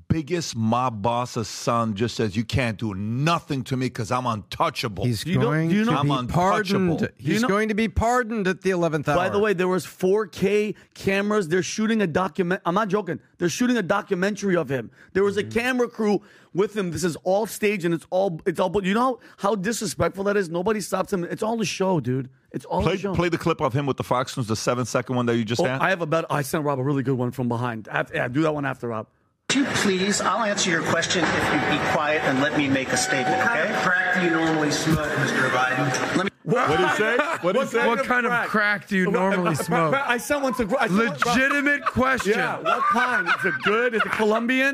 biggest mob boss's son just says, you can't do nothing to me because I'm untouchable. He's you going know, you know, to I'm be pardoned. He's you know, going to be pardoned at the eleventh hour. By the way, there was four K cameras. They're shooting a document. I'm not joking. They're shooting a documentary of him. There was mm-hmm. a camera crew with him. This is all staged and it's all, it's all, but you know how disrespectful that is? Nobody stops him. It's all a show, dude. It's all play, play the clip of him with the Fox News, the seven second one that you just oh, had. I have a better, I sent Rob a really good one from behind. I, have, I do that one after Rob. You please, I'll answer your question if you be quiet and let me make a statement, okay? What kind of crack do you normally smoke, Mister Biden? Let me. What did he say? What, what, say? what kind of crack, crack do you what, normally I, smoke? I, I, I someone to I legitimate Rob. Question. Yeah, what kind? Is it good? Is it Colombian?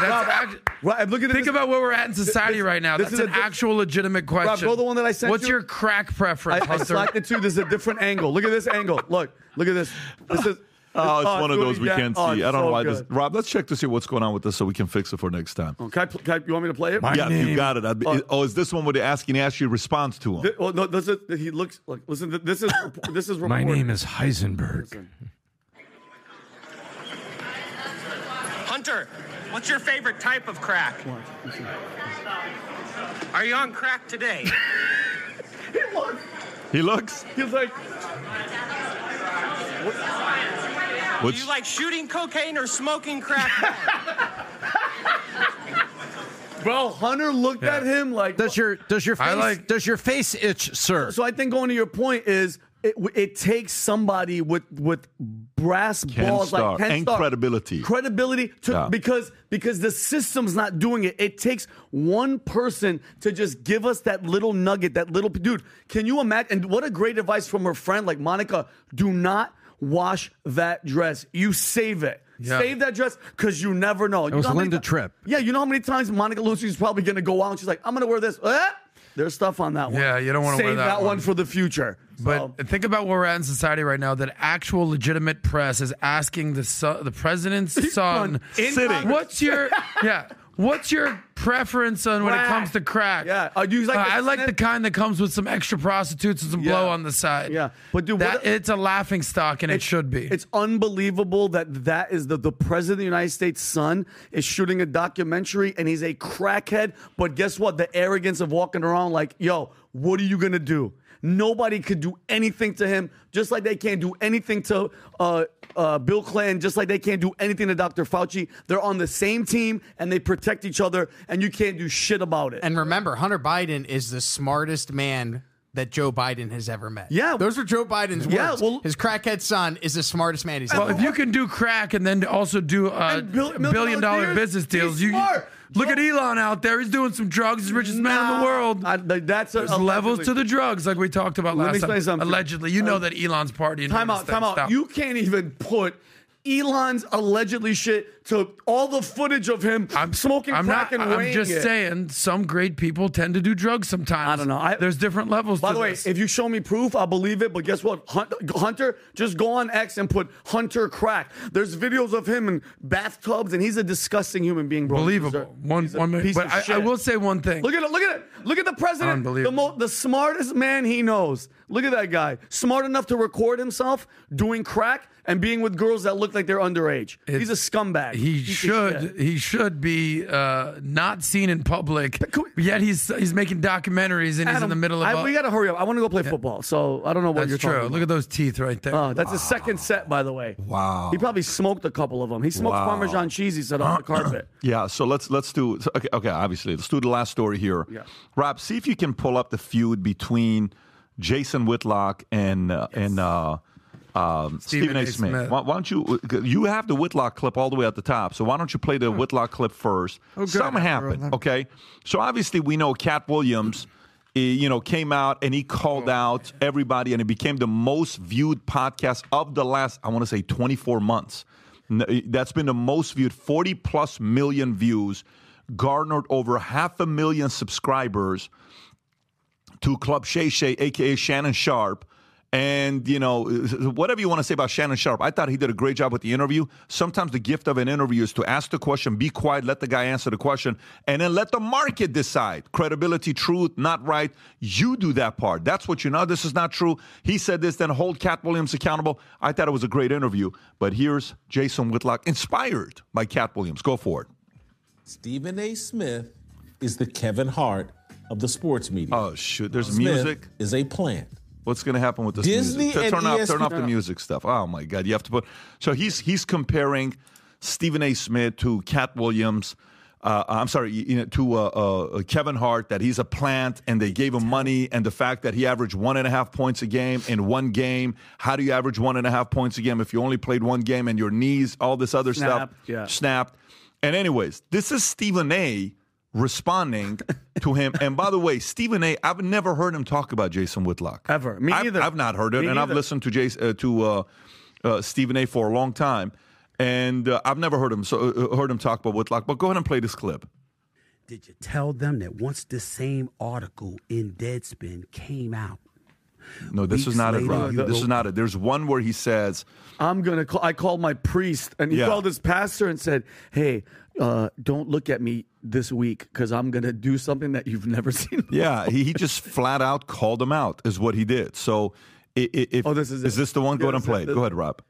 That's act- Rob, look at think this. about where we're at in society this, right now. This That's is an diff- actual legitimate question. Rob, go the one that I sent What's you? your crack preference? I, I slacked it too. This is a different angle. Look at this angle. Look. Look at this. This is. Oh, it's oh, one of those we yeah. can't see. Oh, I don't so know why good. this. Rob, let's check to see what's going on with this so we can fix it for next time. Oh, can I, can I, you want me to play it? My yeah, name. you got it. Be, uh, oh, is this one where they ask you actually responds to him? Th- well, no, this is, he looks like. Listen, this is this is. Reported. My name is Heisenberg. Listen. Hunter, what's your favorite type of crack? Watch, Are you on crack today? he looks. He looks. He's like. What? Do you like shooting cocaine or smoking crack? Bro, Hunter looked yeah. at him like, does your does your face like, does your face itch, sir? So I think going to your point is it, it takes somebody with with brass Ken balls Star. like Ken and Star, credibility, credibility to, yeah. because because the system's not doing it. It takes one person to just give us that little nugget, that little dude. Can you imagine? And what a great advice from her friend like Monica. Do not. Wash that dress. You save it. Yeah. Save that dress because you never know. It you was know Linda Tripp. Yeah, you know how many times Monica Lewinsky's probably going to go out and she's like, I'm going to wear this. Ah! There's stuff on that one. Yeah, you don't want to wear that one. Save that one for the future. But so. think about where we're at in society right now, that actual legitimate press is asking the son, the president's son, sitting. what's your... yeah. What's your preference on when crack. it comes to crack? Yeah, uh, you like uh, I like the kind that comes with some extra prostitutes and some yeah. blow on the side. Yeah, but dude, that, what a, it's a laughing stock, and it should be. It's unbelievable that that is the the president of the United States' son is shooting a documentary, and he's a crackhead. But guess what? The arrogance of walking around like, yo, what are you gonna do? Nobody could do anything to him, just like they can't do anything to uh, uh, Bill Clinton, just like they can't do anything to Doctor Fauci. They're on the same team, and they protect each other, and you can't do shit about it. And remember, Hunter Biden is the smartest man that Joe Biden has ever met. Yeah. Those are Joe Biden's words. Yeah, well, his crackhead son is the smartest man he's ever met. Well, if you can do crack and then also do uh, billion, billion dollar deals, business deals, you smart. Look at Elon out there. He's doing some drugs. He's the richest nah, man in the world. I, that's a, There's allegedly. levels to the drugs like we talked about Let last time. Allegedly. You know um, that Elon's partying. Time out. Time out. Stop. You can't even put Elon's allegedly shit to all the footage of him I'm, smoking I'm crack not, and weighing I'm just it. saying, some great people tend to do drugs sometimes. I don't know. I, There's different levels to this. By the way, if you show me proof, I'll believe it. But guess what? Hunter, just go on X and put Hunter crack. There's videos of him in bathtubs, and he's a disgusting human being, bro. Believable. One, one minute. But I, I will say one thing. Look at it. Look at it. Look at the president. Unbelievable. The, mo- the smartest man he knows. Look at that guy. Smart enough to record himself doing crack and being with girls that look like they're underage. It's, He's a scumbag. He Piece should he should be uh, not seen in public. We, yet he's he's making documentaries and Adam, he's in the middle of. I, all, we got to hurry up. I want to go play yeah. football. So I don't know what that's you're true. talking about. Look at those teeth right there. Uh, that's wow. his second set, by the way. Wow. He probably smoked a couple of them. He smoked wow. Parmesan cheese. He said on the carpet. Yeah. So let's let's do okay. Okay. Obviously, let's do the last story here. Yeah. Rob, see if you can pull up the feud between Jason Whitlock and uh, yes. and. Uh, Um, Stephen A. Smith. Smith. Why, why don't you? You have the Whitlock clip all the way at the top, so why don't you play the oh. Whitlock clip first? Oh, Something happened, okay? So obviously we know Cat Williams, he, you know, came out and he called oh, out man. everybody, and it became the most viewed podcast of the last, I want to say, twenty-four months. That's been the most viewed, forty plus million views, garnered over half a million subscribers to Club Shay Shay, aka Shannon Sharp. And, you know, whatever you want to say about Shannon Sharp, I thought he did a great job with the interview. Sometimes the gift of an interview is to ask the question, be quiet, let the guy answer the question, and then let the market decide. Credibility, truth, not right. You do that part. That's what you know. This is not true. He said this, then hold Cat Williams accountable. I thought it was a great interview. But here's Jason Whitlock, inspired by Cat Williams. Go for it. Stephen A. Smith is the Kevin Hart of the sports media. Oh, shoot. There's Smith music. Is a plant. What's going to happen with this Disney music? Turn off, turn off the music stuff. Oh, my God. You have to put. So he's he's comparing Stephen A. Smith to Cat Williams. Uh, I'm sorry, you know, to uh, uh, Kevin Hart, that he's a plant and they gave him money. And the fact that he averaged one and a half points a game in one game. How do you average one and a half points a game if you only played one game and your knees, all this other Snap, stuff yeah. snapped? And anyways, this is Stephen A. responding to him. And by the way, Stephen A., I've never heard him talk about Jason Whitlock. Ever. Me I've, either. I've not heard it. Me and either. I've listened to Jason, uh, to uh, uh, Stephen A. for a long time. And uh, I've never heard him so, uh, heard him talk about Whitlock. But go ahead and play this clip. Did you tell them that once this same article in Deadspin came out? No, this is not it, Rob. This is not it. There's one where he says, I'm going to call, I called my priest. And he yeah. called his pastor and said, hey, uh, don't look at me this week because I'm going to do something that you've never seen before. Yeah, he, he just flat out called him out is what he did. So if, oh, this is, is this the one? Yeah, go ahead and play it. Go ahead, Rob.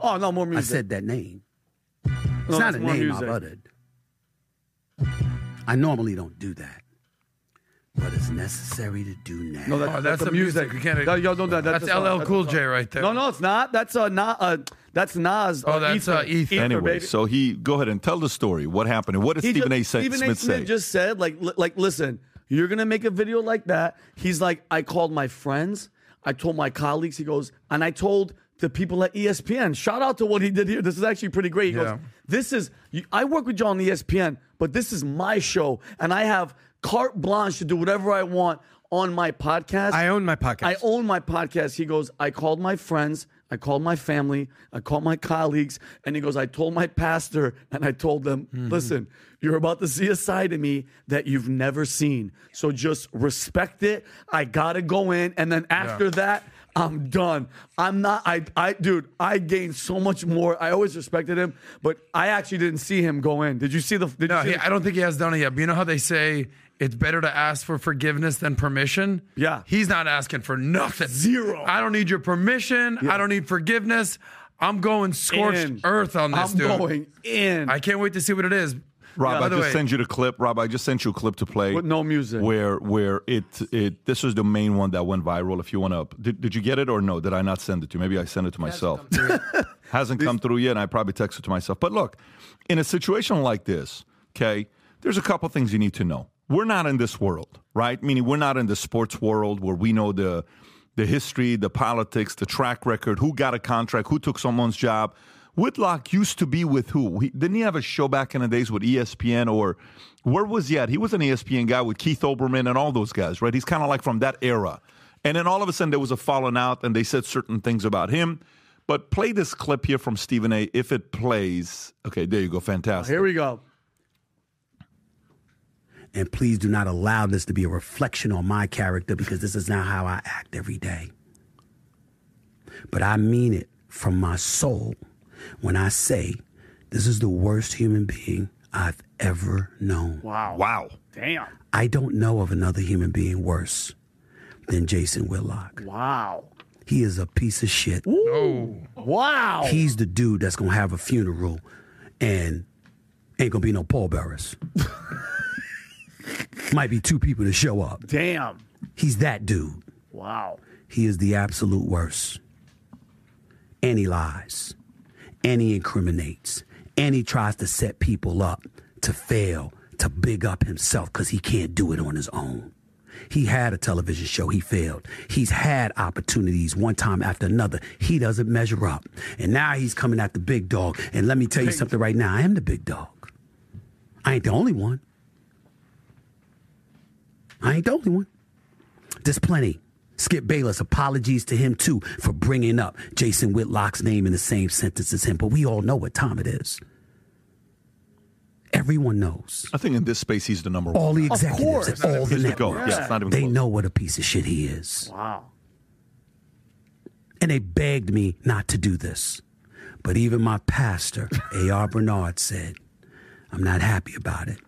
Oh, no, more music. I said that name. It's no, not a name music. I've uttered. I normally don't do that. But it's necessary to do now. No, that, oh, that's, that's the music. music. You can't. No, yo, no, that, that's, that's L L Cool J right there. No, no, it's not. That's uh, not. Uh, that's Nas. Oh, uh, that's Ether. Uh, Ether. Anyway, Ether, so he go ahead and tell the story. What happened? And what did he Stephen just, A. Smith, Smith say? Smith just said, like, like, listen, you're gonna make a video like that. He's like, I called my friends, I told my colleagues. He goes, and I told the people at E S P N. Shout out to what he did here. This is actually pretty great. He yeah. goes, this is. I work with you on E S P N, but this is my show, and I have carte blanche to do whatever I want on my podcast. I own my podcast. I own my podcast. He goes, I called my friends. I called my family. I called my colleagues. And he goes, I told my pastor and I told them, mm-hmm. listen, you're about to see a side of me that you've never seen. So just respect it. I got to go in. And then after yeah. that, I'm done. I'm not, I, I, dude, I gained so much more. I always respected him, but I actually didn't see him go in. Did you see the, did no, you see he, the, I don't think he has done it yet. But you know how they say, it's better to ask for forgiveness than permission. Yeah. He's not asking for nothing. Zero. I don't need your permission. Yeah. I don't need forgiveness. I'm going scorched in. earth on this, I'm dude. I'm going in. I can't wait to see what it is. Rob, yeah. I just way, send you the clip. Rob, I just sent you a clip to play. With no music. Where where it, it this is the main one that went viral. If you want to, did, did you get it or no? Did I not send it to you? Maybe I sent it to myself. It hasn't come through, hasn't come through yet, and I probably texted it to myself. But look, in a situation like this, okay, there's a couple things you need to know. We're not in this world, right? Meaning we're not in the sports world where we know the the history, the politics, the track record, who got a contract, who took someone's job. Whitlock used to be with who? He, didn't he have a show back in the days with E S P N or where was he at? He was an E S P N guy with Keith Olbermann and all those guys, right? He's kind of like from that era. And then all of a sudden there was a falling out and they said certain things about him. But play this clip here from Stephen A. If it plays. Okay, there you go. Fantastic. Here we go. And please do not allow this to be a reflection on my character, because this is not how I act every day. But I mean it from my soul when I say this is the worst human being I've ever known. Wow. Wow. Damn. I don't know of another human being worse than Jason Whitlock. Wow. He is a piece of shit. Ooh. Oh. Wow. He's the dude that's going to have a funeral and ain't going to be no pallbearers. Might be two people to show up. Damn. He's that dude. Wow. He is the absolute worst. And he lies. And he incriminates. And he tries to set people up to fail, to big up himself, because he can't do it on his own. He had a television show. He failed. He's had opportunities one time after another. He doesn't measure up. And now he's coming at the big dog. And let me tell you something right now. I am the big dog. I ain't the only one. I ain't the only one. There's plenty. Skip Bayless, apologies to him, too, for bringing up Jason Whitlock's name in the same sentence as him. But we all know what time it is. Everyone knows. I think in this space, he's the number one. All the executives and all the networks. Yeah, it's not even they close. Know what a piece of shit he is. Wow. And they begged me not to do this. But even my pastor, A R Bernard, said, I'm not happy about it.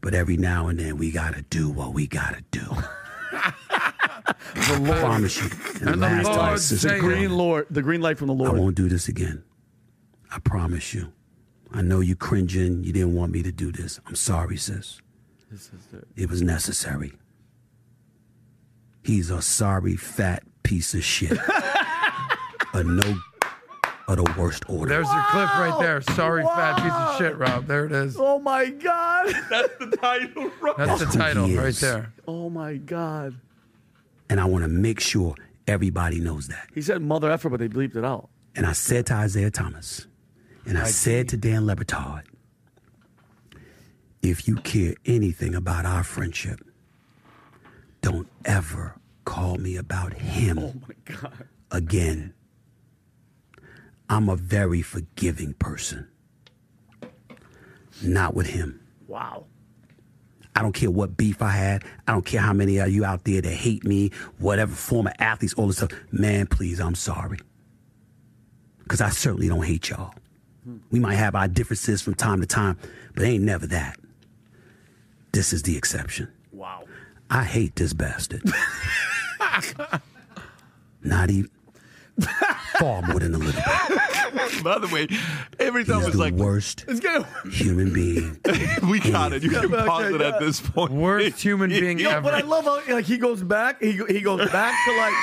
But every now and then, we got to do what we got to do. The Lord. I promise you. And and last the, Lord time, the, green Lord, the green light from the Lord. I won't do this again. I promise you. I know you're cringing. You didn't want me to do this. I'm sorry, sis. This is it. It was necessary. He's a sorry, fat piece of shit. A no of the worst order. There's wow. your clip right there. Sorry, wow. fat piece of shit, Rob. There it is. Oh, my God. That's the title, Rob. That's, That's the title right there. Oh, my God. And I want to make sure everybody knows that. He said mother effer, but they bleeped it out. And I said to Isaiah Thomas, and I, I said to Dan Lebertard, if you care anything about our friendship, don't ever call me about him oh my God. again. I'm a very forgiving person. Not with him. Wow. I don't care what beef I had. I don't care how many of you out there that hate me, whatever, former athletes, all this stuff. Man, please, I'm sorry. Because I certainly don't hate y'all. We might have our differences from time to time, but ain't never that. This is the exception. Wow. I hate this bastard. Not even. Far more than a little bit. By the way, every time it's like the worst it's gonna... human being. We got it. You can pause okay, it yeah. at this point. Worst human being Yo, ever. But I love how like he goes back. He he goes back to like.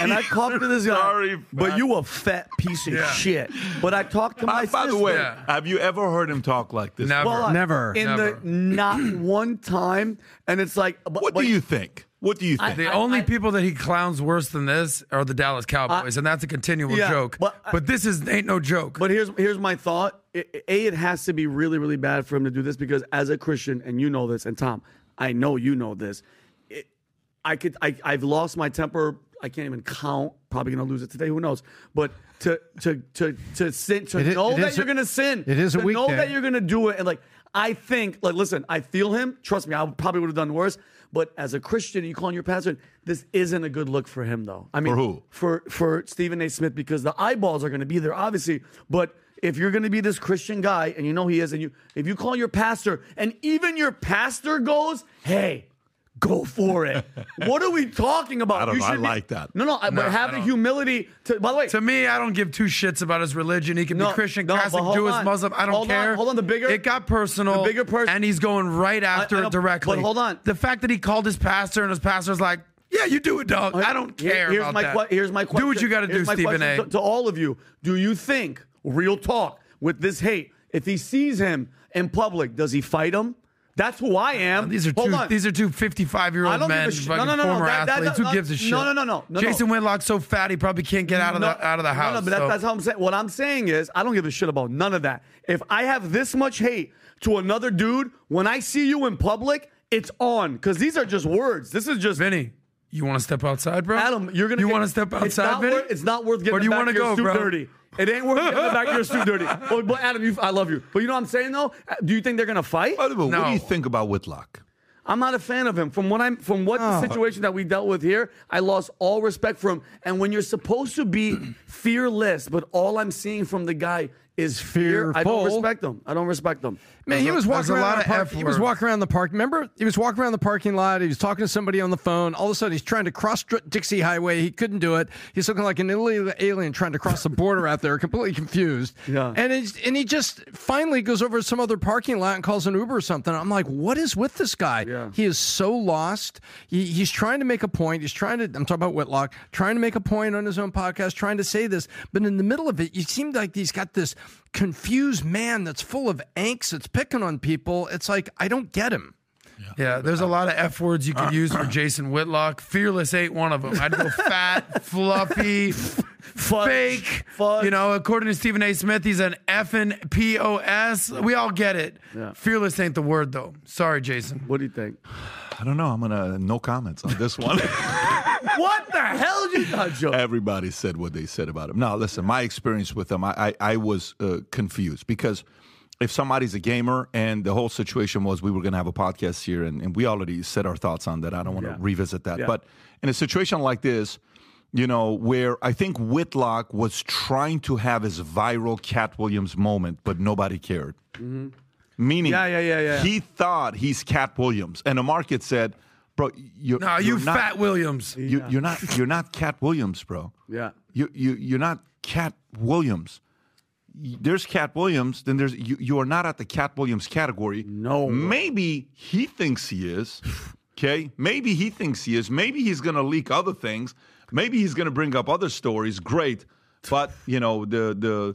And I talked to this guy. Sorry, but you a fat piece of yeah. shit. But I talked to my uh, by sister. By the way, yeah. have you ever heard him talk like this? Never. Well, never. In never. the not one time. And it's like, but, what but, do you think? What do you think? I, the I, only I, people that he clowns worse than this are the Dallas Cowboys, I, and that's a continual yeah, joke. But, I, but this is ain't no joke. But here's here's my thought. It, a, it has to be really, really bad for him to do this because as a Christian, and you know this, and Tom, I know you know this, it, I could, I, I've lost my temper. I can't even count. Probably going to lose it today. Who knows? But to to to to sin, to it, know it that a, you're going to sin. It is a weekday. To know that you're going to do it. And, like, I think, like, listen, I feel him. Trust me, I probably would have done worse. But as a Christian, you call him your pastor, this isn't a good look for him, though. I mean, for who? For, for Stephen A. Smith, because the eyeballs are going to be there, obviously. But if you're going to be this Christian guy, and you know he is, and you if you call your pastor, and even your pastor goes, hey, go for it. What are we talking about? I don't you know. I be, like that. No, no, I, no but have I the humility to, by the way. To me, I don't give two shits about his religion. He can no, be Christian, no, Catholic, Jewish, on. Muslim. I don't hold care. On, hold on, the bigger. It got personal. The bigger person. And he's going right after I, I it directly. But hold on. The fact that he called his pastor and his pastor's like, yeah, you do it, dog. I don't Here, care here's about my that. Qu- here's my question. Do what you got to do, Stephen A. To, to all of you, do you think, real talk, with this hate, if he sees him in public, does he fight him? That's who I am. These are Hold two. On. These are two fifty-five-year-old men, sh- no, no, no, former no, that, athletes. That, that, who no, gives a shit? No, no, no, no. no Jason Whitlock's so fat he probably can't get out of no, the out of the house. No, no but so. that's, that's how I'm saying. What I'm saying is, I don't give a shit about none of that. If I have this much hate to another dude, when I see you in public, it's on because these are just words. This is just Vinny. You want to step outside, bro? Adam, you're gonna. You want to step outside, man? It's, it's not worth getting the back of your suit dirty. It ain't worth getting the back of your suit dirty. Well, but Adam, you, I love you. But you know what I'm saying, though? Do you think they're gonna fight? By the way, no. What do you think about Whitlock? I'm not a fan of him. From what I'm, from what oh. the situation that we dealt with here, I lost all respect for him. And when you're supposed to be fearless, but all I'm seeing from the guy is fear. Fearful. I don't respect him. I don't respect him. Man, he was walking around the park. He was walking around the park. Remember, he was walking around the parking lot. He was talking to somebody on the phone. All of a sudden, he's trying to cross Dixie Highway. He couldn't do it. He's looking like an illegal alien trying to cross the border out there, completely confused. Yeah. And it's, and he just finally goes over to some other parking lot and calls an Uber or something. I'm like, what is with this guy? Yeah. He is so lost. He, he's trying to make a point. He's trying to. I'm talking about Whitlock. Trying to make a point on his own podcast. Trying to say this, but in the middle of it, you seemed like he's got this confused man that's full of angst that's picking on people. It's like, I don't get him. Yeah, yeah, there's a lot of F words you could use for Jason Whitlock. Fearless ain't one of them. I'd go fat, fluffy, Fudge. fake. Fudge. You know, according to Stephen A. Smith, he's an effing P O S. We all get it. Yeah. Fearless ain't the word, though. Sorry, Jason. What do you think? I don't know. I'm going to no comments on this one. What the hell did you do? Everybody said what they said about him. Now, listen, my experience with him, I, I, I was uh, confused because if somebody's a gamer and the whole situation was we were going to have a podcast here and, and we already said our thoughts on that. I don't want to yeah. revisit that. Yeah. But in a situation like this, you know, where I think Whitlock was trying to have his viral Cat Williams moment, but nobody cared. Mm-hmm. Meaning yeah, yeah, yeah, yeah. he thought he's Cat Williams. And the market said, bro, you're, no, you you're fat not, Williams. You, yeah. You're not. You're not Cat Williams, bro. Yeah. You you you're not Cat Williams. There's Cat Williams. Then there's you. You are not at the Cat Williams category. No. Maybe he thinks he is. Okay. Maybe he thinks he is. Maybe he's gonna leak other things. Maybe he's gonna bring up other stories. Great. But you know the the.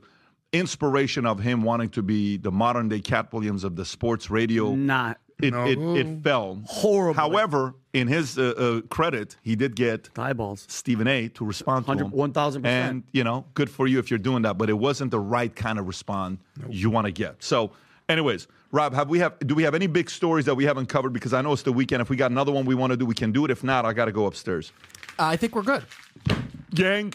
inspiration of him wanting to be the modern day Cat Williams of the sports radio. Not. It, no. it, it fell. Horrible. However, in his uh, uh, credit, he did get eyeballs. Stephen A. to respond to him. one thousand percent. And, you know, good for you if you're doing that, but it wasn't the right kind of respond nope. you want to get. So, anyways, Rob, have we have do we have any big stories that we haven't covered? Because I know it's the weekend. If we got another one we want to do, we can do it. If not, I got to go upstairs. Uh, I think we're good. Gang.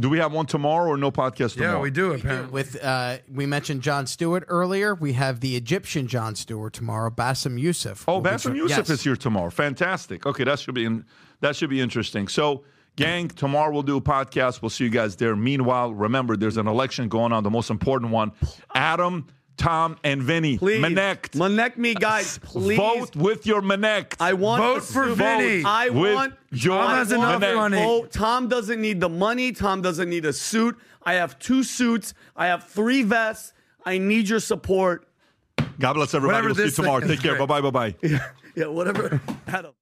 Do we have one tomorrow or no podcast tomorrow? Yeah, we do, apparently. We, with, uh, we mentioned Jon Stewart earlier. We have the Egyptian Jon Stewart tomorrow, Bassem Youssef. Oh, Bassem Youssef yes. is here tomorrow. Fantastic. Okay, that should be in, that should be interesting. So, gang, tomorrow we'll do a podcast. We'll see you guys there. Meanwhile, remember, there's an election going on, the most important one. Adam, Tom, and Vinny. Please. Minnect. Minnect me, guys. Please. Vote with your Minnect. I want vote for Vinny. Vote I want... John has enough money. Oh, Tom doesn't need the money. Tom doesn't need a suit. I have two suits. I have three vests. I need your support. God bless everybody. Whatever we'll see you tomorrow. Take care. Bye-bye, bye-bye. Yeah, yeah, whatever. Adam.